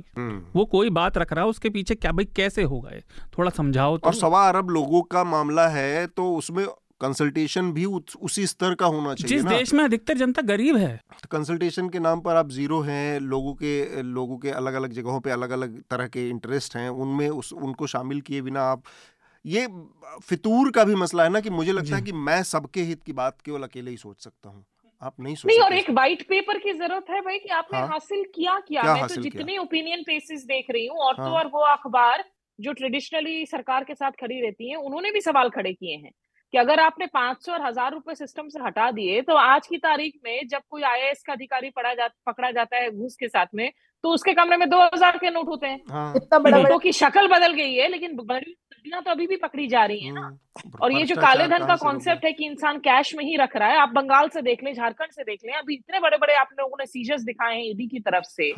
वो कोई बात रख रहा है उसके पीछे, क्या भाई कैसे होगा ये थोड़ा समझाओ तो। और 1.25 अरब लोगों का मामला है तो उसमें कंसल्टेशन भी उसी स्तर का होना चाहिए। जिस देश में अधिकतर जनता गरीब है, कंसल्टेशन के नाम पर आप जीरो हैं। लोगों के अलग अलग जगहों पे अलग अलग तरह के इंटरेस्ट हैं, उनमें उनको शामिल किए बिना आप, ये फितूर का भी मसला है ना कि मुझे लगता है कि मैं सबके हित की बात केवल अकेले ही सोच सकता हूँ। आप नहीं और एक व्हाइट पेपर की जरूरत है भाई कि आपने हासिल क्या मैं तो जितने ओपिनियन पेसेस देख रही हूँ, और तो और वो अखबार जो ट्रेडिशनली सरकार के साथ खड़ी रहती हैं उन्होंने भी सवाल खड़े किए हैं कि अगर आपने 500 और 1000 रुपए सिस्टम से हटा दिए तो आज की तारीख में जब कोई IAS का अधिकारी पकड़ा जाता है घूस के साथ में तो उसके कमरे में 2000 के नोट होते हैं। इतना बड़ा लोगों की शक्ल बदल गई है लेकिन बड़ी गलतियां तो अभी भी पकड़ी जा रही है ना। और ये जो काले धन का कॉन्सेप्ट है कि इंसान कैश में ही रख रहा है, आप बंगाल से देख लें, झारखंड से देख लें, अभी इतने बड़े बड़े आप लोगों ने सीजर्स दिखाए हैं ईडी की तरफ से,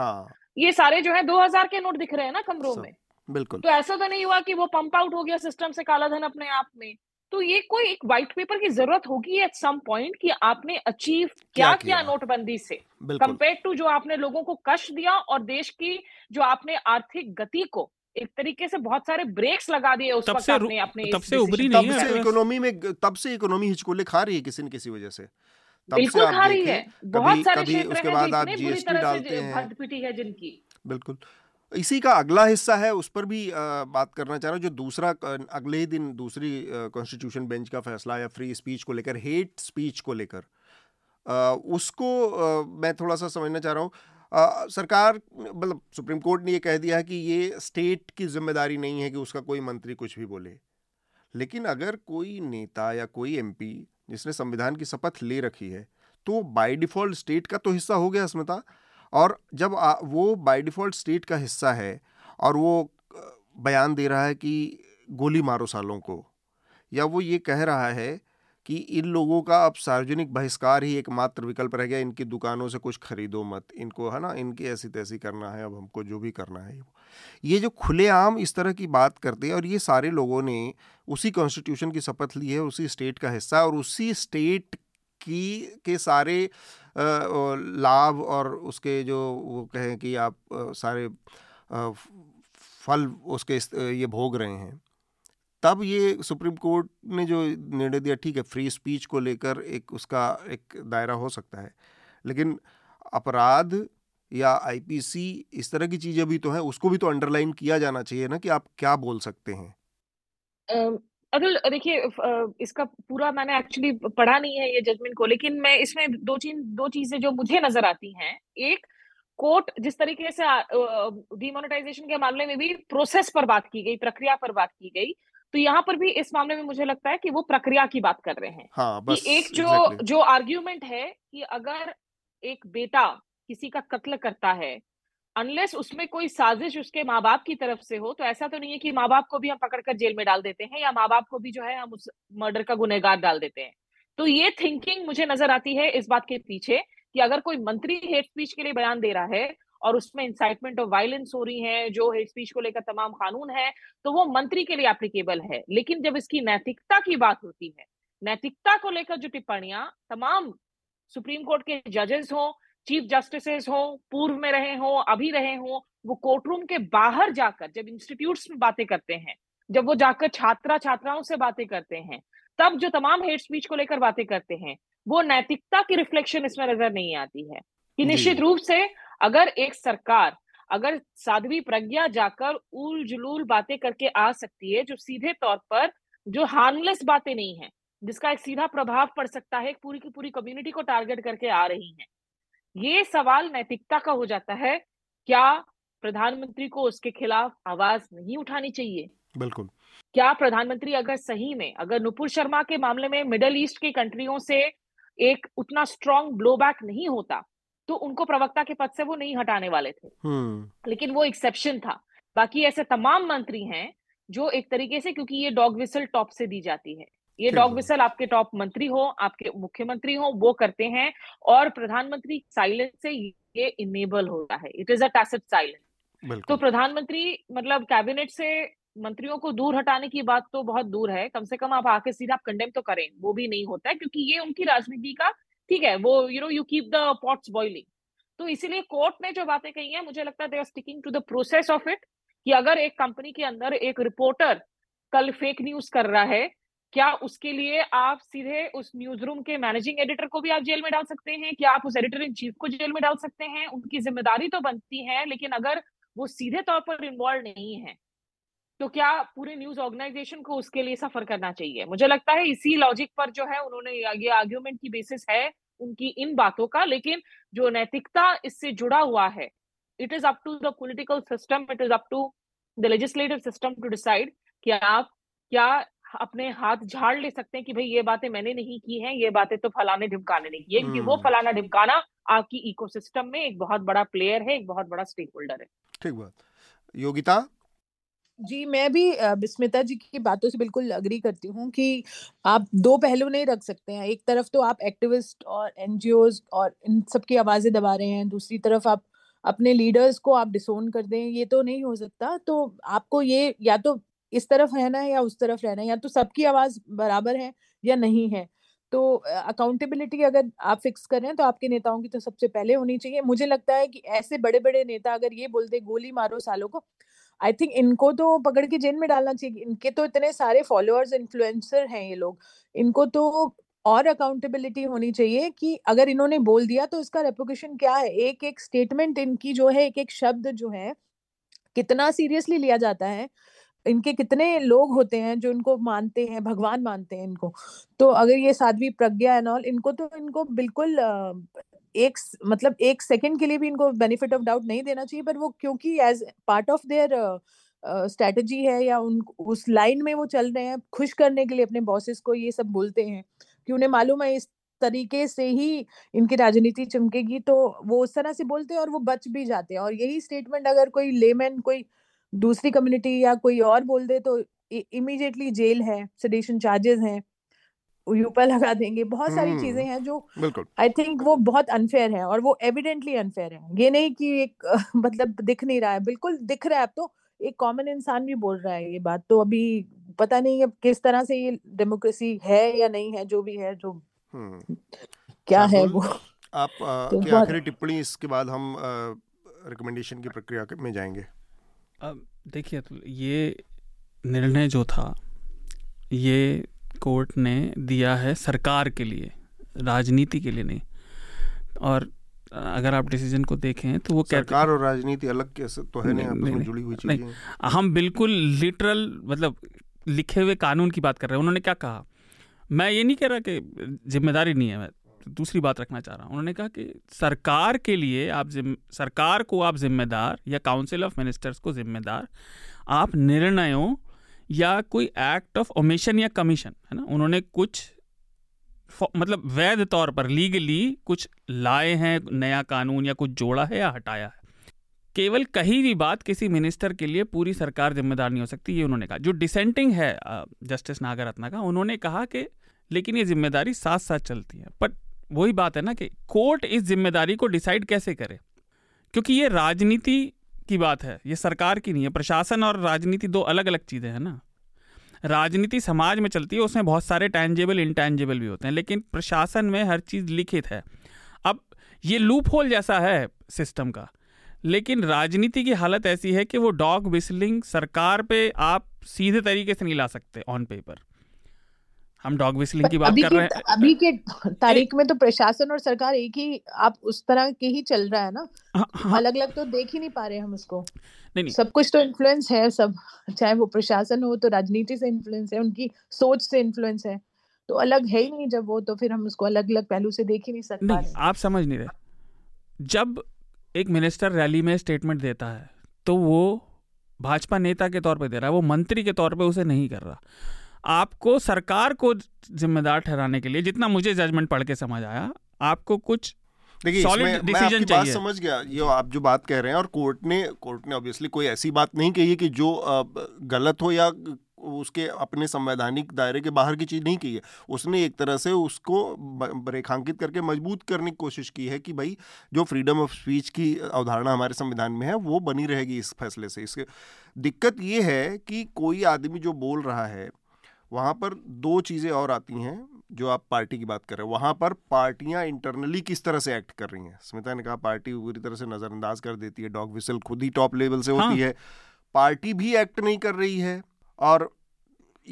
ये सारे जो है 2000 के नोट दिख रहे हैं ना कमरों में। बिल्कुल, तो ऐसा तो नहीं हुआ कि वो पंप आउट हो गया सिस्टम से काला धन अपने आप में। तो ये कोई एक व्हाइट पेपर की जरूरत होगी एट सम पॉइंट कि आपने अचीव क्या किया नोटबंदी से कंपेयर टू जो आपने लोगों को कष्ट दिया, और देश की जो आपने आर्थिक गति को एक तरीके से बहुत सारे ब्रेक्स लगा दिए उस वक्त आपने अपने, तब से उभरी नहीं है इकोनॉमी में, तब से इकोनॉमी हिचकोले खा रही है किसी न किसी वजह से। बिल्कुल खा रही है, बहुत सारे क्षेत्र है जिनकी। बिल्कुल, इसी का अगला हिस्सा है, उस पर भी बात करना चाह रहा हूँ। जो दूसरा अगले ही दिन दूसरी कॉन्स्टिट्यूशन बेंच का फैसला या फ्री स्पीच को लेकर, हेट स्पीच को लेकर, उसको मैं थोड़ा सा समझना चाह रहा हूँ। सरकार, मतलब सुप्रीम कोर्ट ने ये कह दिया है कि ये स्टेट की जिम्मेदारी नहीं है कि उसका कोई मंत्री कुछ भी बोले, लेकिन अगर कोई नेता या कोई MP जिसने संविधान की शपथ ले रखी है तो बाय डिफ़ॉल्ट स्टेट का तो हिस्सा हो गया अस्मिता। और जब वो बाय डिफ़ॉल्ट स्टेट का हिस्सा है और वो बयान दे रहा है कि गोली मारो सालों को, या वो ये कह रहा है कि इन लोगों का अब सार्वजनिक बहिष्कार ही एकमात्र विकल्प रह गया, इनकी दुकानों से कुछ खरीदो मत, इनको है ना, इनकी ऐसी तैसी करना है, अब हमको जो भी करना है, ये जो खुलेआम इस तरह की बात करते हैं। और ये सारे लोगों ने उसी कॉन्स्टिट्यूशन की शपथ ली है, उसी स्टेट का हिस्सा, और उसी स्टेट के सारे लाभ और उसके जो वो कहें कि आप सारे फल उसके ये भोग रहे हैं। तब ये सुप्रीम कोर्ट ने जो निर्णय दिया, ठीक है फ्री स्पीच को लेकर एक उसका एक दायरा हो सकता है, लेकिन अपराध या IPC इस तरह की चीज़ें भी तो हैं, उसको भी तो अंडरलाइन किया जाना चाहिए ना कि आप क्या बोल सकते हैं। अगर देखिए इसका पूरा मैंने एक्चुअली पढ़ा नहीं है ये जजमेंट को, लेकिन मैं इसमें दो चीजें जो मुझे नजर आती हैं। एक, कोर्ट जिस तरीके से डिमोनेटाइजेशन के मामले में भी प्रोसेस पर बात की गई, प्रक्रिया पर बात की गई, तो यहाँ पर भी इस मामले में मुझे लगता है कि वो प्रक्रिया की बात कर रहे हैं। बस, कि एक जो आर्ग्यूमेंट है कि अगर एक बेटा किसी का कत्ल करता है, अनलेस उसमें कोई साजिश उसके माँ बाप की तरफ से हो, तो ऐसा तो नहीं है कि माँ बाप को भी हम पकड़कर जेल में डाल देते हैं या माँ बाप को भी जो है हम उस मर्डर का गुनहगार डाल देते हैं। तो ये थिंकिंग मुझे नजर आती है इस बात के पीछे कि अगर कोई मंत्री हेट स्पीच के लिए बयान दे रहा है और उसमें इंसाइटमेंट ऑफ वायलेंस हो रही है, जो हेट स्पीच को लेकर तमाम कानून है, तो वो मंत्री के लिए एप्लीकेबल है। लेकिन जब इसकी नैतिकता की बात होती है, नैतिकता को लेकर जो टिप्पणियां तमाम सुप्रीम कोर्ट के जजेस हों, चीफ जस्टिसेस हो, पूर्व में रहे हो, अभी रहे हो, वो कोर्टरूम के बाहर जाकर जब इंस्टीट्यूट्स में बातें करते हैं, जब वो जाकर छात्रा छात्राओं से बातें करते हैं, तब जो तमाम हेट स्पीच को लेकर बातें करते हैं, वो नैतिकता की रिफ्लेक्शन इसमें नजर नहीं आती है। कि निश्चित रूप से अगर एक सरकार, अगर साध्वी प्रज्ञा जाकर उलझुलूल बातें करके आ सकती है जो सीधे तौर पर जो हार्मलेस बातें नहीं है, जिसका एक सीधा प्रभाव पड़ सकता है पूरी की पूरी कम्युनिटी को टारगेट करके आ रही है। ये सवाल नैतिकता का हो जाता है, क्या प्रधानमंत्री को उसके खिलाफ आवाज नहीं उठानी चाहिए? बिल्कुल। क्या प्रधानमंत्री अगर सही में, अगर नुपुर शर्मा के मामले में मिडिल ईस्ट की कंट्रियों से एक उतना स्ट्रांग ब्लोबैक नहीं होता तो उनको प्रवक्ता के पद से वो नहीं हटाने वाले थे, लेकिन वो एक्सेप्शन था। बाकी ऐसे तमाम मंत्री हैं जो एक तरीके से, क्योंकि ये डॉग विसल टॉप से दी जाती है, ये डॉग विसल आपके टॉप मंत्री हो, आपके मुख्यमंत्री हो, वो करते हैं और प्रधानमंत्री साइलेंस से ये इनेबल होता है। It is a tacit silence. तो प्रधानमंत्री मतलब कैबिनेट से मंत्रियों को दूर हटाने की बात तो बहुत दूर है, कम से कम आप आके सीधा कंडेम तो करें, वो भी नहीं होता है क्योंकि ये उनकी राजनीति का, ठीक है, वो you know, you keep the pots boiling. तो इसीलिए कोर्ट ने जो बातें कही है, मुझे लगता है they are sticking to the process of it, कि अगर एक कंपनी के अंदर एक रिपोर्टर कल फेक न्यूज कर रहा है, क्या उसके लिए आप सीधे उस न्यूज रूम के मैनेजिंग एडिटर को भी आप जेल में डाल सकते हैं? क्या आप उस एडिटर इन चीफ को जेल में डाल सकते हैं? उनकी जिम्मेदारी तो बनती है, लेकिन अगर वो सीधे तौर पर इन्वॉल्व नहीं है तो क्या पूरे न्यूज ऑर्गेनाइजेशन को उसके लिए सफर करना चाहिए? मुझे लगता है इसी लॉजिक पर जो है उन्होंने, ये आर्ग्यूमेंट की बेसिस है उनकी इन बातों का, लेकिन जो नैतिकता इससे जुड़ा हुआ है, it is up to the political system, it is up to the legislative system to decide कि आप क्या अपने हाथ झाड़ ले सकते हैं कि भाई ये बातें मैंने नहीं की हैं, ये बातें तो फलाने ढिमकाने ने की है, क्योंकि वो फलाना ढिमकाना आपकी इकोसिस्टम में एक बहुत बड़ा प्लेयर है, एक बहुत बड़ा स्टेक होल्डर है। ठीक बात। योगिता जी, मैं भी बिस्मिता जी की बातों से बिल्कुल अग्री करती हूँ कि आप दो पहलू नहीं रख सकते हैं। एक तरफ तो आप एक्टिविस्ट और एनजीओज और इन सब की आवाज़ें दबा रहे हैं, दूसरी तरफ आप अपने लीडर्स को आप डिसोन कर दें, ये तो नहीं हो सकता। तो आपको ये या तो इस तरफ रहना है या उस तरफ रहना है, या तो सबकी आवाज़ बराबर है या नहीं है। तो अकाउंटेबिलिटी अगर आप फिक्स कर रहे हैं तो आपके नेताओं की तो सबसे पहले होनी चाहिए। मुझे लगता है कि ऐसे बड़े बड़े नेता अगर ये बोलते गोली मारो सालों को, आई थिंक इनको तो पकड़ के जेल में डालना चाहिए। इनके तो इतने सारे फॉलोअर्स, इन्फ्लुएंसर हैं ये लोग, इनको तो और अकाउंटेबिलिटी होनी चाहिए कि अगर इन्होंने बोल दिया तो उसका रेपुटेशन क्या है। एक एक स्टेटमेंट इनकी जो है, एक एक शब्द जो है, कितना सीरियसली लिया जाता है, इनके कितने लोग होते हैं जो इनको मानते हैं, भगवान मानते हैं इनको। तो अगर ये साध्वी प्रज्ञा एंड ऑल, इनको बिल्कुल एक सेकंड के लिए भी इनको बेनिफिट ऑफ डाउट नहीं देना चाहिए। पर वो क्योंकि as part of their strategy है या उस लाइन में वो चल रहे हैं, खुश करने के लिए अपने बॉसेस को ये सब बोलते हैं कि उन्हें मालूम है इस तरीके से ही इनकी राजनीति चमकेगी, तो वो उस तरह से बोलते हैं और वो बच भी जाते हैं। और यही स्टेटमेंट अगर कोई लेमैन, कोई दूसरी कम्युनिटी या कोई और बोल दे तो इमीडिएटली जेल है, सेडेशन चार्जेस हैं, यूपा लगा देंगे, बहुत सारी चीजें हैं जो आई थिंक वो बहुत अनफेयर है, और वो एविडेंटली अनफेयर है। ये नहीं कि एक मतलब दिख नहीं रहा है, बिल्कुल दिख रहा है। अब तो एक कॉमन इंसान भी बोल रहा है ये बात। तो अभी पता नहीं अब किस तरह से ये डेमोक्रेसी है या नहीं है, जो भी है, जो क्या है वो। आप तो आखिरी टिप्पणी, इसके बाद हम रिकमेंडेशन की प्रक्रिया में जाएंगे। अब देखिए, ये निर्णय जो था ये कोर्ट ने दिया है सरकार के लिए, राजनीति के लिए नहीं। और अगर आप डिसीजन को देखें तो वो सरकार और राजनीति अलग कैसे तो है नहीं, जुड़ी हुई चीजें नहीं। हम बिल्कुल लिटरल मतलब लिखे हुए कानून की बात कर रहे हैं। उन्होंने क्या कहा, मैं ये नहीं कह रहा कि जिम्मेदारी नहीं है, मैं दूसरी बात रखना चाह रहा हूँ। उन्होंने कहा कि सरकार के लिए आप सरकार को आप जिम्मेदार, या काउंसिल ऑफ मिनिस्टर्स को जिम्मेदार आप निर्णयों या कोई एक्ट ऑफ ओमिशन या कमीशन, है ना, उन्होंने कुछ मतलब वैध तौर पर लीगली कुछ लाए हैं, नया कानून या कुछ जोड़ा है या हटाया है। केवल कहीं भी बात किसी मिनिस्टर के लिए पूरी सरकार जिम्मेदार नहीं हो सकती, ये उन्होंने कहा। जो डिसेंटिंग है जस्टिस नागरत्ना का, उन्होंने कहा कि लेकिन ये जिम्मेदारी साथ साथ चलती है। पर वही बात है ना कि कोर्ट इस जिम्मेदारी को डिसाइड कैसे करे, क्योंकि ये राजनीति की बात है, ये सरकार की नहीं है। प्रशासन और राजनीति दो अलग अलग चीज़ें हैं ना। राजनीति समाज में चलती है, उसमें बहुत सारे टैंजेबल इंटैंजेबल भी होते हैं, लेकिन प्रशासन में हर चीज़ लिखित है। अब ये लूप होल जैसा है सिस्टम का, लेकिन राजनीति की हालत ऐसी है कि वो डॉग विस्लिंग सरकार पे आप सीधे तरीके से नहीं ला सकते ऑन पेपर। हम डॉग विस्लिंग की बात कर रहे हैं अभी के तारीख में, तो प्रशासन और सरकार एक ही आप उस तरह के ही चल रहा है ना, अलग अलग तो देख ही नहीं पा रहे हम उसको। नहीं सब कुछ तो इन्फ्लुएंस है, सब चाहे वो प्रशासन हो तो राजनीति से इन्फ्लुएंस है, उनकी सोच से इन्फ्लुएंस है, तो अलग है ही नहीं। जब वो तो फिर हम उसको अलग अलग पहलू से देख ही नहीं सकते। नहीं, आप समझ नहीं रहे, जब एक मिनिस्टर रैली में स्टेटमेंट देता है तो वो भाजपा नेता के तौर पे दे रहा है, वो मंत्री के तौर पे उसे नहीं कर रहा। आपको सरकार को जिम्मेदार ठहराने के लिए, जितना मुझे जजमेंट पढ़ के समझ आया, आपको कुछ सॉलिड डिसीजन चाहिए। समझ गया ये आप जो बात कह रहे हैं, और कोर्ट ने ऑब्वियसली कोई ऐसी बात नहीं कही है कि जो गलत हो या उसके अपने संवैधानिक दायरे के बाहर की चीज़ नहीं की है। उसने एक तरह से उसको रेखांकित करके मजबूत करने की कोशिश की है कि भाई जो फ्रीडम ऑफ स्पीच की अवधारणा हमारे संविधान में है वो बनी रहेगी इस फैसले से। इसके दिक्कत ये है कि कोई आदमी जो बोल रहा है, वहाँ पर दो चीज़ें और आती हैं। जो आप पार्टी की बात कर रहे हो, वहाँ पर पार्टियाँ इंटरनली किस तरह से एक्ट कर रही हैं। स्मिता ने कहा पार्टी पूरी तरह से नज़रअंदाज कर देती है, डॉग विसल खुद ही टॉप लेवल से होती है, पार्टी भी एक्ट नहीं कर रही है। और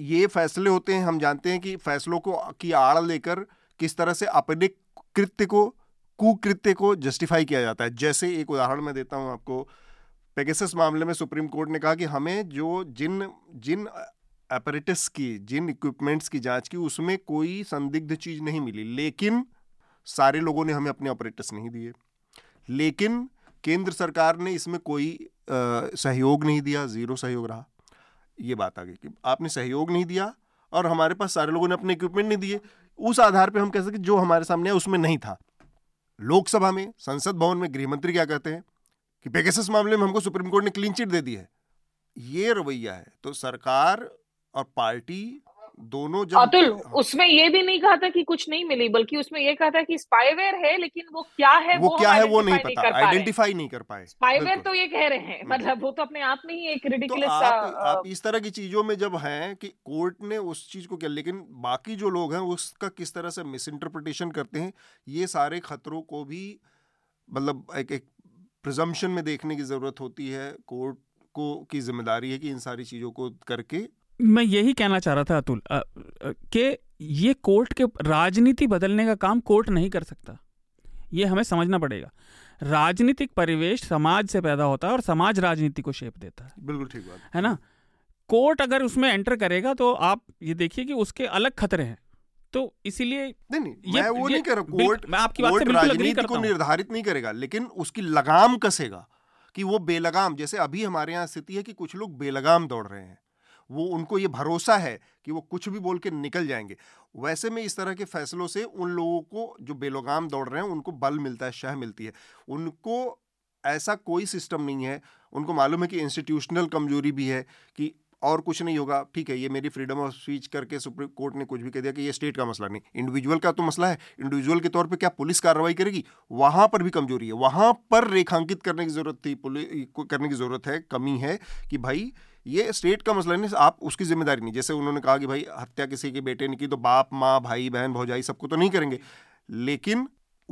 ये फैसले होते हैं, हम जानते हैं कि फैसलों को की आड़ लेकर किस तरह से अपने कृत्य को, कुकृत्य को जस्टिफाई किया जाता है। जैसे एक उदाहरण मैं देता हूं आपको, पेगासस मामले में सुप्रीम कोर्ट ने कहा कि हमें जो जिन अपरेटस की, जिन इक्विपमेंट्स की जांच की, उसमें कोई संदिग्ध चीज़ नहीं मिली, लेकिन सारे लोगों ने हमें अपने अपरेटस नहीं दिए, लेकिन केंद्र सरकार ने इसमें कोई सहयोग नहीं दिया, ज़ीरो सहयोग रहा। ये बात आ गई कि आपने सहयोग नहीं दिया और हमारे पास सारे लोगों ने अपने इक्विपमेंट नहीं दिए। उस आधार पे हम कह सकते जो हमारे सामने है उसमें नहीं था। लोकसभा में, संसद भवन में गृहमंत्री क्या कहते हैं कि पेगासस मामले में हमको सुप्रीम कोर्ट ने क्लीन चिट दे दी है। ये रवैया है। तो सरकार और पार्टी दोनों जब, उसमें ये भी नहीं कहा था कि कुछ नहीं मिली, बल्कि उसमें ये कहा था कि स्पाईवेयर है, लेकिन वो क्या है वो नहीं पता, आइडेंटिफाई नहीं कर पाए। स्पाईवेयर तो ये कह रहे हैं, मतलब वो तो अपने आप में ही एक रिडिकुलस सा। आप इस तरह की चीजों में जब हैं कि कोर्ट ने उस चीज को किया, लेकिन बाकी जो लोग हैं उसका किस तरह से मिस इंटरप्रिटेशन करते हैं, ये सारे खतरों को भी मतलब एक प्रिजम्पशन में देखने की जरूरत होती है। कोर्ट को की जिम्मेदारी है कि इन सारी चीजों को करके। मैं यही कहना चाह रहा था अतुल कि ये कोर्ट के, राजनीति बदलने का काम कोर्ट नहीं कर सकता, ये हमें समझना पड़ेगा। राजनीतिक परिवेश समाज से पैदा होता है और समाज राजनीति को शेप देता है। बिल्कुल ठीक बात है ना। कोर्ट अगर उसमें एंटर करेगा तो आप ये देखिए कि उसके अलग खतरे हैं। तो इसीलिए मैं वो नहीं कह रहा, कोर्ट आपकी बात से बिल्कुल एग्री करता हूं, निर्धारित नहीं करेगा, लेकिन उसकी लगाम कसेगा कि वो बेलगाम, जैसे अभी हमारे यहाँ स्थिति है कि कुछ लोग बेलगाम दौड़ रहे हैं, वो उनको ये भरोसा है कि वो कुछ भी बोल के निकल जाएंगे। वैसे में इस तरह के फैसलों से उन लोगों को जो बेलोगाम दौड़ रहे हैं उनको बल मिलता है, शह मिलती है। उनको ऐसा कोई सिस्टम नहीं है, उनको मालूम है कि इंस्टीट्यूशनल कमजोरी भी है कि और कुछ नहीं होगा, ठीक है ये मेरी फ्रीडम ऑफ स्पीच करके सुप्रीम कोर्ट ने कुछ भी कह दिया कि ये स्टेट का मसला नहीं, इंडिविजुअल का तो मसला है। इंडिविजुअल के तौर पे क्या पुलिस कार्रवाई करेगी, वहाँ पर भी कमजोरी है, वहाँ पर रेखांकित करने की ज़रूरत थी, करने की ज़रूरत है, कमी है कि भाई ये स्टेट का मसला नहीं, आप उसकी जिम्मेदारी नहीं। जैसे उन्होंने कहा कि भाई हत्या किसी के बेटे ने की तो बाप, माँ, भाई बहन, भौजाई सबको तो नहीं करेंगे, लेकिन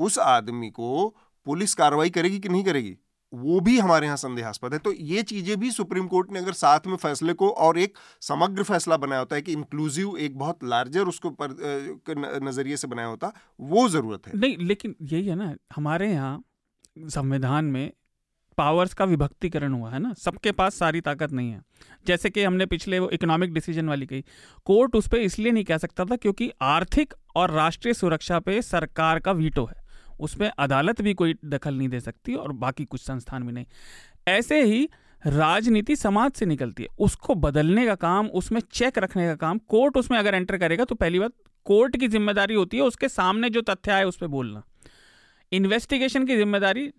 उस आदमी को पुलिस कार्रवाई करेगी कि नहीं करेगी वो भी हमारे यहाँ संदेहास्पद है। तो ये चीज़ें भी सुप्रीम कोर्ट ने अगर साथ में फैसले को और एक समग्र फैसला बनाया होता है कि इंक्लूसिव, एक बहुत लार्जर उसको नज़रिए से बनाया होता, वो ज़रूरत है। नहीं, लेकिन यही है ना, हमारे यहाँ संविधान में पावर्स का विभक्तिकरण हुआ है ना, सबके पास सारी ताकत नहीं है। जैसे कि हमने पिछले वो इकोनॉमिक डिसीजन वाली कही, कोर्ट उस पर इसलिए नहीं कह सकता था क्योंकि आर्थिक और राष्ट्रीय सुरक्षा पे सरकार का वीटो है, उसमें अदालत भी कोई दखल नहीं दे सकती और बाकी कुछ संस्थान भी नहीं। ऐसे ही राजनीति समाज से निकलती है, उसको बदलने का काम, उसमें चेक रखने का काम कोर्ट, उसमें अगर एंटर करेगा तो पहली बात कोर्ट की जिम्मेदारी होती है उसके सामने जो तथ्य आए उस पर बोलना। इन्वेस्टिगेशन की जिम्मेदारी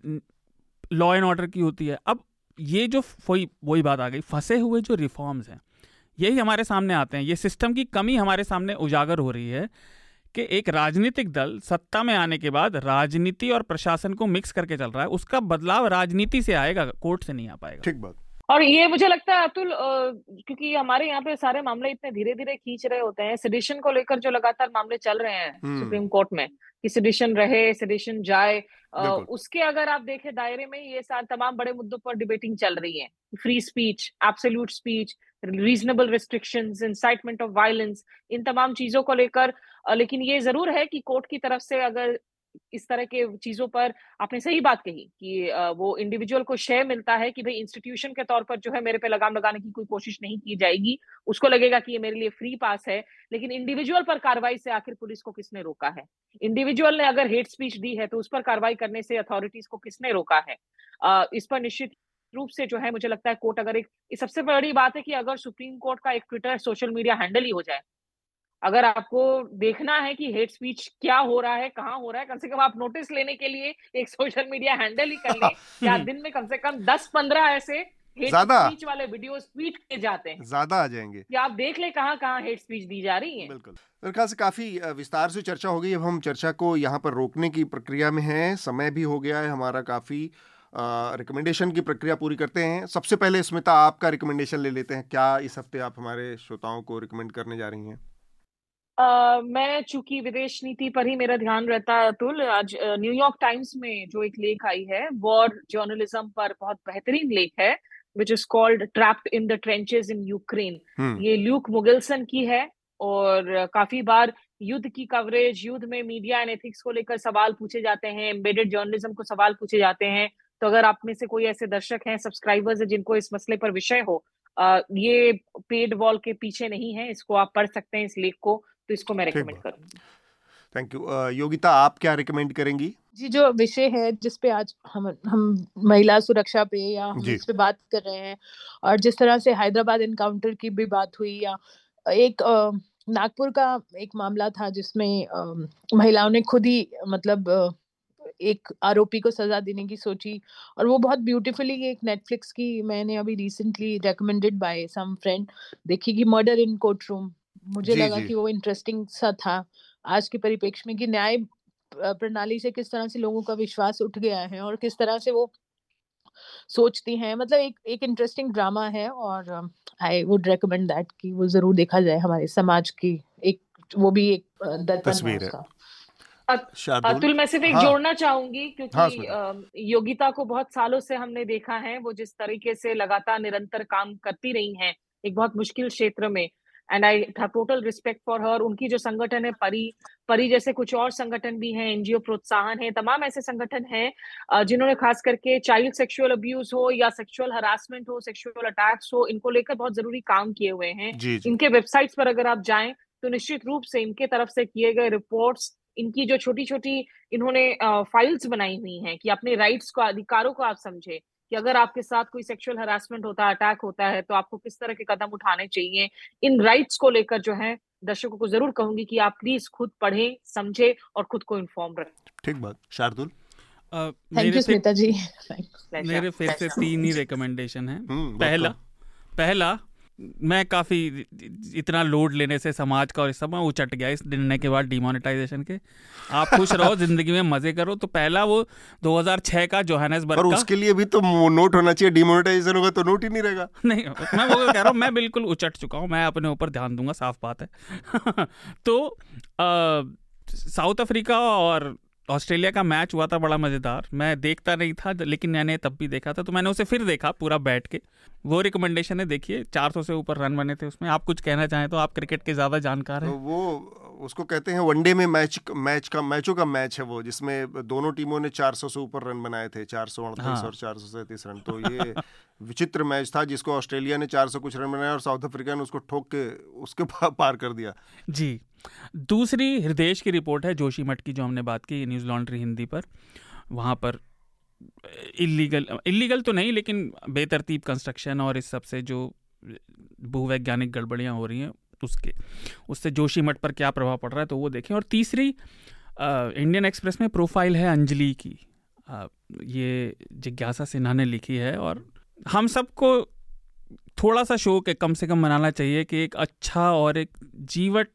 लॉ एंड ऑर्डर की होती है। अब ये जो वही बात आ गई, फंसे हुए जो रिफॉर्म्स हैं यही हमारे सामने आते हैं, ये सिस्टम की कमी हमारे सामने उजागर हो रही है कि एक राजनीतिक दल सत्ता में आने के बाद राजनीति और प्रशासन को मिक्स करके चल रहा है। उसका बदलाव राजनीति से आएगा, कोर्ट से नहीं आ पाएगा। ठीक बात। और ये मुझे लगता है अतुल, क्योंकि हमारे यहाँ पे सारे मामले इतने धीरे धीरे खींच रहे होते हैं, सेडिशन को लेकर जो लगातार मामले चल रहे हैं सुप्रीम कोर्ट में कि सेडिशन रहे, सेडिशन जाए, उसके अगर आप देखें दायरे में ये सारे तमाम बड़े मुद्दों पर डिबेटिंग चल रही है, free speech, absolute speech, reasonable restrictions, incitement of violence, इन तमाम चीजों को लेकर। लेकिन ये जरूर है कि कोर्ट की तरफ से अगर इस तरह के चीजों पर, आपने सही बात कही कि वो इंडिविजुअल को शय मिलता है कि भाई इंस्टीट्यूशन के तौर पर जो है मेरे पे लगाम लगाने की कोई कोशिश नहीं की जाएगी, उसको लगेगा कि ये मेरे लिए फ्री पास है, लेकिन इंडिविजुअल पर कार्रवाई से आखिर पुलिस को किसने रोका है? इंडिविजुअल ने अगर हेट स्पीच दी है तो उस पर कार्रवाई करने से अथॉरिटीज को किसने रोका है? इस पर निश्चित रूप से जो है मुझे लगता है कोर्ट, अगर एक सबसे बड़ी बात है कि अगर सुप्रीम कोर्ट का एक ट्विटर सोशल मीडिया हैंडल ही हो जाए, अगर आपको देखना है कि हेट स्पीच क्या हो रहा है, कहाँ हो रहा है, कम से कम आप नोटिस लेने के लिए एक सोशल मीडिया हैंडल ही कर लें या दिन में कम से कम 10-15 ऐसे हेट स्पीच वाले वीडियोस ट्वीट किए जाते हैं, ज्यादा आ जाएंगे कि आप देख ले कहाँ कहाँ हेट स्पीच दी जा रही है। बिल्कुल, मेरे ख्याल से काफी विस्तार से चर्चा हो गई, अब हम चर्चा को यहाँ पर रोकने की प्रक्रिया में है, समय भी हो गया है हमारा काफी, रिकमेंडेशन की प्रक्रिया पूरी करते हैं। सबसे पहले स्मिता, आपका रिकमेंडेशन ले लेते हैं, क्या इस हफ्ते आप हमारे श्रोताओं को रिकमेंड करने जा रही हैं? मैं चूंकि विदेश नीति पर ही मेरा ध्यान रहता है अतुल, आज न्यूयॉर्क टाइम्स में जो एक लेख आई है वॉर जर्नलिज्म पर, बहुत बेहतरीन लेख है, which is called trapped in the trenches in Ukraine. ये ल्यूक मुगिल्सन की है और काफी बार युद्ध की कवरेज, युद्ध में मीडिया एंड एथिक्स को लेकर सवाल पूछे जाते हैं, एम्बेडेड जर्नलिज्म को सवाल पूछे जाते हैं। तो अगर आप में से कोई ऐसे दर्शक हैं, सब्सक्राइबर्स हैं जिनको इस मसले पर विषय हो, ये पेड वॉल के पीछे नहीं है, इसको आप पढ़ सकते हैं इस लेख को, तो इसको मैं रेकमेंड करूंगी। Thank you. योगिता, आप क्या रेकमेंड करेंगी? जी, जो विषय है जिस पे आज हम महिला सुरक्षा पे या हम इस पे बात कर रहे हैं, और जिस तरह से हैदराबाद एनकाउंटर की भी बात हुई, या एक नागपुर का एक मामला था जिसमें महिलाओं ने खुद ही मतलब एक आरोपी को सजा देने की सोची, और वो बहुत ब्यूटीफुली एक नेटफ्लिक्स की मैंने अभी recently recommended by some friend देखी कि मर्डर इन कोर्टरूम, मुझे लगा कि वो इंटरेस्टिंग सा था आज के परिप्रेक्ष्य में कि न्याय प्रणाली से किस तरह से लोगों का विश्वास उठ गया है और किस तरह से वो सोचती हैं, मतलब एक इंटरेस्टिंग ड्रामा है, और आई वुड रेकमेंड दैट कि वो जरूर देखा जाए, हमारे समाज की एक वो भी एक दर्पण है उसका। अतुल, मैं सिर्फ एक जोड़ना चाहूंगी क्योंकि योगिता को बहुत सालों से हमने देखा है वो जिस तरीके से लगातार निरंतर काम करती रही है एक बहुत मुश्किल क्षेत्र में, and I have total respect for her. उनकी जो संगठन है परी जैसे कुछ और संगठन भी हैं, एनजीओ प्रोत्साहन है, तमाम ऐसे संगठन हैं जिन्होंने खास करके चाइल्ड सेक्सुअल अब्यूज हो या सेक्सुअल हरासमेंट हो, सेक्सुअल अटैक्स हो, इनको लेकर बहुत जरूरी काम किए हुए हैं। इनके वेबसाइट्स पर अगर आप जाएं तो निश्चित रूप से इनके तरफ से किए गए रिपोर्ट्स, इनकी जो छोटी छोटी इन्होंने फाइल्स बनाई हुई हैं कि अपने राइट्स को, अधिकारों को आप समझें कि अगर आपके साथ कोई सेक्सुअल हरासमेंट होता है, अटैक होता है, तो आपको किस तरह के कदम उठाने चाहिए। इन राइट्स को लेकर जो है दर्शकों को जरूर कहूंगी कि आप प्लीज खुद पढ़ें, समझें और खुद को इन्फॉर्म रखें। ठीक बात, शार्दुल। मेरे फिर से 3 ही रिकमेंडेशन है। पहला, मैं काफी इतना लोड लेने से समाज का और इस समय उचट गया इस निर्णय के बाद, डिमोनेटाइजेशन के। आप खुश रहो, जिंदगी में मजे करो। तो पहला वो 2006 का जोहान्सबर्ग, पर उसके लिए भी तो नोट होना चाहिए, डिमोनेटाइजेशन होगा तो नोट ही नहीं रहेगा। नहीं, मैं वो कह रहा हूँ, मैं बिल्कुल उचट चुका हूँ, मैं अपने ऊपर ध्यान दूंगा, साफ बात है। तो साउथ अफ्रीका और ऑस्ट्रेलिया का मैच हुआ था, बड़ा मज़ेदार। मैं देखता नहीं था लेकिन मैंने तब भी देखा था, तो मैंने उसे फिर देखा पूरा बैठ के। वो रिकमेंडेशन है, देखिए। 400 से ऊपर रन बने थे उसमें। आप कुछ कहना चाहें तो, आप क्रिकेट के ज़्यादा जानकार हैं। तो वो उसको कहते हैं वनडे में मैचों का मैच है वो, जिसमें दोनों टीमों ने 400 से ऊपर रन बनाए थे, 438 और 437 रन। तो ये विचित्र मैच था जिसको ऑस्ट्रेलिया ने 400 कुछ रन बनाया और साउथ अफ्रीका ने उसको ठोक के उसके पार कर दिया। जी। दूसरी हृदय की रिपोर्ट है जोशी मठ की, जो हमने बात की न्यूज़ लॉन्ड्री हिंदी पर। वहाँ पर इल्लीगल तो नहीं लेकिन बेतरतीब कंस्ट्रक्शन और इस सब से जो भूवैज्ञानिक गड़बड़ियाँ हो रही हैं उससे जोशी मठ पर क्या प्रभाव पड़ रहा है, तो वो देखें। और तीसरी, इंडियन एक्सप्रेस में प्रोफाइल है अंजलि की, ये जिज्ञासा सिन्हा ने लिखी है। और हम सबको थोड़ा सा शौक है कम से कम मनाना चाहिए कि एक अच्छा और एक जीवट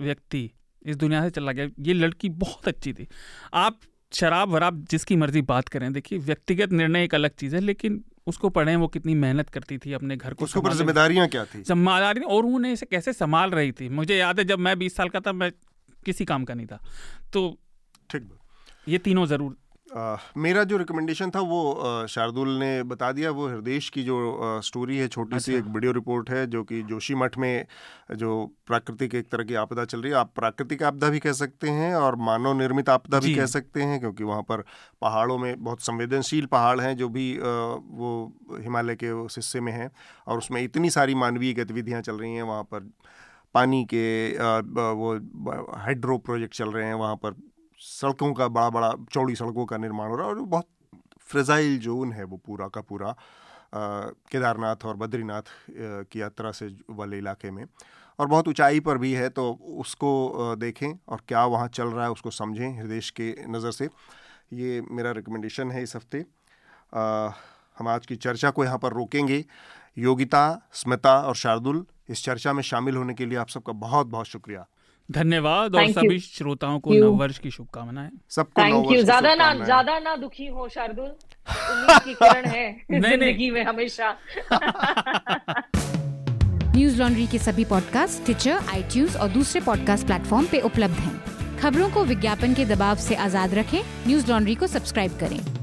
व्यक्ति इस दुनिया से चला गया। ये लड़की बहुत अच्छी थी। आप शराब वराब जिसकी मर्जी बात करें, देखिए व्यक्तिगत निर्णय एक अलग चीज़ है, लेकिन उसको पढ़ें वो कितनी मेहनत करती थी अपने घर को, उसके ऊपर जिम्मेदारियाँ क्या थी, जिम्मेदारियाँ और उन्होंने इसे कैसे संभाल रही थी। मुझे याद है जब मैं 20 साल का था मैं किसी काम का नहीं था। तो ठीक, ये तीनों ज़रूर। मेरा जो रिकमेंडेशन था वो शार्दुल ने बता दिया, वो हृदेश की जो स्टोरी है छोटी सी, एक वीडियो रिपोर्ट है जो कि जोशी मठ में जो प्राकृतिक एक तरह की आपदा चल रही है, आप प्राकृतिक आपदा भी कह सकते हैं और मानव निर्मित आपदा भी कह सकते हैं, क्योंकि वहाँ पर पहाड़ों में बहुत संवेदनशील पहाड़ हैं जो भी वो हिमालय के उस हिस्से में हैं और उसमें इतनी सारी मानवीय गतिविधियाँ चल रही हैं। वहाँ पर पानी के वो हाइड्रो प्रोजेक्ट चल रहे हैं, वहाँ पर सड़कों का बड़ा बड़ा चौड़ी सड़कों का निर्माण हो रहा है और बहुत फ्रेजाइल जोन है वो पूरा का पूरा केदारनाथ और बद्रीनाथ की यात्रा से वाले इलाके में, और बहुत ऊंचाई पर भी है। तो उसको देखें और क्या वहाँ चल रहा है उसको समझें हृदय के नज़र से, ये मेरा रिकमेंडेशन है इस हफ्ते। हम आज की चर्चा को यहाँ पर रोकेंगे। योगिता, स्मिता और शार्दुल, इस चर्चा में शामिल होने के लिए आप सबका बहुत बहुत शुक्रिया, धन्यवाद। और सभी श्रोताओं को नववर्ष की शुभकामनाएं, सबको नववर्ष। ज्यादा ना दुखी हो शार्दुल, उम्मीद की किरण है जिंदगी में हमेशा। न्यूज लॉन्ड्री के सभी पॉडकास्ट टिचर, आईट्यूज और दूसरे पॉडकास्ट प्लेटफॉर्म पे उपलब्ध हैं। खबरों को विज्ञापन के दबाव से आजाद रखें, न्यूज लॉन्ड्री को सब्सक्राइब करें।